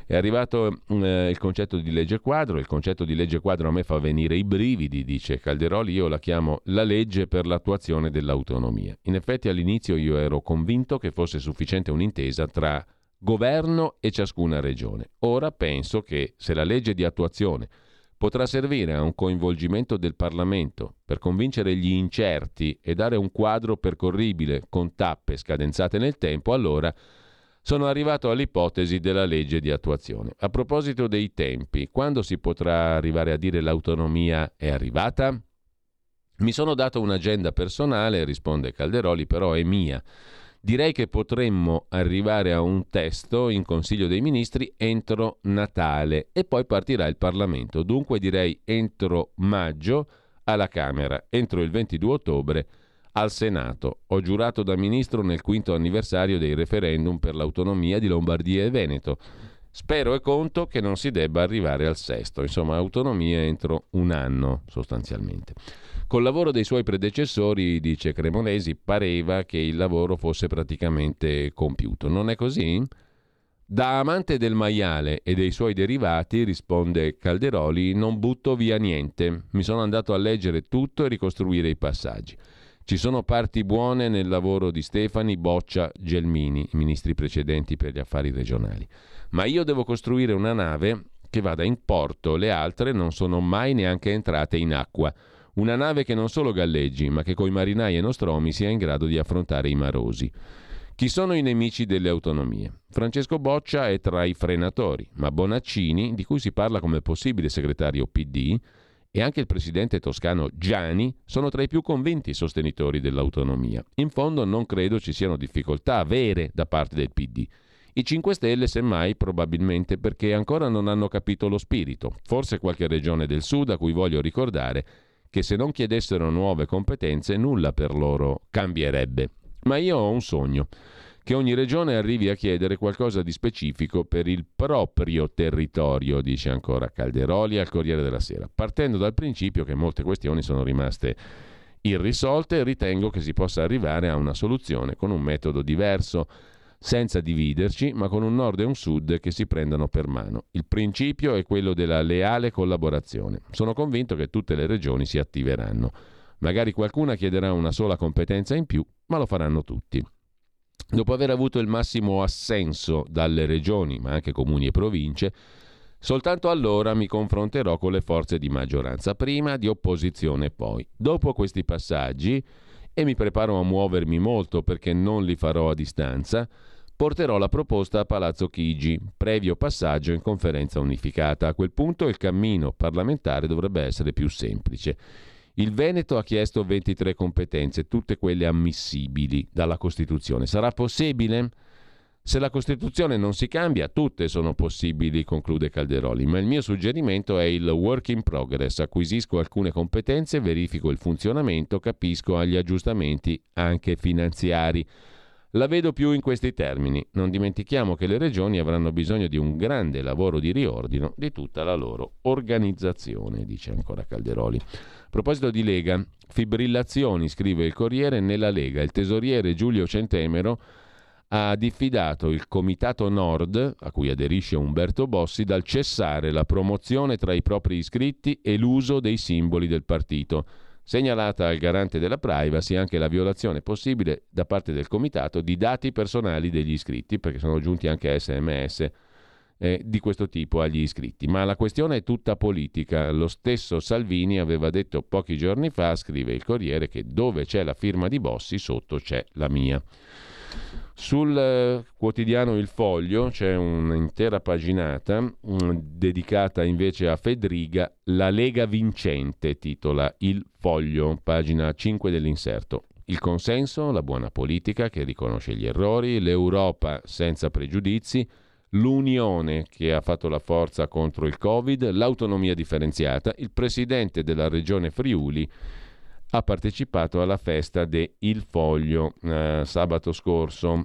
È arrivato il concetto di legge quadro. Il concetto di legge quadro a me fa venire i brividi, dice Calderoli, io la chiamo la legge per l'attuazione dell'autonomia. In effetti all'inizio io ero convinto che fosse sufficiente un'intesa tra governo e ciascuna regione. Ora penso che se la legge di attuazione potrà servire a un coinvolgimento del Parlamento per convincere gli incerti e dare un quadro percorribile con tappe scadenzate nel tempo, allora sono arrivato all'ipotesi della legge di attuazione. A proposito dei tempi, quando si potrà arrivare a dire l'autonomia è arrivata? Mi sono dato un'agenda personale, risponde Calderoli, però è mia. Direi che potremmo arrivare a un testo in Consiglio dei Ministri entro Natale e poi partirà il Parlamento. Dunque direi entro maggio alla Camera, entro il 22 ottobre al Senato. Ho giurato da ministro nel 5° anniversario dei referendum per l'autonomia di Lombardia e Veneto. Spero e conto che non si debba arrivare al 6°, insomma autonomia entro un anno sostanzialmente. Col lavoro dei suoi predecessori, dice Cremonesi, pareva che il lavoro fosse praticamente compiuto. Non è così? Da amante del maiale e dei suoi derivati, risponde Calderoli, non butto via niente. Mi sono andato a leggere tutto e ricostruire i passaggi. Ci sono parti buone nel lavoro di Stefani, Boccia, Gelmini, i ministri precedenti per gli affari regionali. Ma io devo costruire una nave che vada in porto, le altre non sono mai neanche entrate in acqua. Una nave che non solo galleggi, ma che coi marinai e nostromi sia in grado di affrontare i marosi. Chi sono i nemici delle autonomie? Francesco Boccia è tra i frenatori, ma Bonaccini, di cui si parla come possibile segretario PD, e anche il presidente toscano Giani sono tra i più convinti sostenitori dell'autonomia. In fondo non credo ci siano difficoltà vere da parte del PD. I 5 Stelle semmai probabilmente perché ancora non hanno capito lo spirito. Forse qualche regione del sud a cui voglio ricordare che se non chiedessero nuove competenze nulla per loro cambierebbe. Ma io ho un sogno, che ogni regione arrivi a chiedere qualcosa di specifico per il proprio territorio, dice ancora Calderoli al Corriere della Sera. Partendo dal principio che molte questioni sono rimaste irrisolte, ritengo che si possa arrivare a una soluzione con un metodo diverso, senza dividerci, ma con un nord e un sud che si prendano per mano. Il principio è quello della leale collaborazione. Sono convinto che tutte le regioni si attiveranno. Magari qualcuna chiederà una sola competenza in più, ma lo faranno tutti. Dopo aver avuto il massimo assenso dalle regioni, ma anche comuni e province, soltanto allora mi confronterò con le forze di maggioranza, prima di opposizione poi. Dopo questi passaggi, e mi preparo a muovermi molto perché non li farò a distanza, porterò la proposta a Palazzo Chigi, previo passaggio in conferenza unificata. A quel punto il cammino parlamentare dovrebbe essere più semplice. Il Veneto ha chiesto 23 competenze, tutte quelle ammissibili dalla Costituzione. Sarà possibile? Se la Costituzione non si cambia, tutte sono possibili, conclude Calderoli, ma il mio suggerimento è il work in progress. Acquisisco alcune competenze, verifico il funzionamento, capisco agli aggiustamenti anche finanziari. La vedo più in questi termini. Non dimentichiamo che le regioni avranno bisogno di un grande lavoro di riordino di tutta la loro organizzazione, dice ancora Calderoli. A proposito di Lega, fibrillazioni, scrive il Corriere, nella Lega. Il tesoriere Giulio Centemero ha diffidato il Comitato Nord, a cui aderisce Umberto Bossi, dal cessare la promozione tra i propri iscritti e l'uso dei simboli del partito. Segnalata al garante della privacy anche la violazione possibile da parte del Comitato di dati personali degli iscritti, perché sono giunti anche SMS di questo tipo agli iscritti. Ma la questione è tutta politica. Lo stesso Salvini aveva detto pochi giorni fa, scrive il Corriere, che dove c'è la firma di Bossi, sotto c'è la mia. Sul quotidiano Il Foglio c'è un'intera paginata dedicata invece a Fedriga, la Lega vincente, titola Il Foglio, pagina 5 dell'inserto. Il consenso, la buona politica che riconosce gli errori, l'Europa senza pregiudizi, l'Unione che ha fatto la forza contro il Covid, l'autonomia differenziata, il presidente della regione Friuli ha partecipato alla festa de Il Foglio sabato scorso.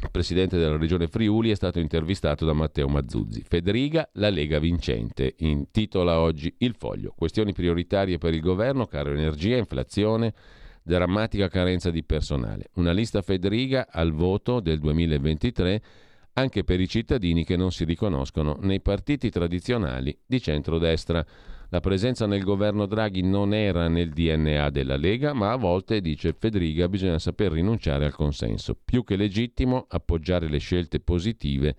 Il presidente della regione Friuli è stato intervistato da Matteo Mazzuzzi. Fedriga, la Lega vincente, intitola oggi Il Foglio. Questioni prioritarie per il governo, caro energia, inflazione, drammatica carenza di personale. Una lista Fedriga al voto del 2023 anche per i cittadini che non si riconoscono nei partiti tradizionali di centrodestra. La presenza nel governo Draghi non era nel DNA della Lega, ma a volte, dice Fedriga, bisogna saper rinunciare al consenso. Più che legittimo appoggiare le scelte positive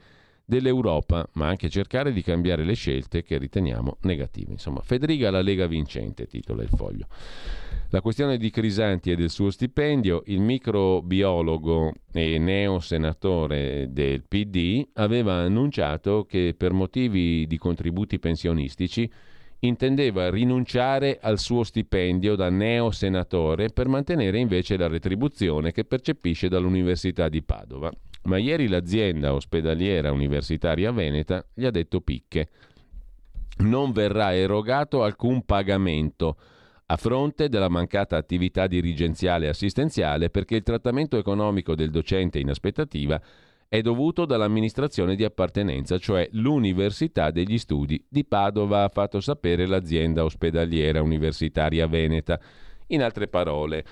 dell'Europa, ma anche cercare di cambiare le scelte che riteniamo negative. Insomma, Fedriga, la Lega vincente, titola Il Foglio. La questione di Crisanti e del suo stipendio, il microbiologo e neo senatore del PD aveva annunciato che per motivi di contributi pensionistici intendeva rinunciare al suo stipendio da neo senatore per mantenere invece la retribuzione che percepisce dall'Università di Padova. Ma ieri l'azienda ospedaliera universitaria veneta gli ha detto picche. Non verrà erogato alcun pagamento a fronte della mancata attività dirigenziale e assistenziale perché il trattamento economico del docente in aspettativa è dovuto dall'amministrazione di appartenenza, cioè l'Università degli Studi di Padova, ha fatto sapere l'azienda ospedaliera universitaria veneta. In altre parole,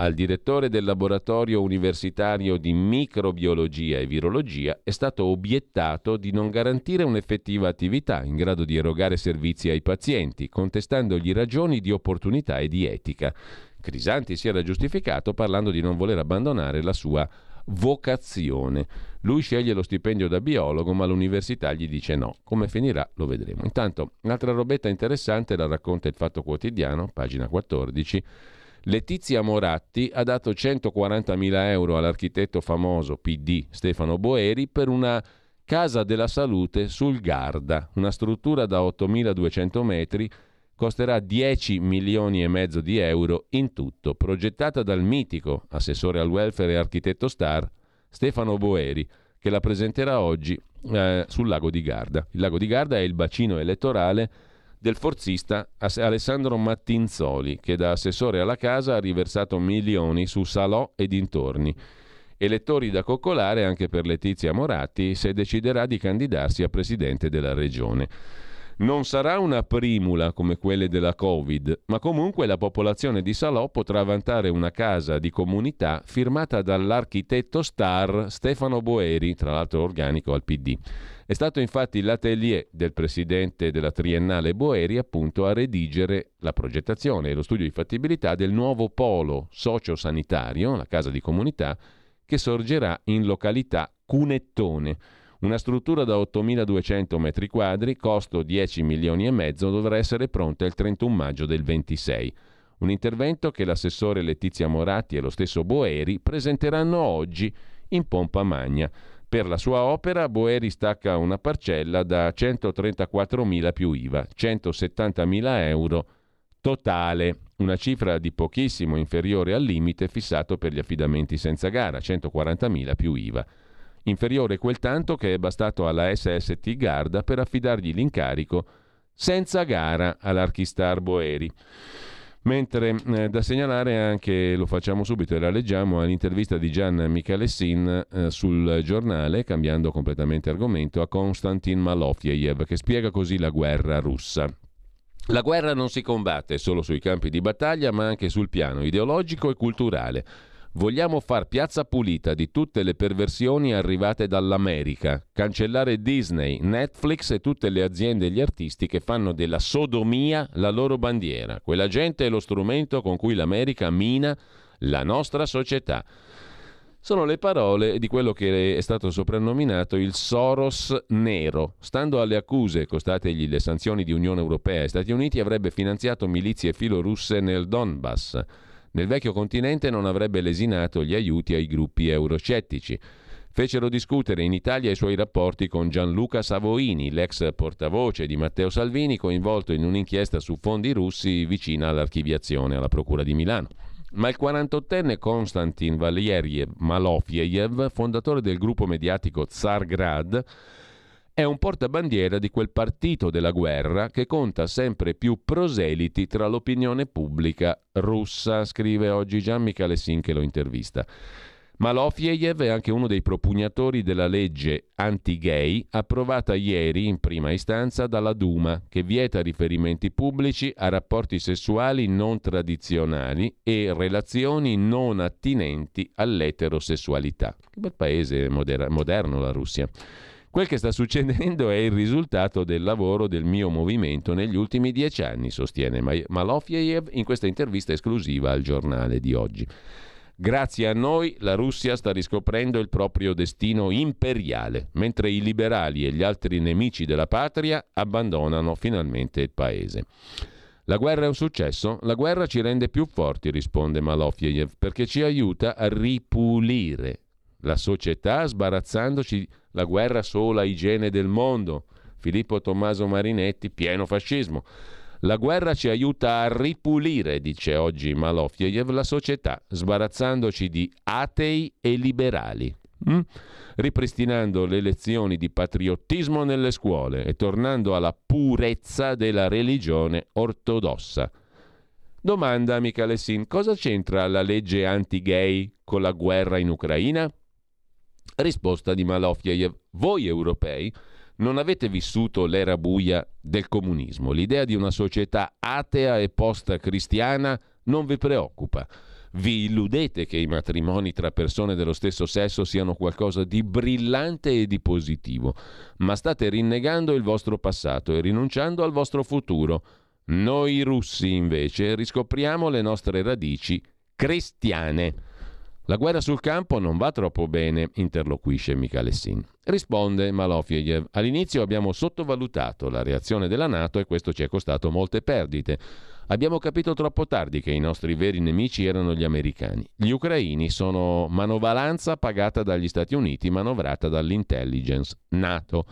al direttore del laboratorio universitario di microbiologia e virologia è stato obiettato di non garantire un'effettiva attività in grado di erogare servizi ai pazienti, contestandogli ragioni di opportunità e di etica. Crisanti si era giustificato parlando di non voler abbandonare la sua vocazione. Lui sceglie lo stipendio da biologo, ma l'università gli dice no. Come finirà lo vedremo. Intanto un'altra robetta interessante la racconta il Fatto Quotidiano, pagina 14. Letizia Moratti ha dato 140.000 euro all'architetto famoso PD Stefano Boeri per una casa della salute sul Garda, una struttura da 8.200 metri, costerà 10 milioni e mezzo di euro in tutto, progettata dal mitico assessore al welfare e architetto star Stefano Boeri, che la presenterà oggi sul lago di Garda. Il lago di Garda è il bacino elettorale del forzista Alessandro Mattinzoli, che da assessore alla casa ha riversato milioni su Salò e dintorni. Elettori da coccolare anche per Letizia Moratti se deciderà di candidarsi a presidente della regione. Non sarà una primula come quelle della Covid, ma comunque la popolazione di Salò potrà vantare una casa di comunità firmata dall'architetto star Stefano Boeri, tra l'altro organico al PD. È stato infatti l'atelier del presidente della Triennale Boeri appunto a redigere la progettazione e lo studio di fattibilità del nuovo polo socio-sanitario, la casa di comunità, che sorgerà in località Cunettone. Una struttura da 8.200 metri quadri, costo 10 milioni e mezzo, dovrà essere pronta il 31 maggio del 26. Un intervento che l'assessore Letizia Moratti e lo stesso Boeri presenteranno oggi in pompa magna. Per la sua opera Boeri stacca una parcella da 134.000 più IVA, 170.000 euro totale, una cifra di pochissimo inferiore al limite fissato per gli affidamenti senza gara, 140.000 più IVA. Inferiore quel tanto che è bastato alla SST Garda per affidargli l'incarico senza gara all'archistar Boeri. Mentre da segnalare anche, lo facciamo subito e la leggiamo, all'intervista di Gian Michalessin sul giornale, cambiando completamente argomento, a Konstantin Malofeyev, che spiega così la guerra russa. La guerra non si combatte solo sui campi di battaglia, ma anche sul piano ideologico e culturale. Vogliamo far piazza pulita di tutte le perversioni arrivate dall'America, cancellare Disney, Netflix e tutte le aziende e gli artisti che fanno della sodomia la loro bandiera. Quella gente è lo strumento con cui l'America mina la nostra società. Sono le parole di quello che è stato soprannominato il Soros nero. Stando alle accuse, costategli le sanzioni di Unione Europea e Stati Uniti, avrebbe finanziato milizie filorusse nel Donbass. Nel vecchio continente non avrebbe lesinato gli aiuti ai gruppi euroscettici. Fecero discutere in Italia i suoi rapporti con Gianluca Savoini, l'ex portavoce di Matteo Salvini, coinvolto in un'inchiesta su fondi russi vicina all'archiviazione alla Procura di Milano. Ma il 48enne Konstantin Valeriev Malofeyev, fondatore del gruppo mediatico Tsargrad, è un portabandiera di quel partito della guerra che conta sempre più proseliti tra l'opinione pubblica russa, scrive oggi Gian Michalessin che lo intervista. Malofeyev è anche uno dei propugnatori della legge anti-gay approvata ieri in prima istanza dalla Duma, che vieta riferimenti pubblici a rapporti sessuali non tradizionali e relazioni non attinenti all'eterosessualità. Che bel paese moderno la Russia. Quel che sta succedendo è il risultato del lavoro del mio movimento negli ultimi 10 anni, sostiene Malofeyev in questa intervista esclusiva al giornale di oggi. Grazie a noi la Russia sta riscoprendo il proprio destino imperiale, mentre i liberali e gli altri nemici della patria abbandonano finalmente il paese. La guerra è un successo? La guerra ci rende più forti, risponde Malofeyev, perché ci aiuta a ripulire la società sbarazzandoci la guerra sola igiene del mondo. Filippo Tommaso Marinetti, pieno fascismo. La guerra ci aiuta a ripulire, dice oggi Malofeyev, la società, sbarazzandoci di atei e liberali, ripristinando le lezioni di patriottismo nelle scuole e tornando alla purezza della religione ortodossa. Domanda a Michalessin, cosa c'entra la legge anti-gay con la guerra in Ucraina? Risposta di Malofeyev, voi europei non avete vissuto l'era buia del comunismo, l'idea di una società atea e post-cristiana non vi preoccupa, vi illudete che i matrimoni tra persone dello stesso sesso siano qualcosa di brillante e di positivo, ma state rinnegando il vostro passato e rinunciando al vostro futuro. Noi russi, invece, riscopriamo le nostre radici cristiane. La guerra sul campo non va troppo bene, interloquisce Michalessin. Risponde Malofiev: all'inizio abbiamo sottovalutato la reazione della NATO e questo ci è costato molte perdite. Abbiamo capito troppo tardi che i nostri veri nemici erano gli americani. Gli ucraini sono manovalanza pagata dagli Stati Uniti, manovrata dall'intelligence NATO.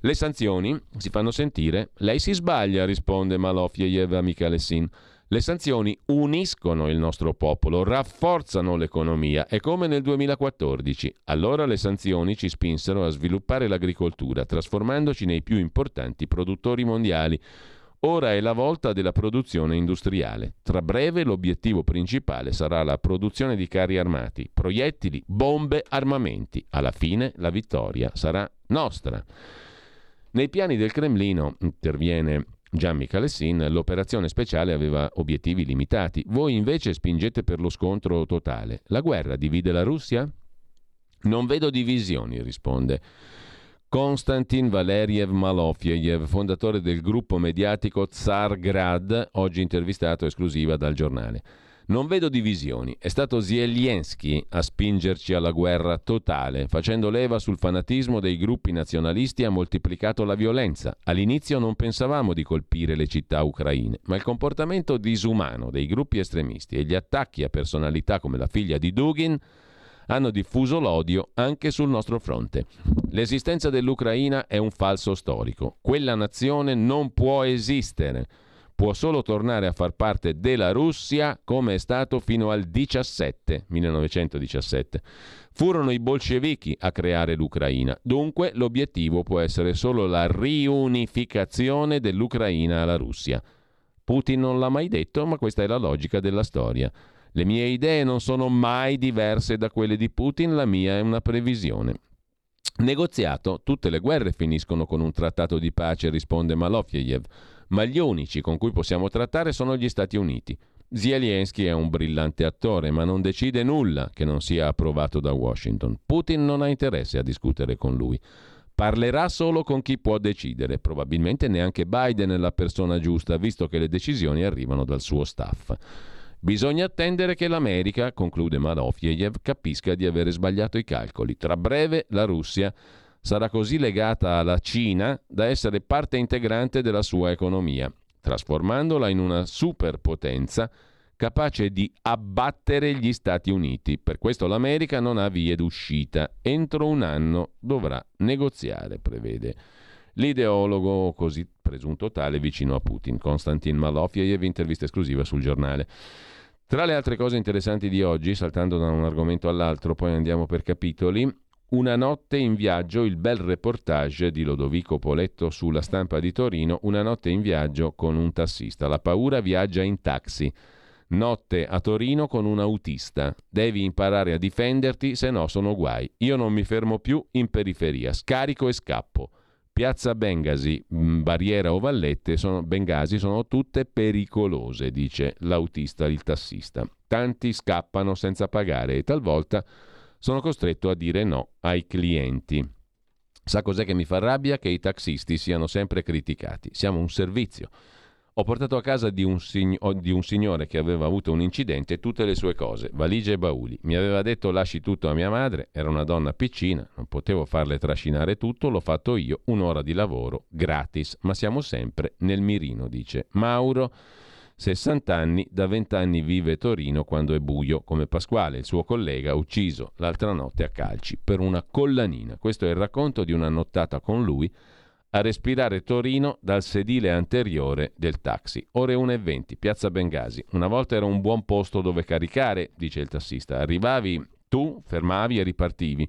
Le sanzioni si fanno sentire. Lei si sbaglia, risponde Malofiev a Michalessin. Le sanzioni uniscono il nostro popolo, rafforzano l'economia. È come nel 2014. Allora le sanzioni ci spinsero a sviluppare l'agricoltura, trasformandoci nei più importanti produttori mondiali. Ora è la volta della produzione industriale. Tra breve l'obiettivo principale sarà la produzione di carri armati, proiettili, bombe, armamenti. Alla fine la vittoria sarà nostra. Nei piani del Cremlino, interviene Gian Michalessin, l'operazione speciale aveva obiettivi limitati. Voi invece spingete per lo scontro totale. La guerra divide la Russia? Non vedo divisioni, risponde Konstantin Valeriev Malofiev, fondatore del gruppo mediatico Tsargrad, oggi intervistato esclusiva dal giornale. Non vedo divisioni. È stato Zelensky a spingerci alla guerra totale, facendo leva sul fanatismo dei gruppi nazionalisti ha moltiplicato la violenza. All'inizio non pensavamo di colpire le città ucraine, ma il comportamento disumano dei gruppi estremisti e gli attacchi a personalità come la figlia di Dugin hanno diffuso l'odio anche sul nostro fronte. L'esistenza dell'Ucraina è un falso storico. Quella nazione non può esistere. Può solo tornare a far parte della Russia come è stato fino al 1917. Furono i bolscevichi a creare l'Ucraina. Dunque l'obiettivo può essere solo la riunificazione dell'Ucraina alla Russia. Putin non l'ha mai detto, ma questa è la logica della storia. Le mie idee non sono mai diverse da quelle di Putin, la mia è una previsione. Negoziato, tutte le guerre finiscono con un trattato di pace, risponde Malofiev. Ma gli unici con cui possiamo trattare sono gli Stati Uniti. Zelensky è un brillante attore, ma non decide nulla che non sia approvato da Washington. Putin non ha interesse a discutere con lui. Parlerà solo con chi può decidere. Probabilmente neanche Biden è la persona giusta, visto che le decisioni arrivano dal suo staff. Bisogna attendere che l'America, conclude Malofiev, capisca di avere sbagliato i calcoli. Tra breve la Russia sarà così legata alla Cina da essere parte integrante della sua economia, trasformandola in una superpotenza capace di abbattere gli Stati Uniti. Per questo l'America non ha vie d'uscita. Entro un anno dovrà negoziare, prevede l'ideologo, così presunto tale, vicino a Putin. Konstantin Malofiev, intervista esclusiva sul giornale. Tra le altre cose interessanti di oggi, saltando da un argomento all'altro, poi andiamo per capitoli, Una notte in viaggio, il bel reportage di Lodovico Poletto sulla Stampa di Torino, una notte in viaggio con un tassista. La paura viaggia in taxi. Notte a Torino con un autista. Devi imparare a difenderti, se no sono guai. Io non mi fermo più in periferia. Scarico e scappo. Piazza Bengasi, Barriera o Vallette, sono tutte pericolose, dice l'autista, il tassista. Tanti scappano senza pagare e talvolta sono costretto a dire no ai clienti. Sa cos'è che mi fa rabbia? Che i taxisti siano sempre criticati. Siamo un servizio. Ho portato a casa di un signore che aveva avuto un incidente tutte le sue cose, valigie e bauli. Mi aveva detto lasci tutto a mia madre, era una donna piccina, non potevo farle trascinare tutto, l'ho fatto io, un'ora di lavoro, gratis, ma siamo sempre nel mirino, dice Mauro. 60 anni, da 20 anni vive Torino quando è buio, come Pasquale, il suo collega, ucciso l'altra notte a calci per una collanina. Questo è il racconto di una nottata con lui a respirare Torino dal sedile anteriore del taxi. Ore 1:20, Piazza Bengasi. Una volta era un buon posto dove caricare, dice il tassista. Arrivavi tu, fermavi e ripartivi.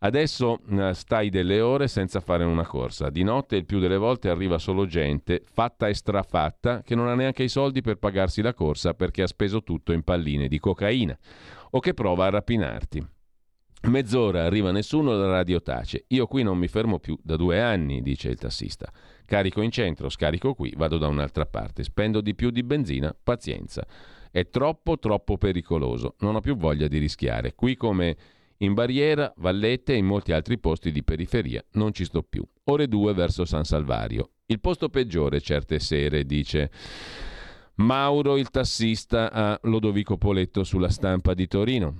Adesso stai delle ore senza fare una corsa. Di notte il più delle volte arriva solo gente fatta e strafatta che non ha neanche i soldi per pagarsi la corsa perché ha speso tutto in palline di cocaina o che prova a rapinarti. Mezz'ora arriva nessuno, la radio tace. Io qui non mi fermo più da 2 anni, dice il tassista. Carico in centro, scarico qui, vado da un'altra parte. Spendo di più di benzina, pazienza. È troppo pericoloso. Non ho più voglia di rischiare. Qui come in Barriera, Vallette e in molti altri posti di periferia non ci sto più. Ore 2 verso San Salvario. Il posto peggiore certe sere, dice Mauro il tassista a Lodovico Poletto sulla Stampa di Torino.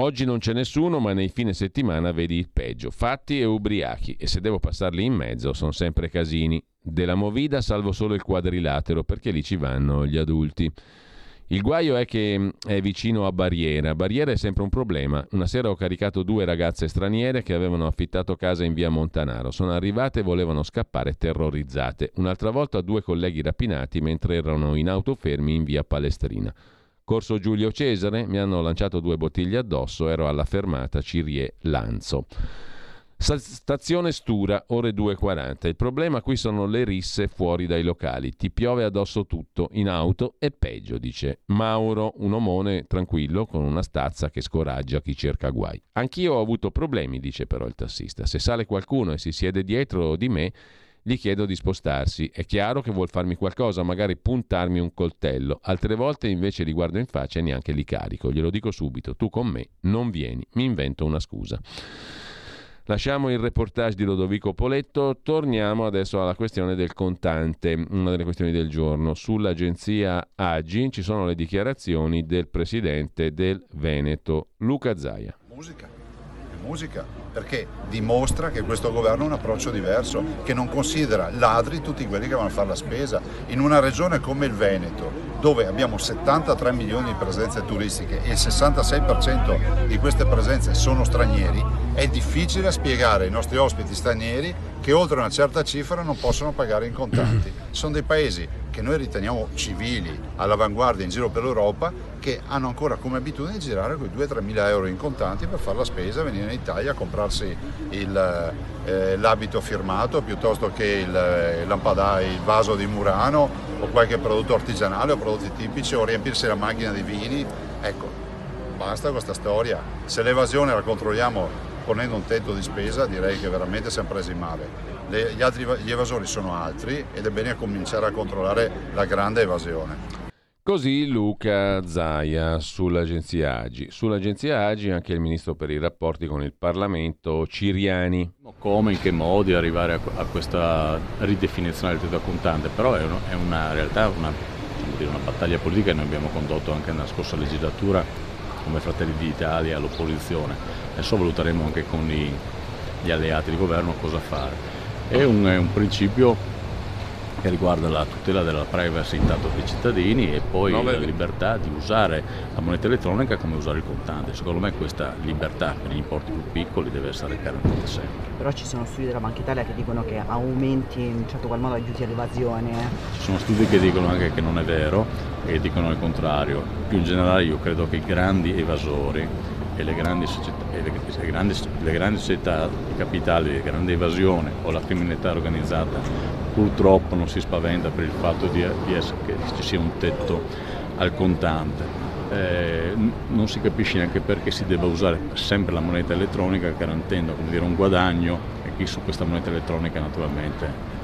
Oggi non c'è nessuno, ma nei fine settimana vedi il peggio. Fatti e ubriachi, e se devo passarli in mezzo sono sempre casini. Della Movida salvo solo il quadrilatero, perché lì ci vanno gli adulti. Il guaio è che è vicino a Barriera. Barriera è sempre un problema. Una sera ho caricato 2 ragazze straniere che avevano affittato casa in via Montanaro. Sono arrivate e volevano scappare terrorizzate. Un'altra volta 2 colleghi rapinati mentre erano in auto fermi in via Palestrina. Corso Giulio Cesare, mi hanno lanciato 2 bottiglie addosso, ero alla fermata Cirie Lanzo. Stazione Stura, ore 2.40. Il problema qui sono le risse fuori dai locali. Ti piove addosso tutto, in auto e peggio, dice Mauro, un omone tranquillo con una stazza che scoraggia chi cerca guai. Anch'io ho avuto problemi, dice però il tassista. Se sale qualcuno e si siede dietro di me, gli chiedo di spostarsi. È chiaro che vuol farmi qualcosa, magari puntarmi un coltello. Altre volte invece li guardo in faccia e neanche li carico. Glielo dico subito, tu con me non vieni, mi invento una scusa. Lasciamo il reportage di Lodovico Poletto, torniamo adesso alla questione del contante, una delle questioni del giorno. Sull'agenzia Agi ci sono le dichiarazioni del presidente del Veneto, Luca Zaia. Musica, perché dimostra che questo governo ha un approccio diverso, che non considera ladri tutti quelli che vanno a fare la spesa. In una regione come il Veneto, dove abbiamo 73 milioni di presenze turistiche e il 66% di queste presenze sono stranieri, è difficile spiegare ai nostri ospiti stranieri che oltre una certa cifra non possono pagare in contanti. Sono dei paesi che noi riteniamo civili, all'avanguardia in giro per l'Europa, che hanno ancora come abitudine girare con i 2-3 mila euro in contanti per fare la spesa, venire in Italia a comprarsi l'abito firmato piuttosto che il vaso di Murano o qualche prodotto artigianale o prodotti tipici, o riempirsi la macchina di vini. Ecco, basta questa storia. Se l'evasione la controlliamo ponendo un tetto di spesa, direi che veramente siamo presi male. Gli evasori sono altri ed è bene cominciare a controllare la grande evasione. Così Luca Zaia sull'agenzia Agi. Sull'agenzia Agi anche il ministro per i rapporti con il Parlamento Ciriani. Come, in che modi arrivare a questa ridefinizione del tetto contante, però è una realtà, una battaglia politica che noi abbiamo condotto anche nella scorsa legislatura come Fratelli d'Italia all'opposizione. Adesso valuteremo anche con gli alleati di governo cosa fare. È un principio che riguarda la tutela della privacy intanto dei cittadini e poi la libertà di usare la moneta elettronica come usare il contante. Secondo me questa libertà per gli importi più piccoli deve essere garantita sempre. Però ci sono studi della Banca Italia che dicono che aumenti in un certo qual modo aiuti all'evasione. Ci sono studi che dicono anche che non è vero e dicono il contrario. Più in generale io credo che i grandi evasori e le grandi società capitali, la grande evasione o la criminalità organizzata purtroppo non si spaventa per il fatto che ci sia un tetto al contante. Non si capisce neanche perché si debba usare sempre la moneta elettronica garantendo un guadagno, e chi su questa moneta elettronica naturalmente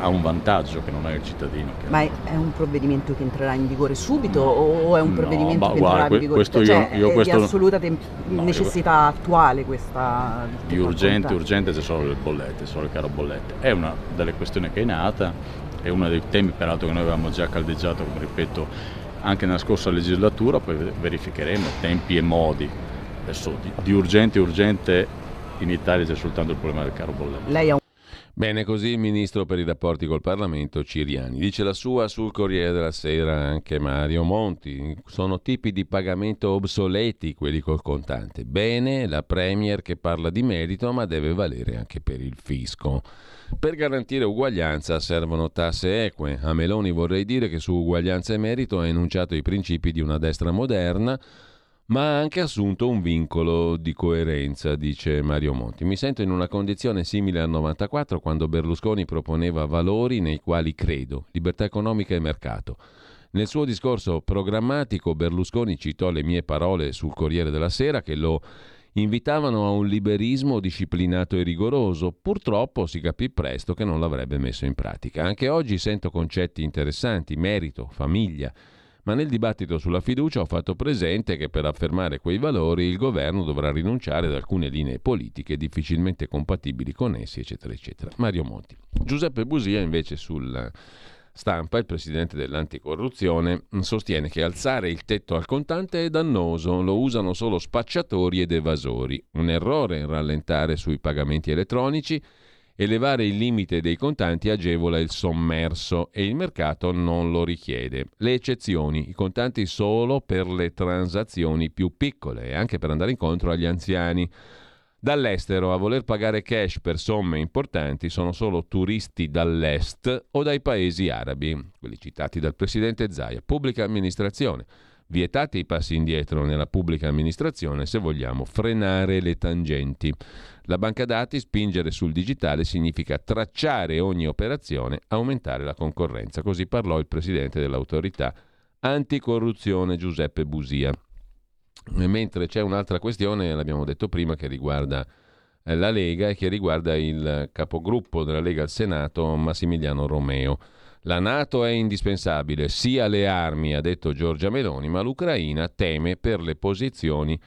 ha un vantaggio che non ha il cittadino. Ma è un provvedimento che entrerà in vigore subito o è un provvedimento che entrerà in vigore? Questo è di assoluta necessità attuale questa. Di urgente c'è solo le bollette, solo il caro bollette. È una delle questioni che è nata, è uno dei temi peraltro che noi avevamo già caldeggiato, come ripeto, anche nella scorsa legislatura, poi verificheremo tempi e modi. Adesso di urgente in Italia c'è soltanto il problema del caro bollette. Lei ha un... Bene, così il ministro per i rapporti col Parlamento Ciriani. Dice la sua sul Corriere della Sera anche Mario Monti. Sono tipi di pagamento obsoleti quelli col contante. Bene, la Premier che parla di merito, ma deve valere anche per il fisco. Per garantire uguaglianza servono tasse eque. A Meloni vorrei dire che su uguaglianza e merito ha enunciato i principi di una destra moderna, ma ha anche assunto un vincolo di coerenza, dice Mario Monti. Mi sento in una condizione simile al 94, quando Berlusconi proponeva valori nei quali credo, libertà economica e mercato. Nel suo discorso programmatico Berlusconi citò le mie parole sul Corriere della Sera che lo invitavano a un liberismo disciplinato e rigoroso. Purtroppo si capì presto che non l'avrebbe messo in pratica. Anche oggi sento concetti interessanti, merito, famiglia, ma nel dibattito sulla fiducia ho fatto presente che per affermare quei valori il governo dovrà rinunciare ad alcune linee politiche difficilmente compatibili con essi, eccetera, eccetera. Mario Monti. Giuseppe Busia invece sul stampa, il presidente dell'anticorruzione sostiene che alzare il tetto al contante è dannoso, lo usano solo spacciatori ed evasori. Un errore rallentare sui pagamenti elettronici, elevare il limite dei contanti agevola il sommerso e il mercato non lo richiede. Le eccezioni, i contanti solo per le transazioni più piccole e anche per andare incontro agli anziani. Dall'estero a voler pagare cash per somme importanti sono solo turisti dall'est o dai paesi arabi, quelli citati dal presidente Zaia. Pubblica amministrazione. Vietati i passi indietro nella pubblica amministrazione se vogliamo frenare le tangenti. La banca dati, spingere sul digitale significa tracciare ogni operazione, aumentare la concorrenza. Così parlò il presidente dell'autorità anticorruzione Giuseppe Busia. Mentre c'è un'altra questione, l'abbiamo detto prima, che riguarda la Lega e che riguarda il capogruppo della Lega al Senato Massimiliano Romeo. La NATO è indispensabile, sia le armi, ha detto Giorgia Meloni, ma l'Ucraina teme per le posizioni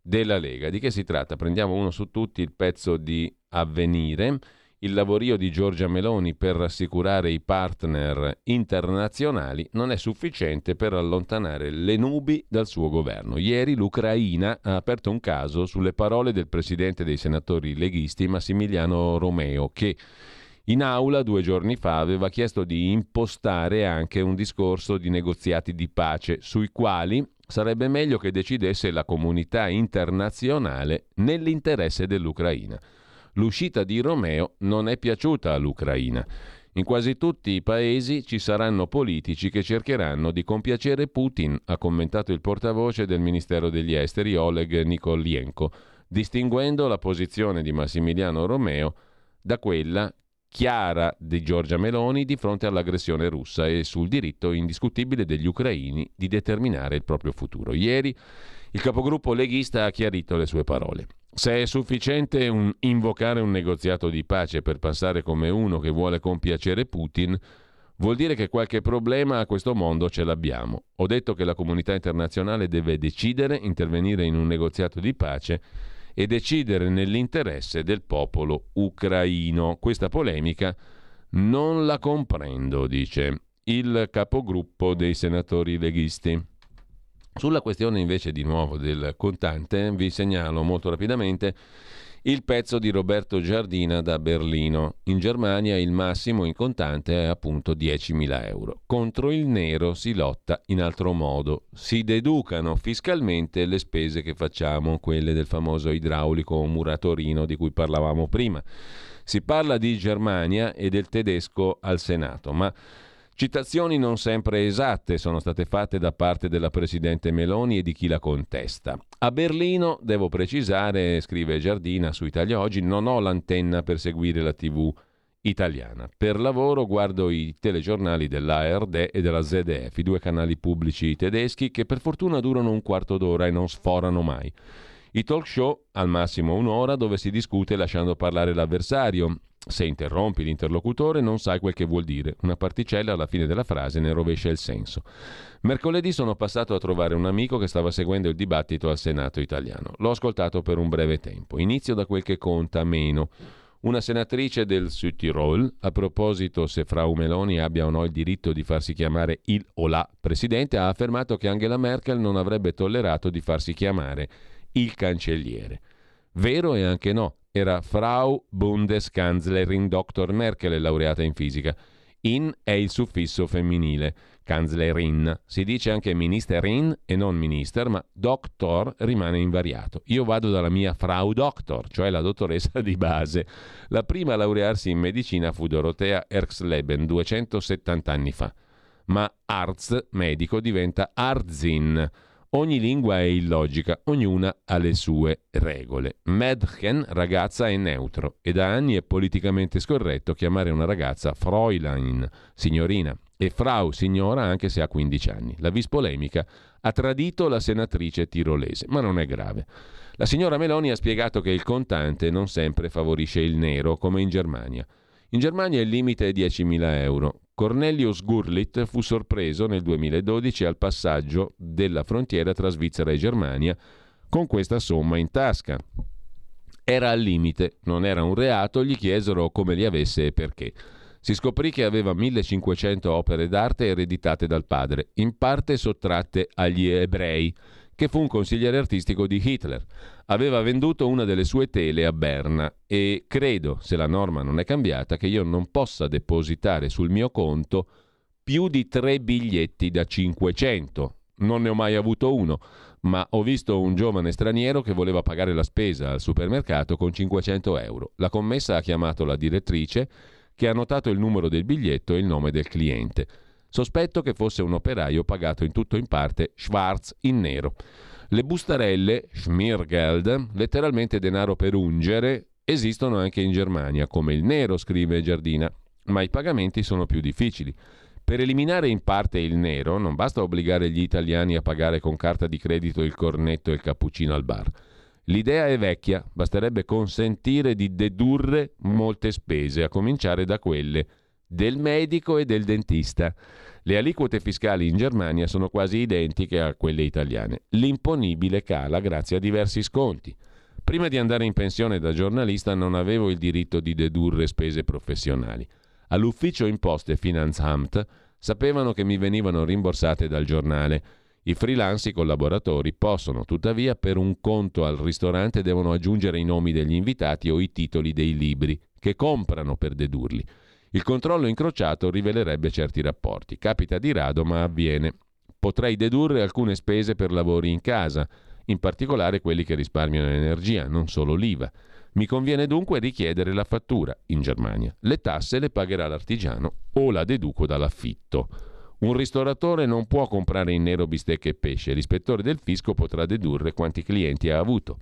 della Lega. Di che si tratta? Prendiamo uno su tutti il pezzo di Avvenire, il lavorio di Giorgia Meloni per rassicurare i partner internazionali non è sufficiente per allontanare le nubi dal suo governo. Ieri l'Ucraina ha aperto un caso sulle parole del presidente dei senatori leghisti Massimiliano Romeo, che in aula 2 giorni fa aveva chiesto di impostare anche un discorso di negoziati di pace sui quali sarebbe meglio che decidesse la comunità internazionale nell'interesse dell'Ucraina. L'uscita di Romeo non è piaciuta all'Ucraina. In quasi tutti i paesi ci saranno politici che cercheranno di compiacere Putin, ha commentato il portavoce del Ministero degli Esteri Oleg Nikolienko, distinguendo la posizione di Massimiliano Romeo da quella chiara di Giorgia Meloni di fronte all'aggressione russa e sul diritto indiscutibile degli ucraini di determinare il proprio futuro. Ieri il capogruppo leghista ha chiarito le sue parole. Se è sufficiente invocare un negoziato di pace per passare come uno che vuole compiacere Putin, vuol dire che qualche problema a questo mondo ce l'abbiamo. Ho detto che la comunità internazionale deve decidere, intervenire in un negoziato di pace e decidere nell'interesse del popolo ucraino. Questa polemica non la comprendo, dice il capogruppo dei senatori leghisti. Sulla questione invece di nuovo del contante vi segnalo molto rapidamente il pezzo di Roberto Giardina da Berlino. In Germania il massimo in contante è appunto 10.000 euro. Contro il nero si lotta in altro modo. Si deducano fiscalmente le spese che facciamo, quelle del famoso idraulico o muratorino di cui parlavamo prima. Si parla di Germania e del tedesco al Senato, ma citazioni non sempre esatte sono state fatte da parte della presidente Meloni e di chi la contesta. A Berlino, devo precisare, scrive Giardina su Italia Oggi, non ho l'antenna per seguire la TV italiana. Per lavoro guardo i telegiornali dell'ARD e della ZDF, i 2 canali pubblici tedeschi che per fortuna durano un quarto d'ora e non sforano mai. I talk show, al massimo 1 ora, dove si discute lasciando parlare l'avversario. Se interrompi l'interlocutore non sai quel che vuol dire, una particella alla fine della frase ne rovescia il senso. Mercoledì sono passato a trovare un amico che stava seguendo il dibattito al Senato italiano. L'ho ascoltato per un breve tempo. Inizio da quel che conta meno. Una senatrice del Südtirol, a proposito se Frau Meloni abbia o no il diritto di farsi chiamare il o la presidente, ha affermato che Angela Merkel non avrebbe tollerato di farsi chiamare il cancelliere. Vero e anche no. Era Frau Bundeskanzlerin Dr. Merkel, laureata in fisica. In è il suffisso femminile. Kanzlerin. Si dice anche ministerin e non minister, ma doctor rimane invariato. Io vado dalla mia Frau Doctor, cioè la dottoressa di base. La prima a laurearsi in medicina fu Dorothea Erxleben 270 anni fa. Ma Arz, medico, diventa Arzin. Ogni lingua è illogica, ognuna ha le sue regole. Mädchen, ragazza, è neutro e da anni è politicamente scorretto chiamare una ragazza Fräulein, signorina, e Frau, signora, anche se ha 15 anni. La vis polemica ha tradito la senatrice tirolese, ma non è grave. La signora Meloni ha spiegato che il contante non sempre favorisce il nero, come in Germania. In Germania il limite è 10.000 euro. Cornelius Gurlitt fu sorpreso nel 2012 al passaggio della frontiera tra Svizzera e Germania con questa somma in tasca. Era al limite, non era un reato, gli chiesero come li avesse e perché. Si scoprì che aveva 1500 opere d'arte ereditate dal padre, in parte sottratte agli ebrei, che fu un consigliere artistico di Hitler. Aveva venduto una delle sue tele a Berna e credo, se la norma non è cambiata, che io non possa depositare sul mio conto più di 3 biglietti da 500. Non ne ho mai avuto uno, ma ho visto un giovane straniero che voleva pagare la spesa al supermercato con 500 euro. La commessa ha chiamato la direttrice, che ha notato il numero del biglietto e il nome del cliente. Sospetto che fosse un operaio pagato in tutto in parte, Schwarz in nero. Le bustarelle, Schmiergeld, letteralmente denaro per ungere, esistono anche in Germania, come il nero, scrive Giardina, ma i pagamenti sono più difficili. Per eliminare in parte il nero non basta obbligare gli italiani a pagare con carta di credito il cornetto e il cappuccino al bar. L'idea è vecchia, basterebbe consentire di dedurre molte spese, a cominciare da quelle del medico e del dentista. Le aliquote fiscali in Germania sono quasi identiche a quelle italiane. L'imponibile cala grazie a diversi sconti. Prima di andare in pensione da giornalista non avevo il diritto di dedurre spese professionali. All'ufficio imposte Finanzamt sapevano che mi venivano rimborsate dal giornale. I freelance, i collaboratori, possono tuttavia per un conto al ristorante devono aggiungere i nomi degli invitati o i titoli dei libri che comprano per dedurli. Il controllo incrociato rivelerebbe certi rapporti. Capita di rado, ma avviene. Potrei dedurre alcune spese per lavori in casa, in particolare quelli che risparmiano energia, non solo l'IVA. Mi conviene dunque richiedere la fattura in Germania. Le tasse le pagherà l'artigiano o la deduco dall'affitto. Un ristoratore non può comprare in nero bistecche e pesce. L'ispettore del fisco potrà dedurre quanti clienti ha avuto.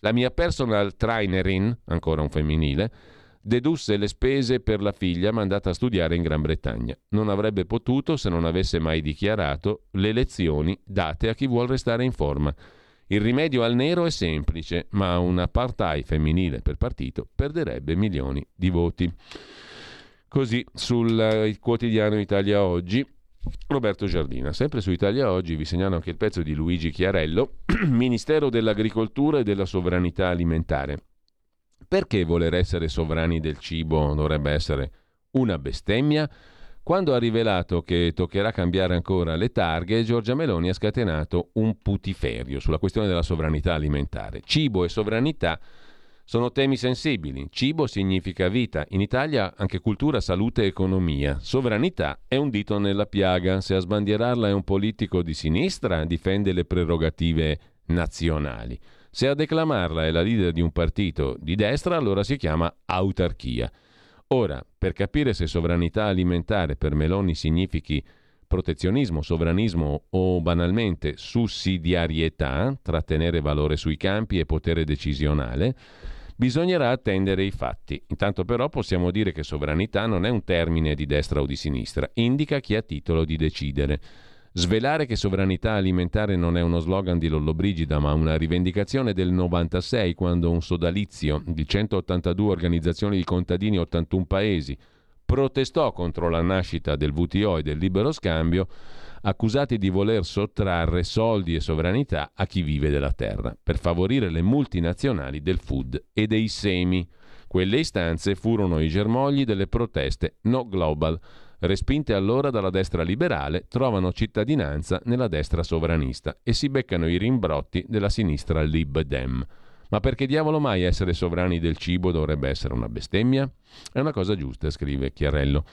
La mia personal trainerin, ancora un femminile, dedusse le spese per la figlia mandata a studiare in Gran Bretagna. Non avrebbe potuto, se non avesse mai dichiarato, le lezioni date a chi vuol restare in forma. Il rimedio al nero è semplice, ma una partai femminile per partito perderebbe milioni di voti. Così sul quotidiano Italia Oggi, Roberto Giardina. Sempre su Italia Oggi vi segnalo anche il pezzo di Luigi Chiarello, Ministero dell'Agricoltura e della Sovranità Alimentare. Perché voler essere sovrani del cibo dovrebbe essere una bestemmia? Quando ha rivelato che toccherà cambiare ancora le targhe, Giorgia Meloni ha scatenato un putiferio sulla questione della sovranità alimentare. Cibo e sovranità sono temi sensibili. Cibo significa vita. In Italia anche cultura, salute e economia. Sovranità è un dito nella piaga. Se a sbandierarla è un politico di sinistra, difende le prerogative nazionali. Se a declamarla è la leader di un partito di destra, allora si chiama autarchia. Ora, per capire se sovranità alimentare per Meloni significhi protezionismo, sovranismo o banalmente sussidiarietà, trattenere valore sui campi e potere decisionale, bisognerà attendere i fatti. Intanto però possiamo dire che sovranità non è un termine di destra o di sinistra, indica chi ha titolo di decidere. Svelare che sovranità alimentare non è uno slogan di Lollobrigida, ma una rivendicazione del 96, quando un sodalizio di 182 organizzazioni di contadini, 81 paesi, protestò contro la nascita del WTO e del libero scambio, accusati di voler sottrarre soldi e sovranità a chi vive della terra, per favorire le multinazionali del food e dei semi. Quelle istanze furono i germogli delle proteste No Global, respinte allora dalla destra liberale, trovano cittadinanza nella destra sovranista e si beccano i rimbrotti della sinistra Lib Dem. Ma perché diavolo mai essere sovrani del cibo dovrebbe essere una bestemmia? È una cosa giusta, scrive Chiarello.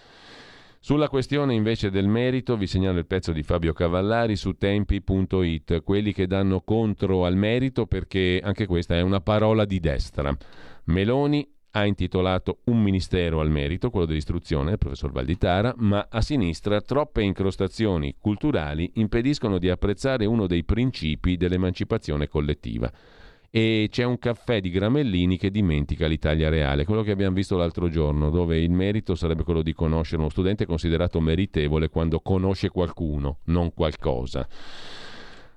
Sulla questione invece del merito vi segnalo il pezzo di Fabio Cavallari su tempi.it, quelli che danno contro al merito perché anche questa è una parola di destra. Meloni ha intitolato un ministero al merito, quello dell'istruzione, il professor Valditara, ma a sinistra troppe incrostazioni culturali impediscono di apprezzare uno dei principi dell'emancipazione collettiva. E c'è un caffè di Gramellini che dimentica l'Italia reale, quello che abbiamo visto l'altro giorno, dove il merito sarebbe quello di conoscere uno studente considerato meritevole quando conosce qualcuno, non qualcosa.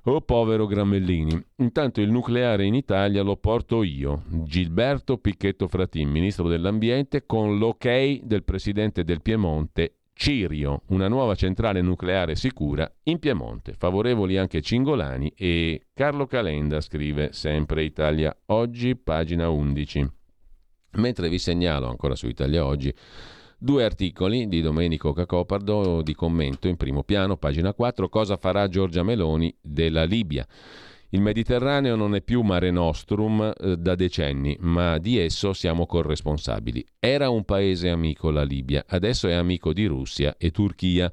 Oh povero Gramellini. Intanto il nucleare in Italia lo porto io, Gilberto Pichetto Fratin, ministro dell'ambiente, con l'ok del presidente del Piemonte Cirio. Una nuova centrale nucleare sicura in Piemonte, favorevoli anche Cingolani e Carlo Calenda, scrive sempre Italia Oggi, pagina 11. Mentre vi segnalo ancora su Italia Oggi Due articoli di Domenico Cacopardo di commento in primo piano, pagina 4, cosa farà Giorgia Meloni della Libia. Il Mediterraneo non è più Mare Nostrum da decenni, ma di esso siamo corresponsabili. Era un paese amico la Libia, adesso è amico di Russia e Turchia.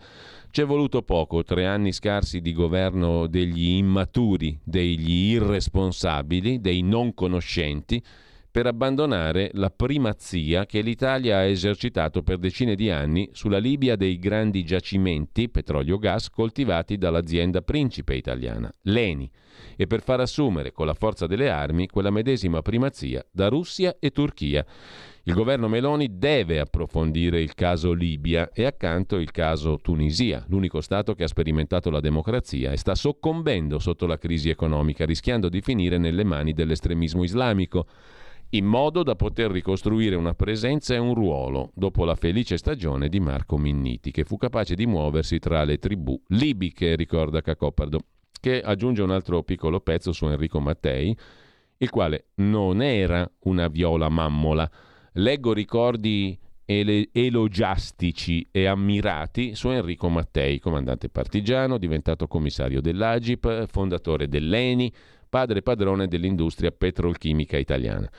C'è voluto poco, 3 anni scarsi di governo degli immaturi, degli irresponsabili, dei non conoscenti, per abbandonare la primazia che l'Italia ha esercitato per decine di anni sulla Libia dei grandi giacimenti, petrolio-gas, coltivati dall'azienda principe italiana, l'ENI, e per far assumere con la forza delle armi quella medesima primazia da Russia e Turchia. Il governo Meloni deve approfondire il caso Libia e accanto il caso Tunisia, l'unico Stato che ha sperimentato la democrazia e sta soccombendo sotto la crisi economica, rischiando di finire nelle mani dell'estremismo islamico, in modo da poter ricostruire una presenza e un ruolo dopo la felice stagione di Marco Minniti, che fu capace di muoversi tra le tribù libiche, ricorda Cacopardo, che aggiunge un altro piccolo pezzo su Enrico Mattei, il quale non era una viola mammola. Leggo ricordi elogiastici e ammirati su Enrico Mattei, comandante partigiano, diventato commissario dell'Agip, fondatore dell'ENI, padre padrone dell'industria petrolchimica italiana.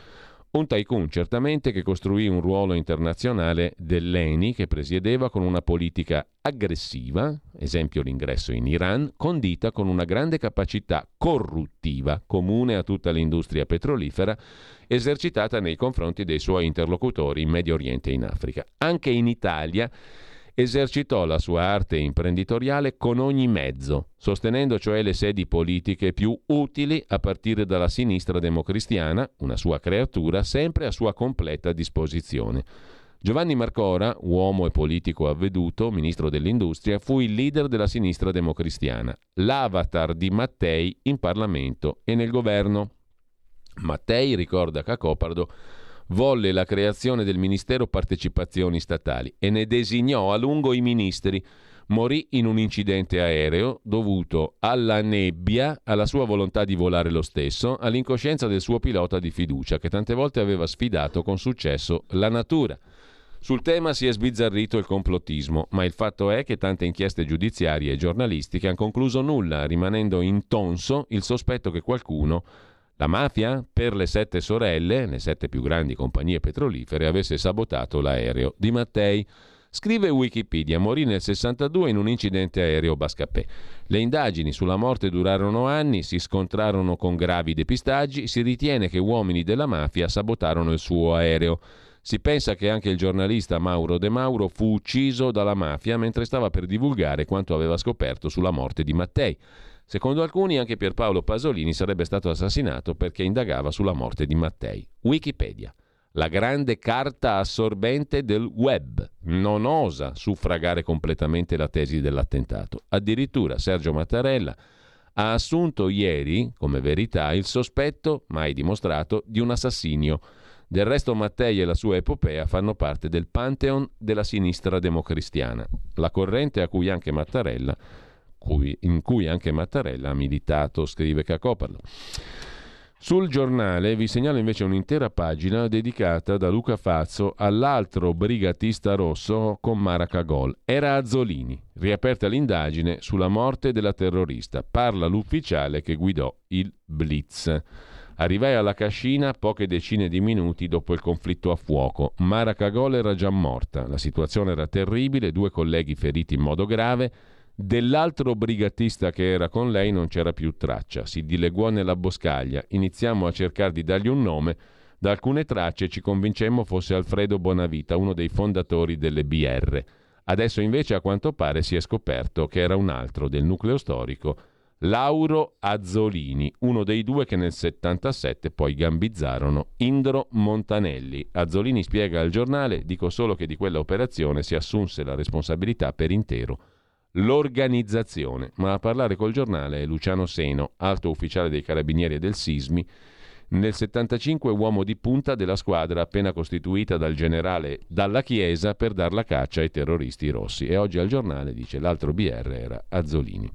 Un tycoon certamente, che costruì un ruolo internazionale dell'ENI, che presiedeva con una politica aggressiva, esempio l'ingresso in Iran, condita con una grande capacità corruttiva comune a tutta l'industria petrolifera, esercitata nei confronti dei suoi interlocutori in Medio Oriente e in Africa. Anche in Italia esercitò la sua arte imprenditoriale con ogni mezzo, sostenendo cioè le sedi politiche più utili a partire dalla sinistra democristiana, una sua creatura sempre a sua completa disposizione. Giovanni Marcora, uomo e politico avveduto, ministro dell'industria, fu il leader della sinistra democristiana, l'avatar di Mattei in Parlamento e nel governo. Mattei, ricorda Cacopardo, volle la creazione del Ministero Partecipazioni Statali e ne designò a lungo i ministri. Morì in un incidente aereo dovuto alla nebbia, alla sua volontà di volare lo stesso, all'incoscienza del suo pilota di fiducia, che tante volte aveva sfidato con successo la natura. Sul tema si è sbizzarrito il complottismo, ma il fatto è che tante inchieste giudiziarie e giornalistiche hanno concluso nulla, rimanendo intonso il sospetto che qualcuno, la mafia, per le 7 sorelle, le 7 più grandi compagnie petrolifere, avesse sabotato l'aereo di Mattei. Scrive Wikipedia, morì nel 62 in un incidente aereo Bascapè. Le indagini sulla morte durarono anni, si scontrarono con gravi depistaggi, si ritiene che uomini della mafia sabotarono il suo aereo. Si pensa che anche il giornalista Mauro De Mauro fu ucciso dalla mafia mentre stava per divulgare quanto aveva scoperto sulla morte di Mattei. Secondo alcuni anche Pierpaolo Pasolini sarebbe stato assassinato perché indagava sulla morte di Mattei. Wikipedia, la grande carta assorbente del web, non osa suffragare completamente la tesi dell'attentato. Addirittura Sergio Mattarella ha assunto ieri come verità il sospetto, mai dimostrato, di un assassinio. Del resto Mattei e la sua epopea fanno parte del pantheon della sinistra democristiana, la corrente a cui anche Mattarella ha militato, scrive Cacopardo. Sul giornale vi segnalo invece un'intera pagina dedicata da Luca Fazzo all'altro brigatista rosso con Mara Cagol. Era Azzolini, riaperta l'indagine sulla morte della terrorista. Parla l'ufficiale che guidò il blitz. Arrivai alla cascina poche decine di minuti dopo il conflitto a fuoco. Mara Cagol era già morta. La situazione era terribile, 2 colleghi feriti in modo grave. Dell'altro brigatista che era con lei non c'era più traccia, si dileguò nella boscaglia, iniziamo a cercare di dargli un nome, da alcune tracce ci convincemmo fosse Alfredo Bonavita, uno dei fondatori delle BR. Adesso invece a quanto pare si è scoperto che era un altro del nucleo storico, Lauro Azzolini, uno dei 2 che nel 77 poi gambizzarono Indro Montanelli. Azzolini spiega al giornale, dico solo che di quella operazione si assunse la responsabilità per intero l'organizzazione, ma a parlare col giornale è Luciano Seno, alto ufficiale dei Carabinieri e del Sismi, nel 75 uomo di punta della squadra appena costituita dal generale Dalla Chiesa per dar la caccia ai terroristi rossi. E oggi al giornale dice l'altro BR era Azzolini.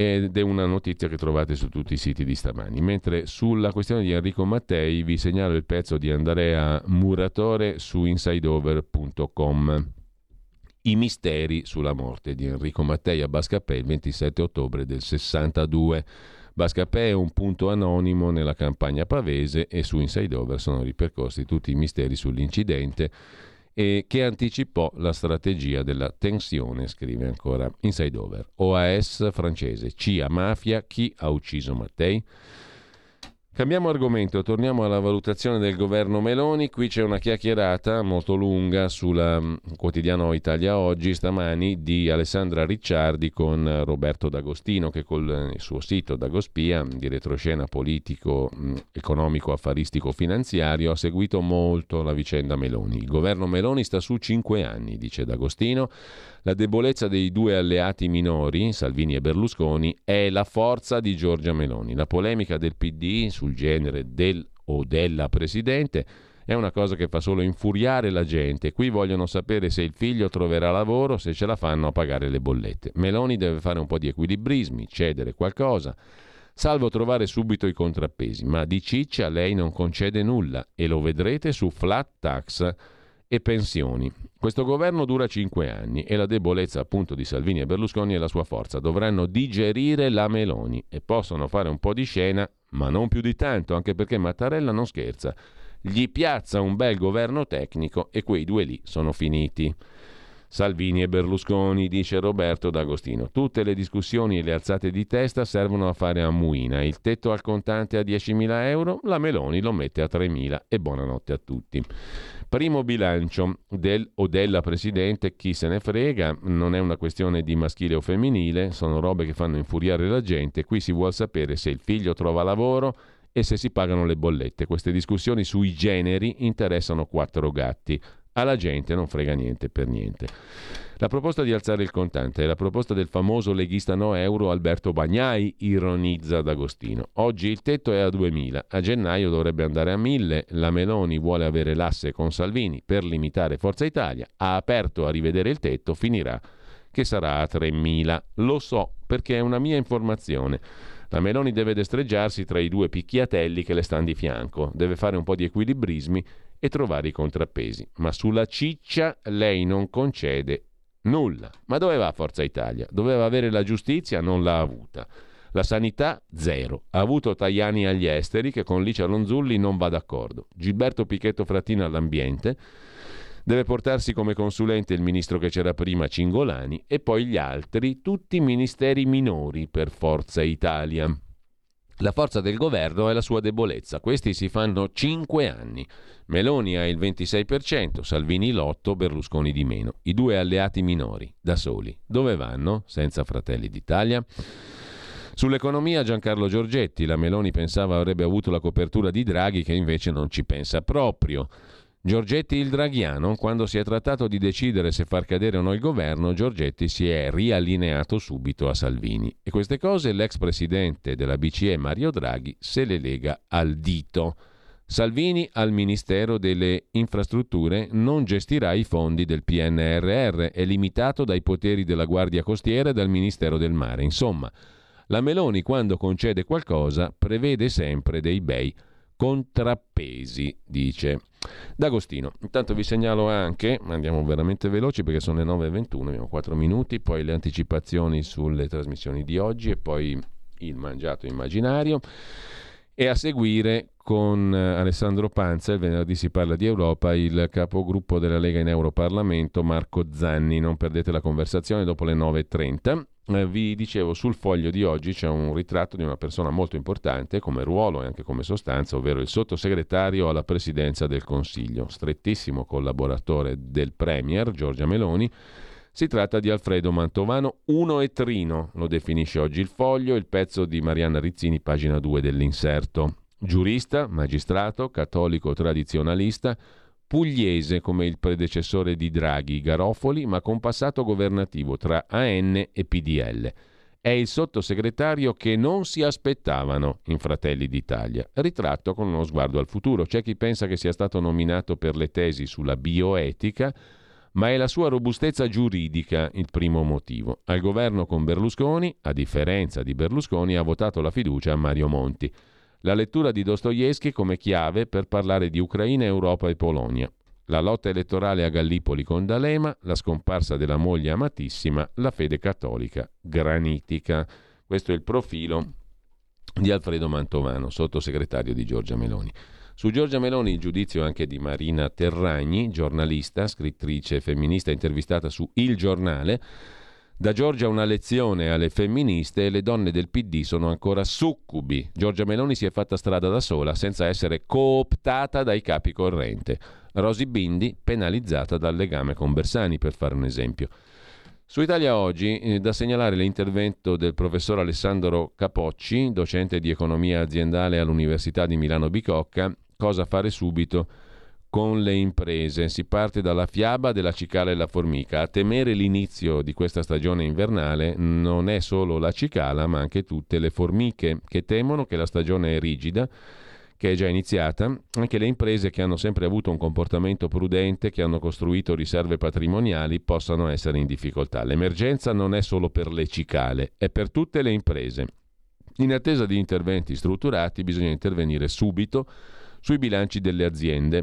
ed è una notizia che trovate su tutti i siti di stamani. Mentre sulla questione di Enrico Mattei vi segnalo il pezzo di Andrea Muratore su insideover.com. I misteri sulla morte di Enrico Mattei a Bascapè il 27 ottobre del 62. Bascapè è un punto anonimo nella campagna pavese e su Insideover sono ripercorsi tutti i misteri sull'incidente e che anticipò la strategia della tensione, scrive ancora Insideover. OAS francese, CIA mafia, chi ha ucciso Mattei? Cambiamo argomento, torniamo alla valutazione del governo Meloni. Qui c'è una chiacchierata molto lunga sul quotidiano Italia Oggi stamani di Alessandra Ricciardi con Roberto D'Agostino, che col suo sito Dagospia, di retroscena politico, economico, affaristico, finanziario, ha seguito molto la vicenda Meloni. Il governo Meloni sta su 5 anni, dice D'Agostino. La debolezza dei due alleati minori, Salvini e Berlusconi, è la forza di Giorgia Meloni. La polemica del PD sul genere del o della presidente è una cosa che fa solo infuriare la gente. Qui vogliono sapere se il figlio troverà lavoro, se ce la fanno a pagare le bollette. Meloni deve fare un po' di equilibrismi, cedere qualcosa, salvo trovare subito i contrappesi. Ma di ciccia lei non concede nulla e lo vedrete su flat tax e pensioni. Questo governo dura 5 anni e la debolezza appunto di Salvini e Berlusconi è la sua forza. Dovranno digerire la Meloni e possono fare un po' di scena, ma non più di tanto, anche perché Mattarella non scherza. Gli piazza un bel governo tecnico e quei due lì sono finiti. Salvini e Berlusconi, dice Roberto D'Agostino. Tutte le discussioni e le alzate di testa servono a fare ammuina. Il tetto al contante a 10.000 euro, la Meloni lo mette a 3.000 e buonanotte a tutti. Primo bilancio del o della presidente, chi se ne frega, non è una questione di maschile o femminile, sono robe che fanno infuriare la gente. Qui si vuol sapere se il figlio trova lavoro e se si pagano le bollette. Queste discussioni sui generi interessano 4 gatti. Alla gente non frega niente per niente. La proposta di alzare il contante è la proposta del famoso leghista no euro Alberto Bagnai, ironizza D'Agostino. Oggi il tetto è a 2.000, a gennaio dovrebbe andare a 1.000. La Meloni vuole avere l'asse con Salvini per limitare Forza Italia, ha aperto a rivedere il tetto, finirà che sarà a 3.000. Lo so perché è una mia informazione. La Meloni deve destreggiarsi tra i due picchiatelli che le stanno di fianco, deve fare un po' di equilibrismi e trovare i contrappesi, ma sulla ciccia lei non concede nulla. Ma dove va Forza Italia? Doveva avere la giustizia, non l'ha avuta. La sanità, zero. Ha avuto Tajani agli esteri, che con Licia Ronzulli non va d'accordo. Gilberto Pichetto Fratin all'ambiente, deve portarsi come consulente il ministro che c'era prima, Cingolani, e poi gli altri, tutti ministeri minori per Forza Italia. La forza del governo è la sua debolezza. Questi si fanno 5 anni. Meloni ha il 26%, Salvini l'8%, Berlusconi di meno. I due alleati minori, da soli. Dove vanno? Senza Fratelli d'Italia? Sull'economia Giancarlo Giorgetti. La Meloni pensava avrebbe avuto la copertura di Draghi, che invece non ci pensa proprio. Giorgetti il draghiano, quando si è trattato di decidere se far cadere o no il governo, Giorgetti si è riallineato subito a Salvini. E queste cose l'ex presidente della BCE Mario Draghi se le lega al dito. Salvini al Ministero delle Infrastrutture non gestirà i fondi del PNRR, è limitato dai poteri della Guardia Costiera e dal Ministero del Mare. Insomma, la Meloni quando concede qualcosa prevede sempre dei bei contrappesi, dice D'Agostino. Intanto vi segnalo anche, andiamo veramente veloci perché sono le 9.21, abbiamo 4 minuti, poi le anticipazioni sulle trasmissioni di oggi e poi il mangiato immaginario. E a seguire con Alessandro Panza, il venerdì si parla di Europa, il capogruppo della Lega in Europarlamento Marco Zanni. Non perdete la conversazione dopo le 9.30. Vi dicevo, sul foglio di oggi c'è un ritratto di una persona molto importante come ruolo e anche come sostanza, ovvero il sottosegretario alla presidenza del Consiglio, strettissimo collaboratore del Premier Giorgia Meloni. Si tratta di Alfredo Mantovano, uno e trino, lo definisce oggi il foglio, il pezzo di Marianna Rizzini, pagina 2 dell'inserto. Giurista, magistrato, cattolico tradizionalista, pugliese come il predecessore di Draghi, Garofoli, ma con passato governativo tra AN e PDL. È il sottosegretario che non si aspettavano in Fratelli d'Italia. Ritratto con uno sguardo al futuro. C'è chi pensa che sia stato nominato per le tesi sulla bioetica, ma è la sua robustezza giuridica il primo motivo. Al governo con Berlusconi, a differenza di Berlusconi, ha votato la fiducia a Mario Monti. La lettura di Dostoevskij come chiave per parlare di Ucraina, Europa e Polonia. La lotta elettorale a Gallipoli con D'Alema, la scomparsa della moglie amatissima, la fede cattolica granitica. Questo è il profilo di Alfredo Mantovano, sottosegretario di Giorgia Meloni. Su Giorgia Meloni il giudizio anche di Marina Terragni, giornalista, scrittrice femminista, intervistata su Il Giornale. Da Giorgia una lezione alle femministe e le donne del PD sono ancora succubi. Giorgia Meloni si è fatta strada da sola senza essere cooptata dai capi corrente. Rosy Bindi penalizzata dal legame con Bersani, per fare un esempio. Su Italia Oggi da segnalare l'intervento del professor Alessandro Capocci, docente di economia aziendale all'Università di Milano Bicocca. Cosa fare subito con le imprese? Si parte dalla fiaba della cicala e la formica. A temere l'inizio di questa stagione invernale non è solo la cicala, ma anche tutte le formiche che temono che la stagione è rigida, che è già iniziata. Anche le imprese che hanno sempre avuto un comportamento prudente, che hanno costruito riserve patrimoniali, possano essere in difficoltà. L'emergenza non è solo per le cicale, è per tutte le imprese. In attesa di interventi strutturati bisogna intervenire subito sui bilanci delle aziende,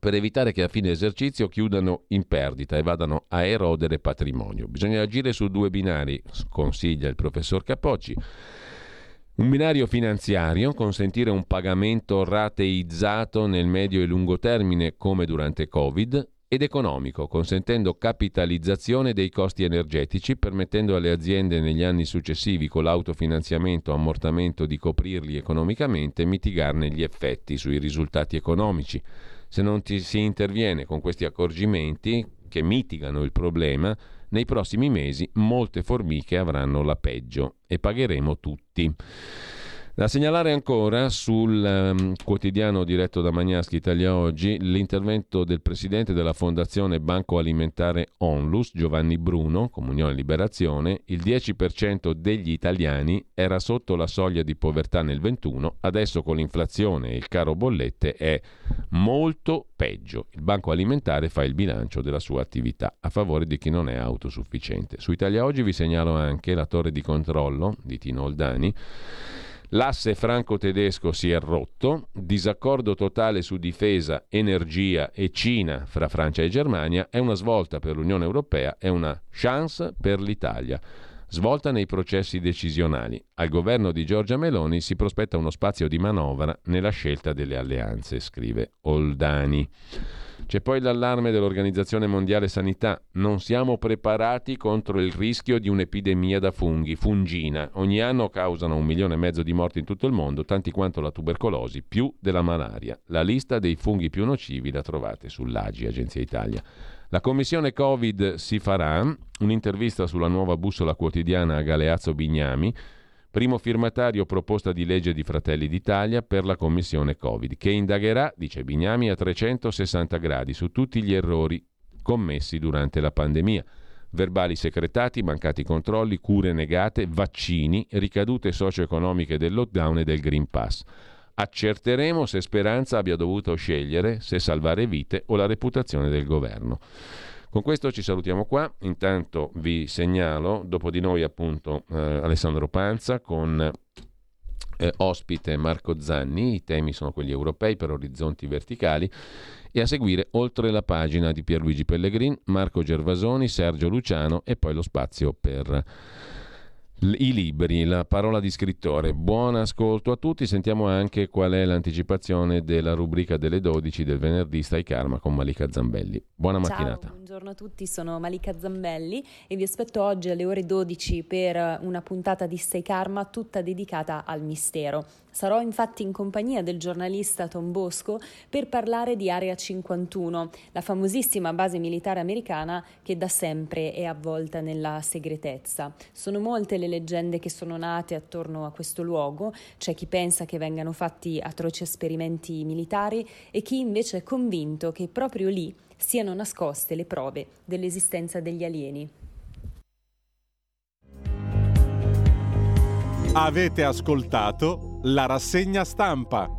per evitare che a fine esercizio chiudano in perdita e vadano a erodere patrimonio. Bisogna agire su due binari, consiglia il professor Capocci. Un binario finanziario, consentire un pagamento rateizzato nel medio e lungo termine come durante Covid, ed economico, consentendo capitalizzazione dei costi energetici, permettendo alle aziende negli anni successivi con l'autofinanziamento, ammortamento, di coprirli economicamente e mitigarne gli effetti sui risultati economici. Se non si interviene con questi accorgimenti che mitigano il problema, nei prossimi mesi molte formiche avranno la peggio e pagheremo tutti. Da segnalare ancora sul quotidiano diretto da Magnaschi, Italia Oggi, l'intervento del presidente della Fondazione Banco Alimentare Onlus, Giovanni Bruno, Comunione e Liberazione. Il 10% degli italiani era sotto la soglia di povertà nel 21, adesso con l'inflazione e il caro bollette è molto peggio. Il Banco Alimentare fa il bilancio della sua attività a favore di chi non è autosufficiente. Su Italia Oggi vi segnalo anche la torre di controllo di Tino Oldani. L'asse franco-tedesco si è rotto, disaccordo totale su difesa, energia e Cina fra Francia e Germania. È una svolta per l'Unione Europea, è una chance per l'Italia. Svolta nei processi decisionali. Al governo di Giorgia Meloni si prospetta uno spazio di manovra nella scelta delle alleanze, scrive Oldani. C'è poi l'allarme dell'Organizzazione Mondiale Sanità. Non siamo preparati contro il rischio di un'epidemia da funghi, fungina. Ogni anno causano 1,5 milioni di morti in tutto il mondo, tanti quanto la tubercolosi, più della malaria. La lista dei funghi più nocivi la trovate sull'AGI, Agenzia Italia. La commissione Covid si farà un'intervista sulla nuova bussola quotidiana a Galeazzo Bignami, primo firmatario proposta di legge di Fratelli d'Italia per la Commissione Covid, che indagherà, dice Bignami, a 360 gradi su tutti gli errori commessi durante la pandemia. Verbali secretati, mancati controlli, cure negate, vaccini, ricadute socio-economiche del lockdown e del Green Pass. Accerteremo se Speranza abbia dovuto scegliere se salvare vite o la reputazione del governo. Con questo ci salutiamo qua, intanto vi segnalo, dopo di noi appunto Alessandro Panza con ospite Marco Zanni, i temi sono quelli europei per orizzonti verticali, e a seguire Oltre la pagina di Pierluigi Pellegrin, Marco Gervasoni, Sergio Luciano e poi lo spazio per i libri, la parola di scrittore. Buon ascolto a tutti, sentiamo anche qual è l'anticipazione della rubrica delle 12 del venerdì Stai Karma con Malika Zambelli. Buona mattinata. Ciao, buongiorno a tutti, sono Malika Zambelli e vi aspetto oggi alle ore 12 per una puntata di Stai Karma tutta dedicata al mistero. Sarò infatti in compagnia del giornalista Tom Bosco per parlare di Area 51, la famosissima base militare americana che da sempre è avvolta nella segretezza. Sono molte le leggende che sono nate attorno a questo luogo, c'è chi pensa che vengano fatti atroci esperimenti militari e chi invece è convinto che proprio lì siano nascoste le prove dell'esistenza degli alieni. Avete ascoltato la rassegna stampa.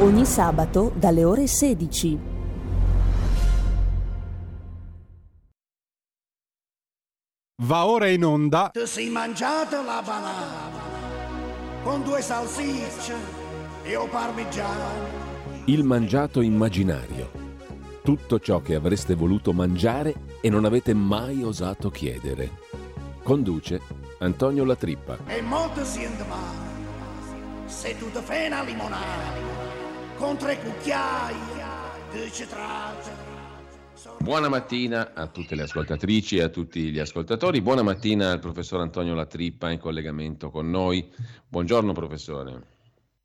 Ogni sabato dalle ore 16. Va ora in onda. Ti sei mangiata la banana con due salsicce e un parmigiano. Il mangiato immaginario. Tutto ciò che avreste voluto mangiare e non avete mai osato chiedere. Conduce Antonio La Trippa. E molto si indemana se tu te fai una limonata con tre cucchiai di citrato. Buona mattina a tutte le ascoltatrici e a tutti gli ascoltatori. Buona mattina al professor Antonio La Trippa in collegamento con noi. Buongiorno professore.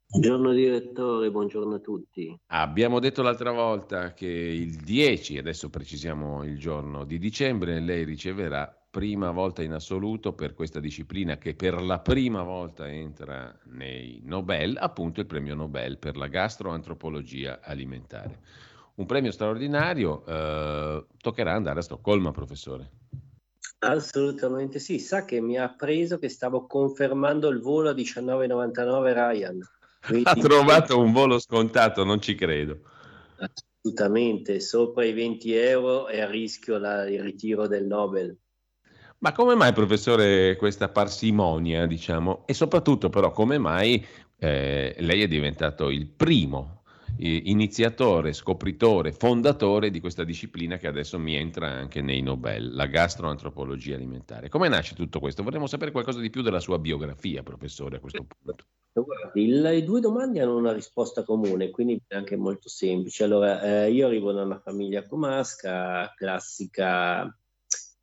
Buongiorno direttore, buongiorno a tutti. Abbiamo detto l'altra volta che il 10, adesso precisiamo il giorno di dicembre, lei riceverà prima volta in assoluto per questa disciplina che per la prima volta entra nei Nobel, appunto il premio Nobel per la gastroantropologia alimentare. Un premio straordinario, toccherà andare a Stoccolma, professore. Assolutamente sì, sa che mi ha appreso che stavo confermando il volo a 19,99 Ryan. Quindi... Ha trovato un volo scontato, non ci credo. Assolutamente, sopra i €20 è a rischio il ritiro del Nobel. Ma come mai, professore, questa parsimonia, diciamo, e soprattutto però come mai lei è diventato il primo iniziatore, scopritore, fondatore di questa disciplina che adesso mi entra anche nei Nobel, la gastroantropologia alimentare? Come nasce tutto questo? Vorremmo sapere qualcosa di più della sua biografia, professore, a questo punto. Le due domande hanno una risposta comune, quindi è anche molto semplice. Allora, io arrivo da una famiglia comasca, classica...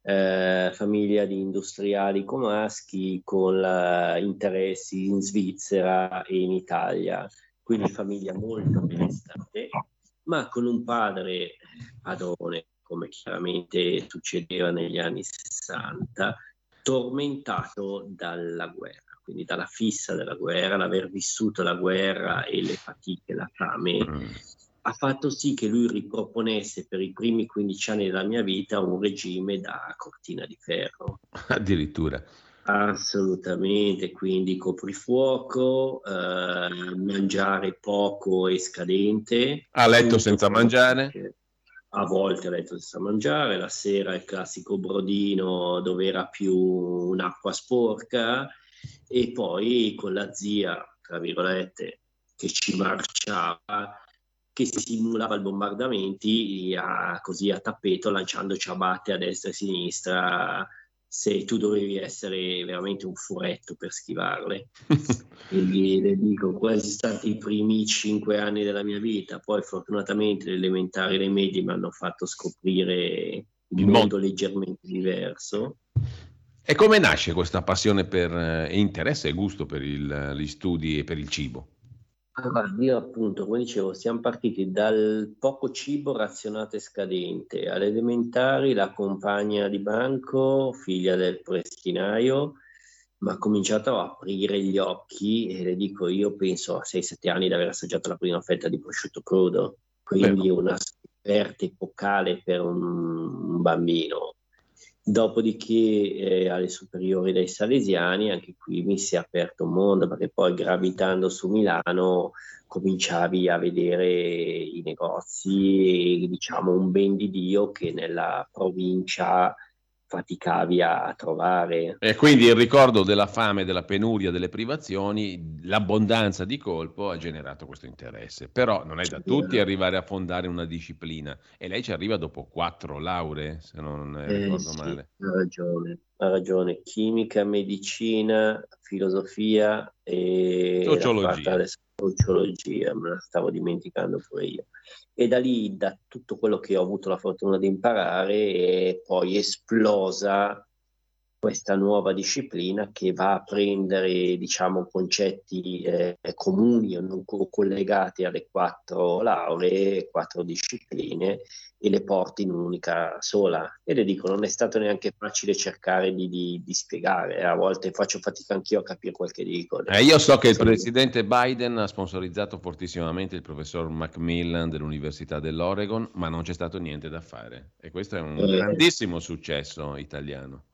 famiglia di industriali comaschi con interessi in Svizzera e in Italia, quindi famiglia molto benestante, ma con un padre padrone, come chiaramente succedeva negli anni 60, tormentato dalla guerra, quindi dalla fissa della guerra, l'aver vissuto la guerra e le fatiche, la fame, ha fatto sì che lui riproponesse per i primi 15 anni della mia vita un regime da cortina di ferro. Addirittura. Assolutamente, quindi coprifuoco, mangiare poco e scadente. A letto senza mangiare? A volte a letto senza mangiare, la sera il classico brodino dove era più un'acqua sporca e poi con la zia, tra virgolette, che ci marciava, che simulava i bombardamenti così a tappeto, lanciando ciabatte a destra e a sinistra, se tu dovevi essere veramente un furetto per schivarle. Quindi le dico, quasi stati i primi 5 anni della mia vita. Poi fortunatamente le elementari e le medie mi hanno fatto scoprire un mondo leggermente diverso. E come nasce questa passione per interesse e gusto per gli studi e per il cibo? Allora, io appunto, come dicevo, siamo partiti dal poco cibo razionato e scadente. Alle elementari la compagna di banco, figlia del prestinaio, mi ha cominciato a aprire gli occhi e le dico, io penso a 6-7 anni di aver assaggiato la prima fetta di prosciutto crudo, quindi una scoperta epocale per un bambino. Dopodiché alle superiori dei Salesiani anche qui mi si è aperto un mondo, perché poi gravitando su Milano cominciavi a vedere i negozi e diciamo un ben di Dio che nella provincia faticavi a trovare. E quindi il ricordo della fame, della penuria, delle privazioni, l'abbondanza di colpo ha generato questo interesse. Però non è da tutti arrivare a fondare una disciplina. E lei ci arriva dopo 4 lauree, se non ricordo male. Ha ragione. Chimica, medicina, filosofia e sociologia, me la stavo dimenticando pure io. E da lì, da tutto quello che ho avuto la fortuna di imparare, è poi esplosa questa nuova disciplina che va a prendere, diciamo, concetti comuni o non collegati alle 4 lauree, 4 discipline, e le porti in un'unica sola. E le dico, non è stato neanche facile cercare di spiegare, a volte faccio fatica anch'io a capire quel che dico. Io so che il presidente Biden ha sponsorizzato fortissimamente il professor Macmillan dell'Università dell'Oregon, ma non c'è stato niente da fare, e questo è un grandissimo successo italiano.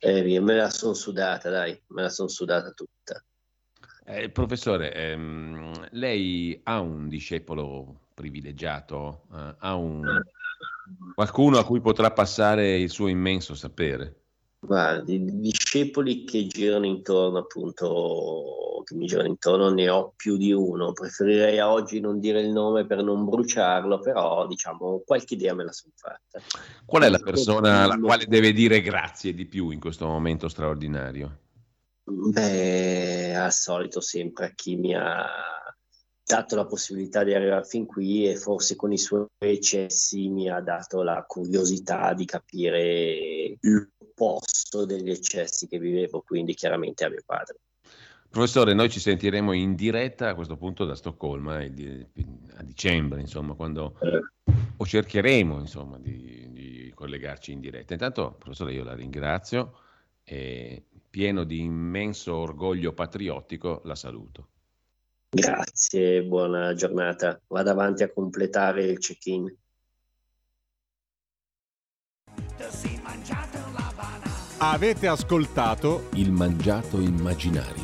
Me la sono sudata, dai, me la sono sudata tutta. Professore, lei ha un discepolo privilegiato, ha qualcuno a cui potrà passare il suo immenso sapere? Guardi, discepoli che girano intorno, appunto, che mi girano intorno, ne ho più di uno. Preferirei a oggi non dire il nome per non bruciarlo, però diciamo qualche idea me la sono fatta. Qual è la persona alla quale deve dire grazie di più in questo momento straordinario? Beh, al solito sempre a chi mi ha dato la possibilità di arrivare fin qui, e forse con i suoi eccessi mi ha dato la curiosità di capire l'opposto degli eccessi che vivevo, quindi chiaramente a mio padre. Professore, noi ci sentiremo in diretta a questo punto da Stoccolma a dicembre, insomma, quando o cercheremo, insomma, di collegarci in diretta. Intanto, professore, io la ringrazio e, pieno di immenso orgoglio patriottico, la saluto. Grazie, buona giornata. Vado avanti a completare il check-in. Avete ascoltato Il Mangiato Immaginario.